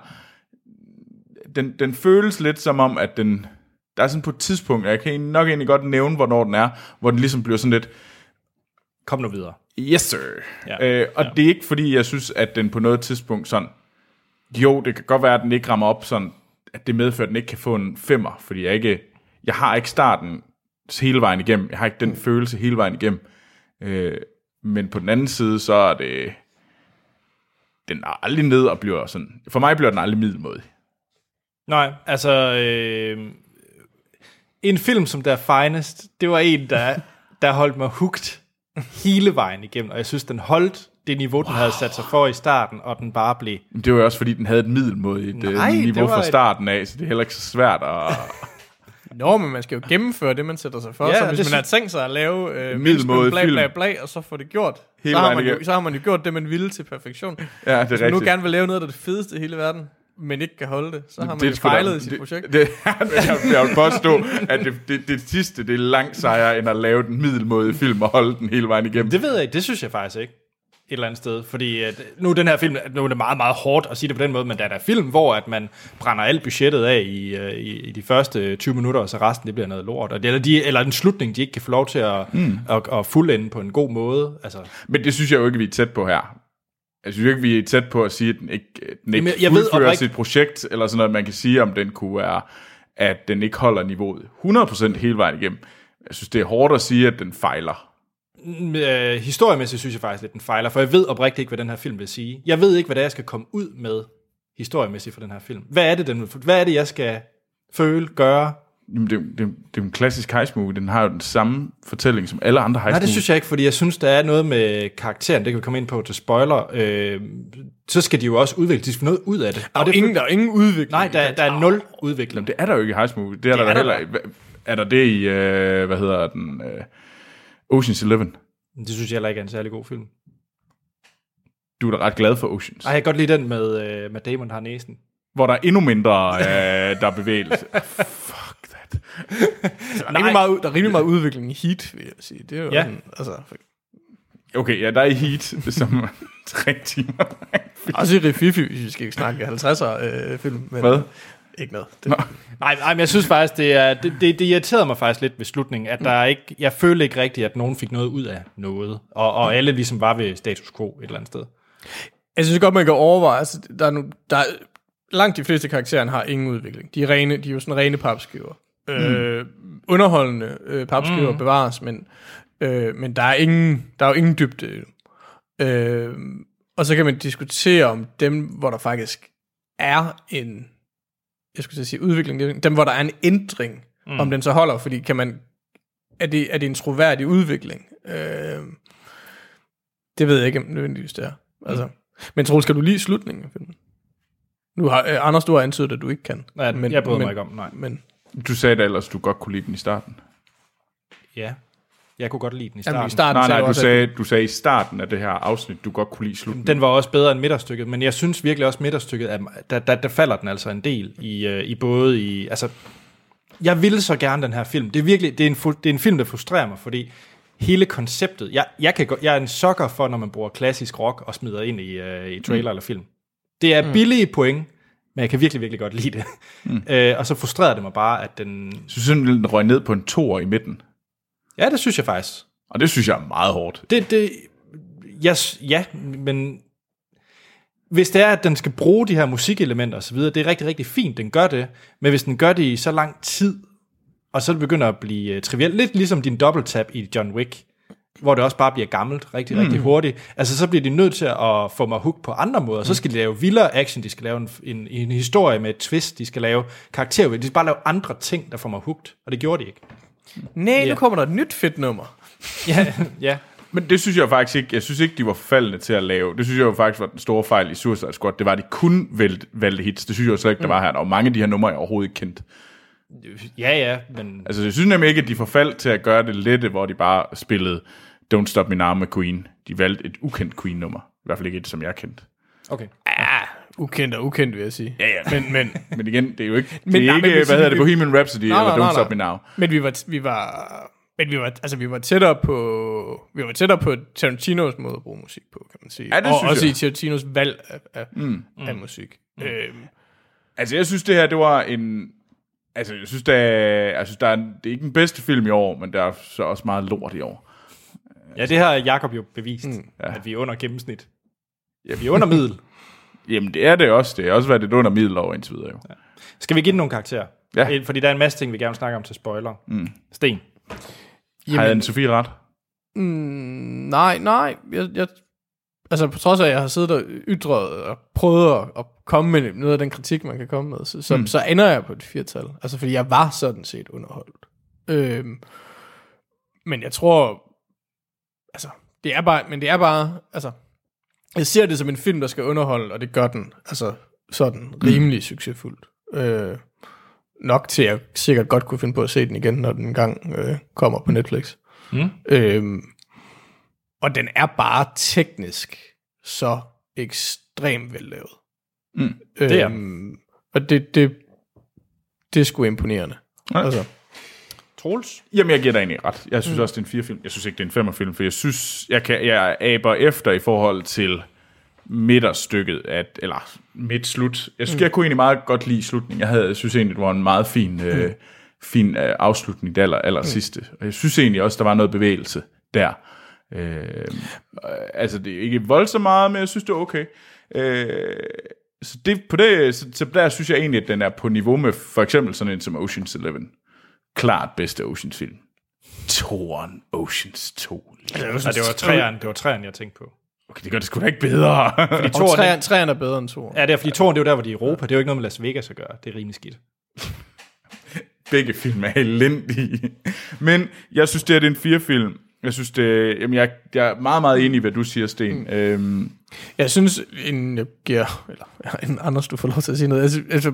Den, den føles lidt som om, at den... Der er sådan på et tidspunkt, og jeg kan nok egentlig godt nævne, hvornår den er, hvor den ligesom bliver sådan lidt... Kom nu videre. Yes, sir. Ja. Øh, og ja. Det er ikke, fordi jeg synes, at den på noget tidspunkt sådan... Jo, det kan godt være, at den ikke rammer op sådan, at det medfører, at den ikke kan få en femmer, fordi jeg ikke, jeg har ikke starten hele vejen igennem. Jeg har ikke den mm. følelse hele vejen igennem. Øh, men på den anden side, så er det, den er aldrig ned og bliver sådan, for mig bliver den aldrig middelmådig. Nej, altså, øh, en film som der finest, det var en, der, der holdt mig hooked hele vejen igennem, og jeg synes, den holdt det niveau, den wow. havde sat sig for i starten, og den bare blev... Det var jo også, fordi den havde et middelmodigt Nej, niveau fra starten af, så det er heller ikke så svært at... Nå, men man skal jo gennemføre det, man sætter sig for. Ja, så hvis man har tænkt sig at lave øh, middelmåde bla, bla, bla, og så får det gjort, så har, man jo, så har man jo gjort det, man ville til perfektion. Ja, det er rigtigt. Hvis man nu gerne vil lave noget af det fedeste i hele verden, men ikke kan holde det, så har man det, jo fejlet da, i sit det, projekt. Det, jeg, jeg vil påstå, at det, det, det sidste, det er langt sejere, end at lave den middelmåde film og holde den hele vejen igennem. Det ved jeg ikke, det synes jeg faktisk ikke. Et eller andet sted, fordi at nu den her film, nu er det meget, meget hårdt at sige det på den måde, men der er der film, hvor at man brænder alt budgettet af i, i, i de første tyve minutter, og så resten, det bliver noget lort, og det, eller, de, eller en slutning, de ikke kan få lov til at, mm. at, at fuldende på en god måde. Altså. Men det synes jeg jo ikke, vi er tæt på her. Jeg synes jo ikke, vi er tæt på at sige, at den ikke, den ikke Jamen, udfører ved, ikke... sit projekt, eller sådan noget, man kan sige, om den kunne være, at den ikke holder niveauet hundrede procent hele vejen igennem. Jeg synes, det er hårdt at sige, at den fejler. Øh, historiemæssigt synes jeg faktisk lidt, den fejler, for jeg ved oprigtigt ikke, hvad den her film vil sige. Jeg ved ikke, hvad det er, jeg skal komme ud med historiemæssigt for den her film. Hvad er det, den, hvad er det jeg skal føle, gøre? Jamen, det, det, det er en klassisk heist movie. Den har jo den samme fortælling som alle andre heist movies. Nej, det synes jeg ikke, fordi jeg synes, der er noget med karakteren. Det kan vi komme ind på til spoiler. Øh, så skal de jo også udvikle. De skal noget ud af det. Og, og det ingen, der er ingen udvikling. Nej, der, der er nul udvikling. Jamen, det er der jo ikke i heist movie. Det er, det der, er der heller ikke. Er der det i, øh, hvad hedder den... Øh, Ocean's Eleven. Det synes jeg heller ikke er en særlig god film. Du er da ret glad for Ocean's. Ej, jeg kan godt lide den med, øh, med Damon har næsen. Hvor der er endnu mindre, øh, der er bevægelse. Fuck that. Så der, er rimelig meget, der er rimelig meget udvikling i Heat, vil jeg sige. Det er jo ja. Sådan, altså... Okay, ja, der er Heat, som er tre timer. Også i Refifi, hvis vi skal ikke snakke halvtredser øh, film. Men... Hvad? Ikke noget. Det... Nej, nej, men jeg synes faktisk, det, er, det, det, det irriterede mig faktisk lidt ved slutningen, at der ikke, jeg følte ikke rigtigt, at nogen fik noget ud af noget, og, og alle ligesom var ved status quo et eller andet sted. Jeg synes godt, man kan overveje, altså, der er nu, der er, langt de fleste karakterer har ingen udvikling. De er, rene, de er jo sådan rene papskiver. Mm. Øh, underholdende øh, papskiver mm. bevares, men, øh, men der, er ingen, der er jo ingen dybde. Øh, og så kan man diskutere om dem, hvor der faktisk er en... jeg skulle sige udvikling, dem hvor der er en ændring, mm. om den så holder, fordi kan man, er det, er det en troværdig udvikling? Øh, det ved jeg ikke, om det nødvendigvis det er. Altså. Mm. Men Troel, skal du lige slutningen af filmen? Nu har, øh, Anders, du har antydet, at du ikke kan. Nej, men, jeg bryder mig ikke om, nej. Men, du sagde da ellers, du godt kunne lide den i starten. Ja, jeg kunne godt lide den i starten. Jamen, i starten nej, nej, sagde du, sagde, du sagde i starten af det her afsnit, du godt kunne lide slutningen. Den var også bedre end midterstykket, men jeg synes virkelig også midterstykket, at der, der, der falder den altså en del i, i både i... Altså, jeg ville så gerne den her film. Det er virkelig det er en, det er en film, der frustrerer mig, fordi hele konceptet... Jeg, jeg, kan, jeg er en sucker for, når man bruger klassisk rock og smider ind i, uh, i trailer mm. eller film. Det er billige mm. point, men jeg kan virkelig, virkelig godt lide det. Mm. Uh, og så frustrerer det mig bare, at den... Jeg synes simpelthen, den røg ned på en toer i midten. Ja, det synes jeg faktisk. Og det synes jeg er meget hårdt. Det, det, yes, ja, men hvis det er, at den skal bruge de her musikelementer og så videre, det er rigtig, rigtig fint, den gør det. Men hvis den gør det i så lang tid, og så begynder at blive trivielt, lidt ligesom din dobbelttab i John Wick, hvor det også bare bliver gammelt rigtig, mm. rigtig hurtigt, altså så bliver de nødt til at få mig hooked på andre måder. Mm. Så skal de lave vildere action, de skal lave en, en, en historie med et twist, de skal lave karakterer, de skal bare lave andre ting, der får mig hooked, og det gjorde de ikke. Nej, yeah. Nu kommer der et nyt fedt nummer. Ja, ja. Men det synes jeg faktisk ikke. Jeg synes ikke, de var forfaldende til at lave. Det synes jeg jo faktisk var den store fejl i Suicide Squad. Det var, at de kun valgte hits. Det synes jeg jo slet ikke, der var her. Der var mange af de her numre, jeg overhovedet ikke kendte. Ja, ja. Men... Altså, jeg synes nemlig ikke, at de forfaldt til at gøre det lette, hvor de bare spillede Don't Stop Me Now med Queen. De valgte et ukendt Queen-nummer. I hvert fald ikke et, som jeg kendte. Okay. Ah, ukendt og ukendt, vil jeg sige. Ja, ja. Men, men, men igen, det er jo ikke, men, det er nej, ikke hvad hedder vi, det, Bohemian Rhapsody nej, eller nej, Don't Stop Me Now. Men vi var, vi var, men vi var, altså vi var tættere på, vi var tættere på Tarantinos måde at bruge musik på, kan man sige. Ja, det og synes også jeg. I Tarantinos valg af, af, mm. af musik. Mm. Øhm. Altså jeg synes det her, det var en, altså jeg synes, der, jeg synes der er, en, det er ikke den bedste film i år, men der er så også meget lort i år. Ja, det har Jakob jo bevist, mm. ja. At vi er under gennemsnit. Ja, vi er under middel. Jamen, det er det også. Det er også været lidt under middelår indtil videre, jo. Ja. Skal vi give den nogle karakterer? Ja. Fordi der er en masse ting, vi gerne snakker om til spoiler. Mm. Sten. Jamen, har Anne-Sophie ret? Mm, nej, nej. Jeg, jeg, altså, på trods af, at jeg har siddet og ytret og prøvet at, at komme med noget af den kritik, man kan komme med, så, så, mm. så ender jeg på et firtal. Altså, fordi jeg var sådan set underholdt. Øh, men jeg tror, altså, det er bare, men det er bare, altså, jeg ser det som en film, der skal underholde, og det gør den, altså, sådan rimelig succesfuldt. Øh, nok til, at jeg sikkert godt kunne finde på at se den igen, når den engang øh, kommer på Netflix. Mm. Øh, og den er bare teknisk så ekstremt vellavet. Mm. Øh, det er. Og det, det, det er sgu imponerende. Okay. Altså. Troels? Jamen, jeg giver dig egentlig ret. Jeg synes mm. også, det er en firefilm. Jeg synes ikke, det er en femmerfilm, for jeg synes, jeg, kan, jeg aber efter i forhold til midterstykket, at, eller midt-slut. Jeg synes, mm. jeg kunne egentlig meget godt lide slutningen. Jeg, havde, jeg synes egentlig, det var en meget fin, mm. øh, fin øh, afslutning, det aller, aller mm. sidste. Og jeg synes egentlig også, der var noget bevægelse der. Øh, altså, det er ikke voldsomt meget, men jeg synes, det er okay. Øh, så, det, på det, så, så der synes jeg egentlig, at den er på niveau med for eksempel sådan en som Ocean's Eleven. Klart bedste Oceans-film. Toren Oceans to. Ja, det, det var træeren, det var træeren, jeg tænkte på. Okay, det gør det sgu da ikke bedre. Fordi toren, træeren er bedre end toren. Ja, det er, fordi toren, det er jo der, hvor de er i Europa. Det er jo ikke noget med Las Vegas at gøre. Det er rimelig skidt. Begge film er elendige. Men jeg synes, det er en fire film. Jeg synes, det, jamen jeg, jeg er meget, meget enig i, hvad du siger, Sten. Mm. Øhm. Jeg synes, inden jeg giver, eller inden Anders, du får lov til at sige noget. Jeg synes, altså,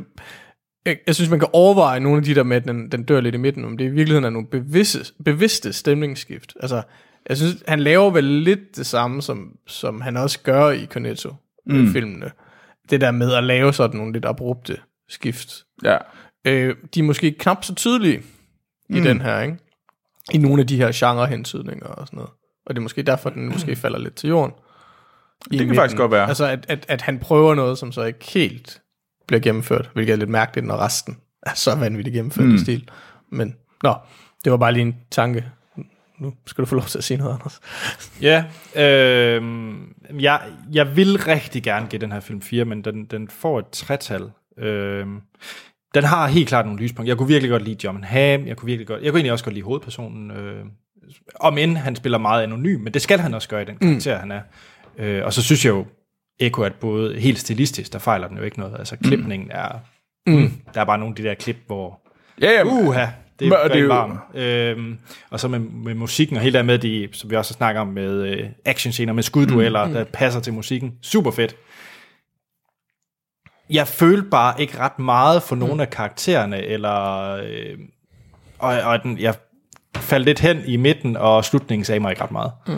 jeg synes, man kan overveje nogle af de der med, at den, den dør lidt i midten, om det i virkeligheden er nogle bevidste, bevidste stemningsskift. Altså, jeg synes, han laver vel lidt det samme, som, som han også gør i Cornetto-filmene. Mm. Det der med at lave sådan nogle lidt abrupte skift. Ja. Øh, de er måske knap så tydelige i mm. den her, ikke? I nogle af de her genre-hentydninger og sådan noget. Og det er måske derfor, den måske falder lidt til jorden. Det kan midten. Faktisk godt være. Altså, at, at, at han prøver noget, som så ikke helt bliver gennemført, hvilket er lidt mærkeligt, når resten er så vanvittigt gennemført mm. i stil. Men, nå, det var bare lige en tanke. Nu skal du få lov til at sige noget, Anders. Ja, øh, jeg, jeg vil rigtig gerne give den her film fire, men den, den får et tretal. Øh, den har helt klart nogle lyspunkter. Jeg kunne virkelig godt lide Gyllenhaal, jeg kunne virkelig godt, jeg kunne egentlig også godt lide hovedpersonen, øh, om end han spiller meget anonym, men det skal han også gøre i den karakter, mm. han er. Øh, og så synes jeg jo, Eko, at både helt stilistisk, der fejler den jo ikke noget. Altså, klipningen er... Mm. Der er bare nogle af de der klip, hvor... Yeah, uha, det er jo varmt. Øhm, og så med, med musikken, og helt der med de, som vi også snakker om, med øh, actionscener, med skuddueller, mm. der passer til musikken. Super fedt. Jeg følte bare ikke ret meget for nogle mm. af karaktererne, eller... Øh, og og den, jeg faldt lidt hen i midten, og slutningen sagde mig ikke ret meget. Mm.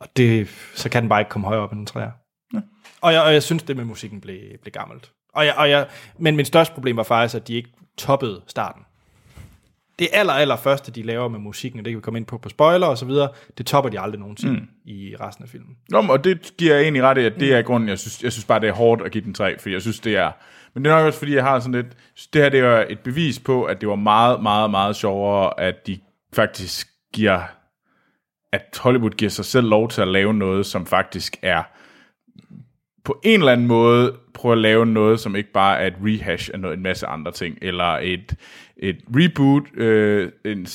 Og det, så kan den bare ikke komme højere op end den træer. Og jeg, og jeg synes, det med musikken blev, blev gammelt. Og jeg, og jeg, men min største problem var faktisk, at de ikke toppede starten. Det aller, aller første, de laver med musikken, og det kan vi komme ind på på spoiler og så videre, det topper de aldrig nogensinde mm. i resten af filmen. Nå, og det giver jeg egentlig ret i, at det er grunden, jeg synes, jeg synes bare, det er hårdt at give den tre, for jeg synes, det er... Men det er nok også, fordi jeg har sådan lidt... Det her, det er et bevis på, at det var meget, meget, meget sjovere, at de faktisk giver... At Hollywood giver sig selv lov til at lave noget, som faktisk er... på en eller anden måde prøve at lave noget, som ikke bare er et rehash af noget, en masse andre ting, eller et, et reboot, øh, en,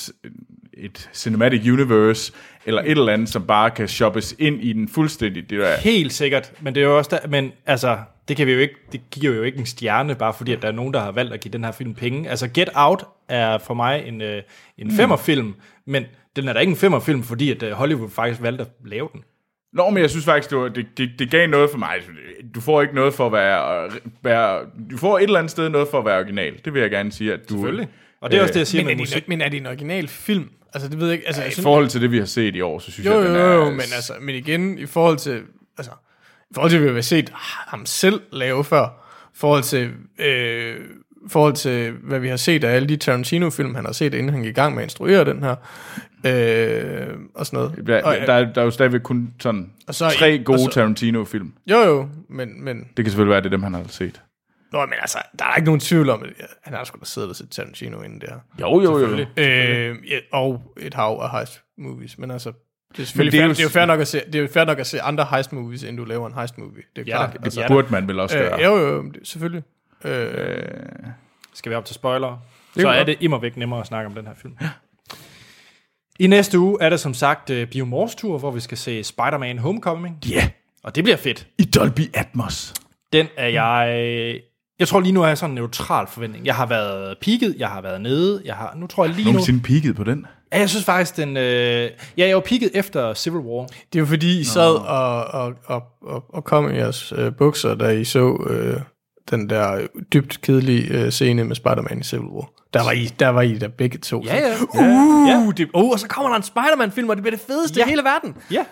et cinematic universe, eller et eller andet, som bare kan shoppes ind i den fuldstændig. Det der. Helt sikkert, men det er jo også der, men altså, det, kan vi jo ikke, det giver jo ikke en stjerne, bare fordi at der er nogen, der har valgt at give den her film penge. Altså, Get Out er for mig en, en femmerfilm, mm. men den er da ikke en femmerfilm, fordi at Hollywood faktisk valgte at lave den. Nå, men jeg synes faktisk, det, var, det, det, det gav noget for mig. Du får ikke noget for at være, være... Du får et eller andet sted noget for at være original. Det vil jeg gerne sige, at du... Selvfølgelig. Og det er øh, også det, jeg siger med musik. Men er det en original film? Altså, det ved jeg ikke. Altså, ja, jeg synes, i forhold til det, vi har set i år, så synes jo, jeg, den er... Jo, jo, men, altså, men igen, i forhold til... Altså, i forhold til, vi har set ham selv lave før. I forhold til... Øh, forhold til, hvad vi har set af alle de Tarantino-film, han har set, inden han gik i gang med at instruere den her, øh, og sådan noget. Ja, og, der, der er jo stadigvæk kun sådan så, tre gode så, Tarantino-film. Jo, jo, men, men... Det kan selvfølgelig være, det er dem, han har set. Nå, men altså, der er ikke nogen tvivl om, at han har sgu da siddet og set Tarantino inden der. Jo, jo, jo. jo. Øh, og et hav af heist-movies, men altså... Det er, det, er jo, det er jo fair nok at se, det er jo fair nok at se andre heist-movies, inden du laver en heist-movie. Det er ja, klart. Det altså, burde man vel også gøre. Øh, jo, jo, selvfølgelig. Øh, skal vi op til spoilere? Så er det immer væk nemmere at snakke om den her film. I næste uge er det som sagt uh, Biomors tur, hvor vi skal se Spider-Man Homecoming. Ja. Yeah. Og det bliver fedt. I Dolby Atmos. Den er jeg Jeg tror lige nu, er jeg sådan en neutral forventning. Jeg har været peaked, jeg har været nede, jeg har... Nu tror jeg lige nu... Nogensinde peaked på den? Ja, jeg synes faktisk, den... Øh... Ja, jeg var peaked efter Civil War. Det er jo fordi, I sad og, og, og, og, og kom i jeres øh, bukser, da I så øh, den der dybt kedelige øh, scene med Spider-Man i Civil War. Der var I der, var I, der begge to. Ja, ja. Uh, ja. Det, oh, og så kommer der en Spider-Man-film, og det bliver det fedeste ja. i hele verden. Ja.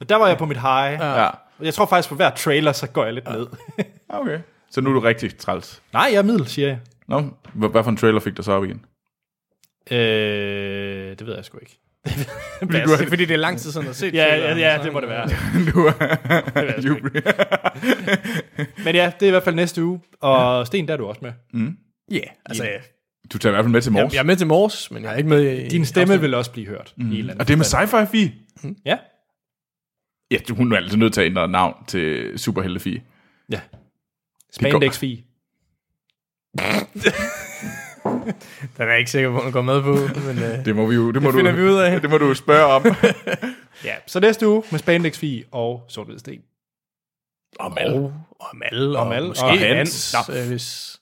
Og der var jeg på mit high. Ja. Ja. Jeg tror faktisk, på hver trailer, så går jeg lidt ja. ned. Okay. Så nu er du rigtig træls. Nej, jeg er middel, siger jeg. Nå, hvad, hvad for en trailer fik der så op igen? Øh, det ved jeg sgu ikke. fordi, du er... fordi det er lang tid siden at se ja, ja, ja, det må det være. du er... det ikke. Men ja, det er i hvert fald næste uge. Og ja. Sten, der er du også med. Ja, mm. yeah, altså... Yeah. Du tager i hvert fald med til Mors. Jeg er med til Mors, men jeg er ikke med i... Din stemme afsted. Vil også blive hørt. Mm. I og det er med sci-fi-fi. Mm. Ja. Ja, hun er altid nødt til at ændre navn til superhelte-fi. Ja. Spandex-fi. Der er jeg ikke sikker på, hun går med på. Men, uh, det må vi jo, det må det finder du, vi ud af. Det må du spørge om. Ja, så næste uge med Spandex-fi og Sort-Hvid-Sten. Om alle. Om alle. Om alle. Måske Hans. Hvis...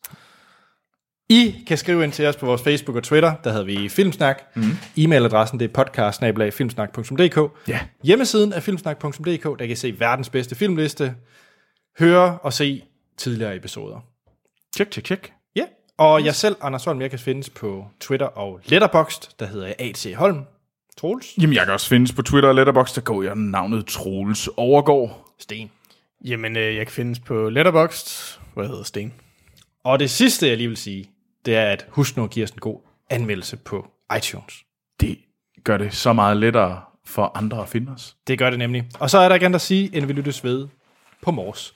I kan skrive ind til os på vores Facebook og Twitter, der hedder vi Filmsnak. Mm. E-mailadressen det er podcast snabel-a filmsnak punktum d k. Yeah. Hjemmesiden er filmsnak punktum d k, der kan I se verdens bedste filmliste, høre og se tidligere episoder. Tjek, tjek, tjek. Ja, yeah. Og jeg selv, Anders Holm, jeg kan findes på Twitter og Letterboxd, der hedder jeg A T Holm. Troels? Jamen, jeg kan også findes på Twitter og Letterboxd, der går jeg navnet Troels Overgaard. Sten. Jamen, jeg kan findes på Letterboxd, hvor jeg hedder Sten. Og det sidste, jeg lige vil sige... det er, at husk nu at give os en god anmeldelse på iTunes. Det gør det så meget lettere for andre at finde os. Det gør det nemlig. Og så er der ikke andet at sige, end vi lyttes ved på Mors.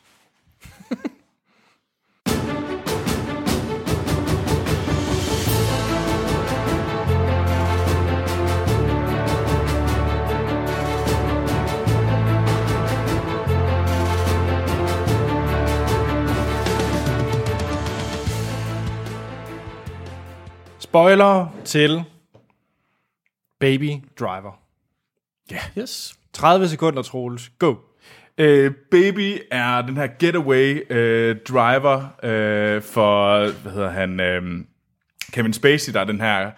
Spoiler til Baby Driver. Ja. Yeah. Yes. tredive sekunder, Troels. Go. Uh, Baby er den her getaway uh, driver uh, for, hvad hedder han, uh, Kevin Spacey, der er den her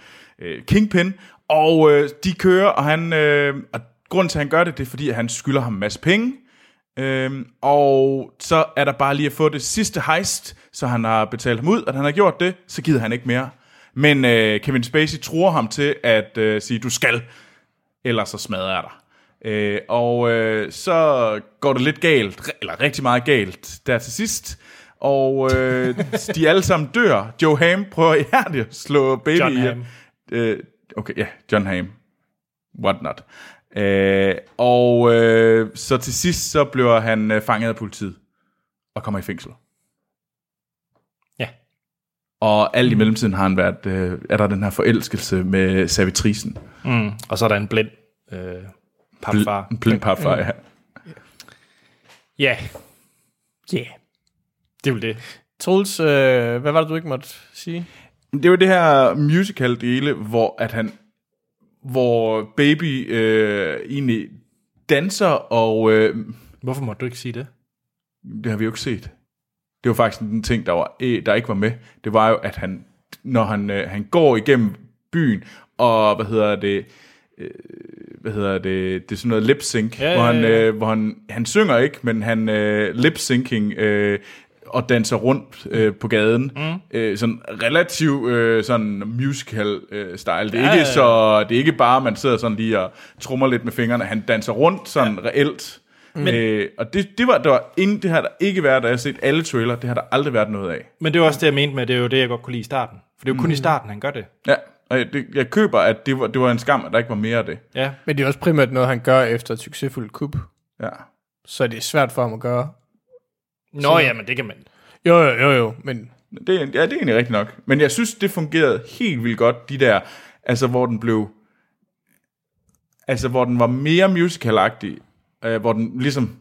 uh, kingpin, og uh, de kører, og han, uh, og grunden til, at han gør det, det er, fordi at han skylder ham en masse penge, uh, og så er der bare lige at få det sidste heist, så han har betalt ham ud, og han har gjort det, så gider han ikke mere. Men øh, Kevin Spacey truer ham til at øh, sige, du skal, ellers så smadrer jeg dig. Øh, og øh, så går det lidt galt, eller rigtig meget galt, der til sidst. Og øh, de alle sammen dør. Joe Hamm prøver ihærdigt at slå Baby John Hamm. Øh, okay, ja, yeah, John Hamm. What not. Øh, og øh, så til sidst, så bliver han øh, fanget af politiet og kommer i fængsel. Og alt i mellemtiden har han været, øh, er der den her forelskelse med servitrisen. Mm. Og så er der en blind øh, papfar. Bl- en blind papfar, ja. Ja. Ja. Det var det. Troels, øh, hvad var det, du ikke måtte sige? Det var det her musical-dele, hvor, at han, hvor Baby øh, egentlig danser og... Øh, hvorfor måtte du ikke sige det? Det har vi jo ikke set. Det var faktisk den ting, der, var, der ikke var med. Det var jo, at han, når han, han går igennem byen, og hvad hedder det, hvad hedder det, det er sådan noget lip-sync, ja, hvor, han, ja, ja. Øh, hvor han, han synger ikke, men han øh, lip-syncing øh, og danser rundt øh, på gaden. Mm. Øh, sådan relativt øh, sådan musical øh, style. Det er, ja, ikke så, det er ikke bare, man sidder sådan lige og trummer lidt med fingrene. Han danser rundt sådan, ja, reelt. Men, øh, og det, det var der inden det her der ikke været, da jeg har set alle trailer, det har der aldrig været noget af. Men det var også det jeg mente med, det er jo det jeg godt kunne lide i starten, for det er jo kun mm. i starten han gør det. Ja, og jeg, det, jeg køber at det var, det var en skam at der ikke var mere af det. Ja, men det er også primært noget han gør efter et succesfuldt kup. Ja. Så det er svært for ham at gøre. Nå så, ja, men det kan man. Jo jo jo jo, men det, ja, det er egentlig rigtigt nok. Men jeg synes det fungerede helt vildt godt de der, altså hvor den blev, altså hvor den var mere musicalagtig. Hvor den ligesom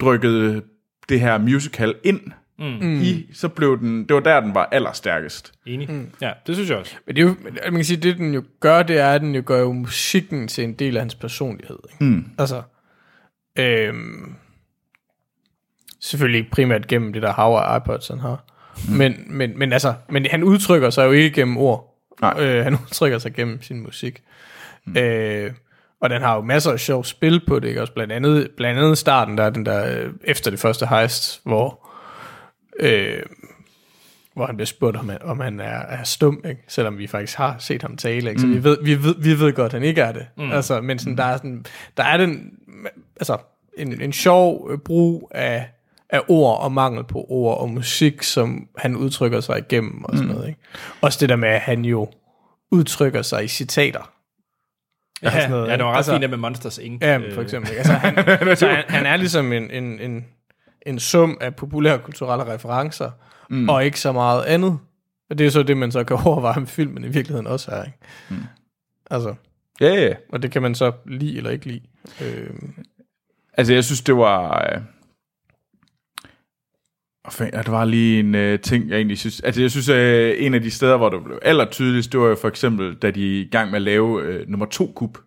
drykkede det her musical ind mm. i, så blev den, det var der, den var allerstærkest. Enig. Mm. Ja, det synes jeg også. Men det er jo, man kan sige, det den jo gør, det er, at den jo gør jo musikken til en del af hans personlighed. Ikke? Mm. Altså, øhm, selvfølgelig primært gennem det der hav og iPods, han har. Mm. Men, men, men, altså, men han udtrykker sig jo ikke gennem ord. Nej. Øh, han udtrykker sig gennem sin musik. Mm. Øh, og den har jo masser af sjov spil på det, ikke? Også blandt andet, blandt andet starten, der er den der, øh, efter det første heist, hvor... Øh, hvor han bliver spurgt, om han, om han er, er stum, ikke? Selvom vi faktisk har set ham tale, ikke? Så mm. vi, ved, vi, ved, vi ved godt, han ikke er det. Mm. Altså, men sådan, der er, sådan, der er den, altså, en, en sjov brug af, af ord og mangel på ord og musik, som han udtrykker sig igennem og sådan mm. noget. Ikke? Også det der med, at han jo udtrykker sig i citater. Ja, sådan noget, ja, det var ret altså, fint med Monsters Incorporated. Ja, for eksempel. Altså, han, så han, han er ligesom en... en, en en sum af populære kulturelle referencer, mm. og ikke så meget andet. Og det er så det, man så kan overveje med filmen i virkeligheden også her, ikke? Mm. Altså. Ja, yeah, yeah. Og det kan man så lide eller ikke lide. Øh. Altså, jeg synes, det var... Øh... Det var lige en øh, ting, jeg egentlig synes... Altså, jeg synes, øh, en af de steder, hvor det blev allertydeligst, det var jo for eksempel, da de er i gang med at lave øh, nummer to kub,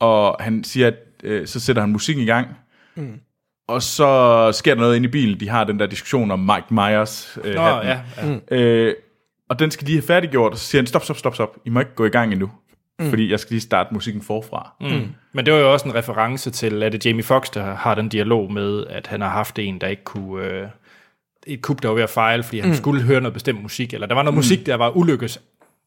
og han siger, at øh, så sætter han musikken i gang, mm. og så sker der noget inde i bilen. De har den der diskussion om Mike Myers. Øh, Nå, ja, ja. Mm. Øh, og den skal de have færdiggjort, og så siger han, stop, stop, stop, stop. I må ikke gå i gang endnu, mm. fordi jeg skal lige starte musikken forfra. Mm. Mm. Men det var jo også en reference til, at det Jamie Foxx, der har den dialog med, at han har haft en, der ikke kunne... Øh, et kup, der var ved at fejle, fordi han mm. skulle høre noget bestemt musik, eller der var noget mm. musik, der var ulykkes...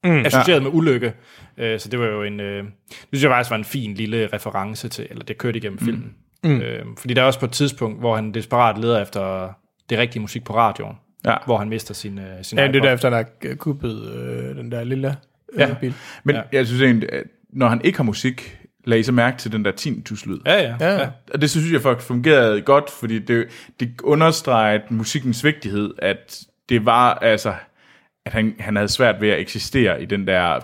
Mm, associeret ja. med ulykke, øh, så det var jo en... Øh, det synes jeg faktisk var en fin lille reference til, eller det kørte igennem mm. filmen. Mm. Øh, fordi der er også på et tidspunkt, hvor han desperat leder efter det rigtige musik på radioen, ja. Hvor han mister sin, uh, sin ja, iPod. Det er der efter, han har kuppet øh, den der lille øh, ja. bil. Men ja. Jeg synes egentlig, at når han ikke har musik, lagde I så mærke til den der tintuslyd. Ja, ja. ja, ja. Og det synes jeg faktisk fungerede godt, fordi det, det understregede musikkens vigtighed, at det var altså, at han, han havde svært ved at eksistere i den der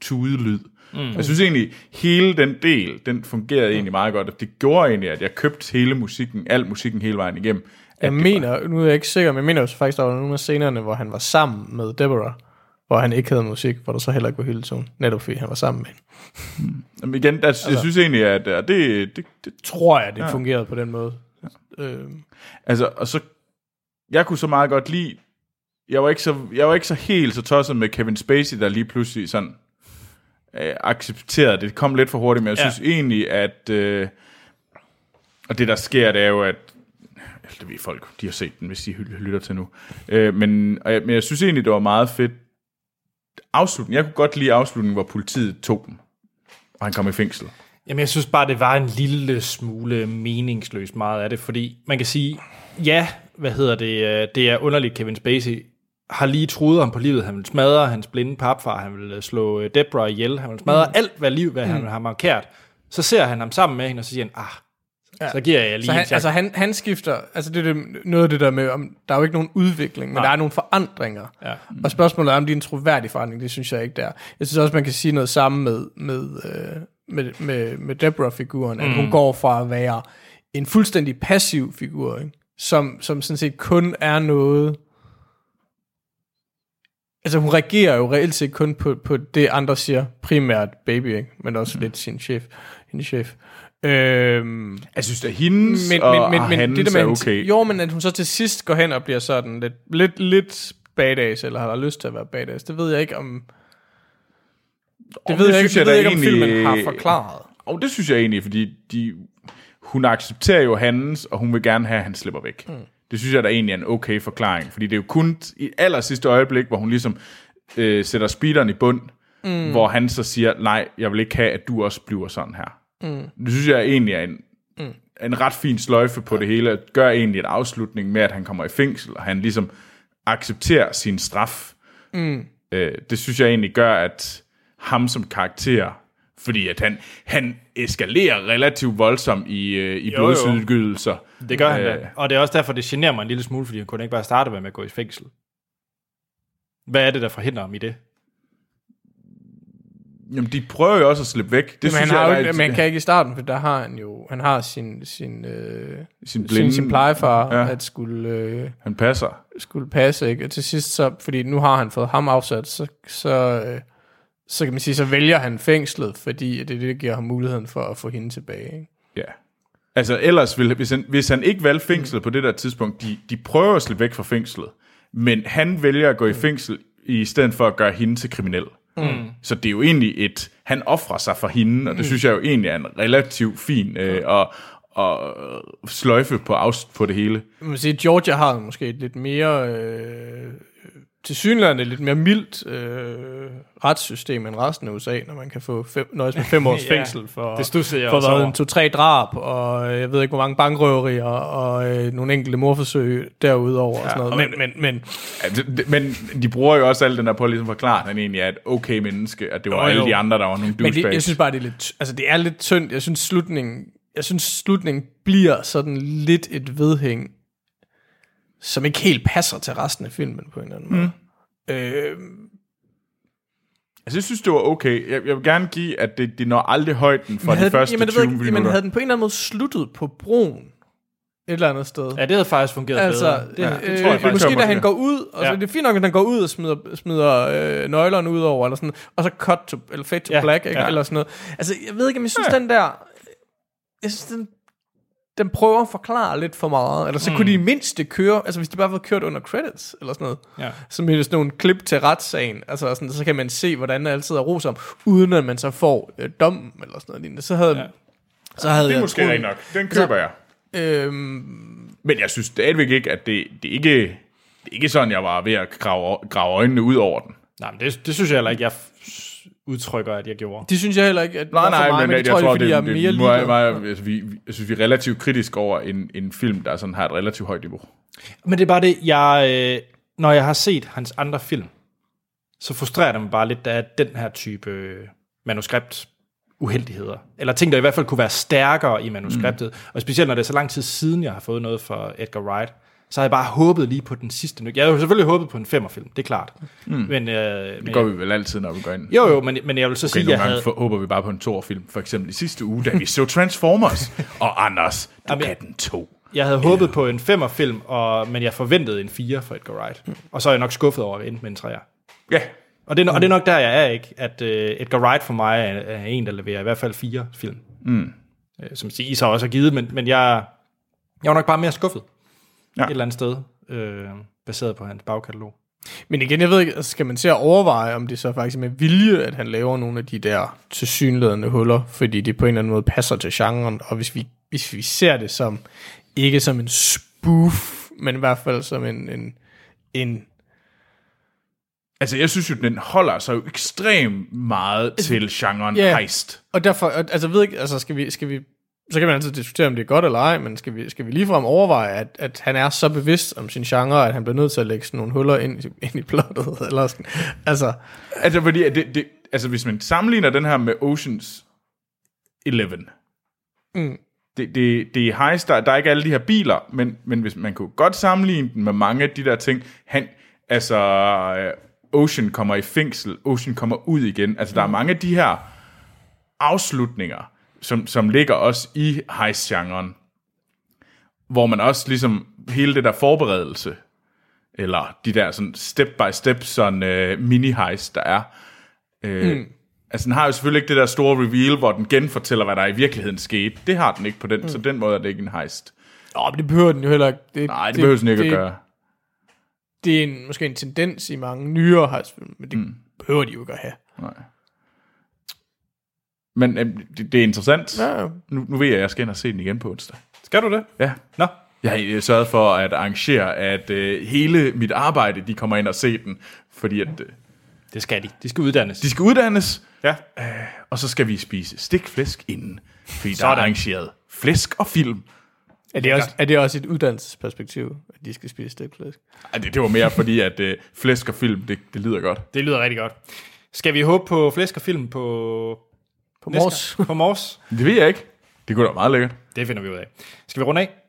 tudelyd. Mm. Jeg synes egentlig, hele den del, den fungerede mm. egentlig meget godt, og det gjorde egentlig, at jeg købte hele musikken, al musikken hele vejen igennem. Jeg mener, var... nu er jeg ikke sikker, men jeg mener også faktisk, der var nogle af scenerne, hvor han var sammen med Deborah, hvor han ikke havde musik, hvor der så heller ikke var hele tiden, netop fordi han var sammen med hende. Mm. Jamen igen, jeg, altså, jeg synes egentlig, at det... det, det, det tror jeg, det ja. fungerede på den måde. Ja. Øhm. Altså, og så... Jeg kunne så meget godt lide... Jeg var ikke så, jeg var ikke så helt så tosset med Kevin Spacey, der lige pludselig sådan... accepteret. Det kom lidt for hurtigt, men jeg ja. synes egentlig, at øh, og det der sker, det er jo, at det ved folk, de har set den, hvis de lytter til nu. Øh, men, og jeg, men jeg synes egentlig, det var meget fedt afslutning. Jeg kunne godt lide afslutningen, hvor politiet tog dem, og han kom i fængsel. Jamen, jeg synes bare, det var en lille smule meningsløst meget af det, fordi man kan sige, ja, hvad hedder det, det er underligt, Kevin Spacey har lige truet ham på livet. Han vil smadre hans blinde papfar, han vil slå Deborah ihjel, han vil smadre mm. alt, hvad liv, hvad mm. han har markeret. Så ser han ham sammen med hende, og så siger han, ah, ja. så giver jeg lige så han, en altså han, han skifter, altså det er det, noget af det der med, om, der er jo ikke nogen udvikling, men Nej. der er nogle forandringer. Ja. Mm. Og spørgsmålet er, om det er en troværdig forandring, det synes jeg ikke, der. Jeg synes også, man kan sige noget samme med, med, med, med, med Deborah-figuren, at mm. hun går fra at være en fuldstændig passiv figur, ikke? Som, som sådan set kun er noget... Altså hun reagerer jo reelt set kun på, på det, andre siger, primært Baby, ikke? Men også mm. lidt sin chef, hendes chef. Øhm, jeg synes, det er hendes, men, og, men, og men, hans det der er okay. Hende, jo, men at hun så til sidst går hen og bliver sådan lidt, lidt, lidt badass, eller har der lyst til at være badass, det ved jeg ikke om... Det om ved det jeg ikke, jeg, det jeg ikke egentlig, om filmen har forklaret. Og det synes jeg egentlig, fordi de, hun accepterer jo hans, og hun vil gerne have, at han slipper væk. Mm. Det synes jeg, der egentlig er en okay forklaring, fordi det er jo kun i aller sidste øjeblik, hvor hun ligesom øh, sætter speederen i bund, mm. hvor han så siger, nej, jeg vil ikke have, at du også bliver sådan her. Mm. Det synes jeg egentlig er en, mm. en ret fin sløjfe på ja. det hele, at gør egentlig en afslutning med, at han kommer i fængsel, og han ligesom accepterer sin straf. Mm. Øh, det synes jeg egentlig gør, at ham som karakter... Fordi at han, han eskalerer relativt voldsomt i, øh, i blodsudgydelser. Det gør han da. Og det er også derfor, det generer mig en lille smule, fordi han kunne ikke bare starte med at gå i fængsel. Hvad er det, der forhindrer ham i det? Jamen, de prøver jo også at slippe væk. Det men synes han jeg, jo, er, man kan ikke i starten, for der har han jo han har sin, sin, øh, sin, sin, sin plejefar, ja. at skulle... Øh, han passer. Skulle passe, ikke? Og til sidst så, fordi nu har han fået ham afsat, så... så øh, så kan man sige, så vælger han fængslet, fordi det, det giver ham muligheden for at få hende tilbage. Ikke? Ja. Altså ellers, ville, hvis, han, hvis han ikke valgte fængslet mm. på det der tidspunkt, de, de prøver at slippe væk fra fængslet, men han vælger at gå i fængsel i stedet for at gøre hende til kriminel. Mm. Så det er jo egentlig et, han offrer sig for hende, og det synes jeg jo egentlig er en relativt fin øh, og, og sløjfe på afst på det hele. Man kan sige, at Georgia har måske et lidt mere øh, tilsyneladende lidt mere mildt øh, retssystem end resten af U S A, når man kan få fem, nøjes med fem års fængsel for, for en to-tre drab, og jeg ved ikke hvor mange bankrøverier, og, og øh, nogle enkelte mordforsøg derudover, ja, og sådan noget. Og, men, men, men, ja, det, men de bruger jo også alt den der på at ligesom forklare, at han egentlig er et okay menneske, at det var jo, alle jo. de andre, der var nogle douchebags. Men det, jeg synes bare, det er lidt, altså det er lidt tyndt. Jeg synes slutningen, jeg synes slutningen bliver sådan lidt et vedhæng, som ikke helt passer til resten af filmen på en eller anden måde. Mm. Øh... Altså, jeg synes, det var okay. Jeg, jeg vil gerne give, at det, det når aldrig højden fra de første tyve minutter. Men havde den på en eller anden måde sluttet på broen et eller andet sted? Ja, det havde faktisk fungeret altså, bedre. Det, ja, det, øh, tror jeg, øh, måske da han går ud, og så, ja. det er fint nok, at han går ud og smider, smider øh, nøglerne ud over, eller sådan, og så cut to, eller fade to ja. black, ikke? Ja. Eller sådan noget. Altså, jeg ved ikke, om jeg synes, ja. den der... Jeg synes, den... Den prøver at forklare lidt for meget. Eller så mm. kunne de i mindste køre... Altså hvis de bare var kørt under credits, eller sådan noget. Ja. Så med sådan nogle klip til retssagen. Altså sådan, så kan man se, hvordan det altid er rosom, uden at man så får øh, dommen, eller sådan noget. Så havde, ja. så havde det er jeg måske rigtig nok. Den køber altså, jeg. Øhm, Men jeg synes stadigvæk ikke, at det, det ikke... Det er ikke sådan, jeg var ved at grave, grave øjnene ud over den. Nej, men det, det synes jeg heller ikke, jeg... udtrykker, at jeg gjorde. Det synes jeg heller ikke, at nej, nej, meget, men, men det, jeg tror, jeg, fordi det, jeg er mere ligeglad. Altså, vi, jeg synes, vi er relativt kritisk over en, en film, der sådan har et relativt højt niveau. Men det er bare det, jeg, når jeg har set hans andre film, så frustrerer det mig bare lidt, af den her type manuskript uheldigheder. Eller ting, der i hvert fald kunne være stærkere i manuskriptet. Mm. Og specielt, når det er så lang tid siden, jeg har fået noget fra Edgar Wright, så har jeg bare håbet lige på den sidste nyk. Jeg havde jo selvfølgelig håbet på en femmerfilm, det er klart. Mm. Men, øh, men det går vi vel altid, når vi går ind. Jo, jo, men, men jeg vil så okay, sige, at jeg havde... for, håber vi bare på en toerfilm. For eksempel i sidste uge, da vi så Transformers. Og Anders, du Jamen, kan den to. Jeg havde yeah. håbet på en femmerfilm, og, men jeg forventede en fire for Edgar Wright. Mm. Og så er jeg nok skuffet over, at vi endte med en treer. Ja. Yeah. Og, mm. og det er nok der, jeg er, ikke? At uh, Edgar Wright for mig er, er en, der leverer i hvert fald fire film. Mm. Som I så også har givet, men, men jeg, jeg var nok bare mere skuffet. Ja. Et eller andet sted, øh, baseret på hans bagkatalog. Men igen, jeg ved ikke, skal man til at overveje, om det så faktisk med vilje, at han laver nogle af de der tilsyneladende huller, fordi det på en eller anden måde passer til genren, og hvis vi, hvis vi ser det som, ikke som en spoof, men i hvert fald som en... en, en altså, jeg synes jo, den holder sig jo ekstremt meget til genren yeah. heist. Og derfor, altså ved ikke, altså skal vi... Skal vi så kan man altid diskutere, om det er godt eller ej, men skal vi, skal vi ligefrem overveje, at, at han er så bevidst om sin genre, at han bliver nødt til at lægge sådan nogle huller ind, ind i plottet, eller sådan. Altså, altså fordi, at det, det, altså hvis man sammenligner den her med Ocean's Eleven, mm. det, det, det er heist, der, der er ikke alle de her biler, men, men hvis man kunne godt sammenligne den med mange af de der ting, han, altså Ocean kommer i fængsel, Ocean kommer ud igen, altså der er mange af de her afslutninger, Som, som ligger også i heist-genren, hvor man også ligesom hele det der forberedelse, eller de der sådan step-by-step sådan øh, mini-heist, der er. Øh, mm. Altså den har jo selvfølgelig ikke det der store reveal, hvor den genfortæller, hvad der i virkeligheden skete. Det har den ikke på den, mm. så den måde er det ikke en heist. Nå, men det behøver den jo heller ikke. Det, Nej, det, det behøver den ikke det, at gøre. Det er en, måske en tendens i mange nyere heist-film, men det mm. behøver de jo ikke at have. Nej. Men øh, det, det er interessant. Ja, ja. Nu, nu ved jeg, at jeg skal ind og se den igen på onsdag. Skal du det? Ja. Nå. Jeg har sørget for at arrangere, at øh, hele mit arbejde, de kommer ind og se den. Fordi at... Øh, det skal de. De skal uddannes. De skal uddannes. Ja. Øh, og så skal vi spise stikflæsk inden. Fordi der er arrangeret flæsk og film. Er det, også, er det også et uddannelsesperspektiv, at de skal spise stikflæsk? Ej, det, det var mere fordi, at øh, flæsk og film, det, det lyder godt. Det lyder rigtig godt. Skal vi håbe på flæsk og film på... På mors. På mors. Det ved jeg ikke. Det kunne da være meget lækkert. Det finder vi ud af. Skal vi runde af?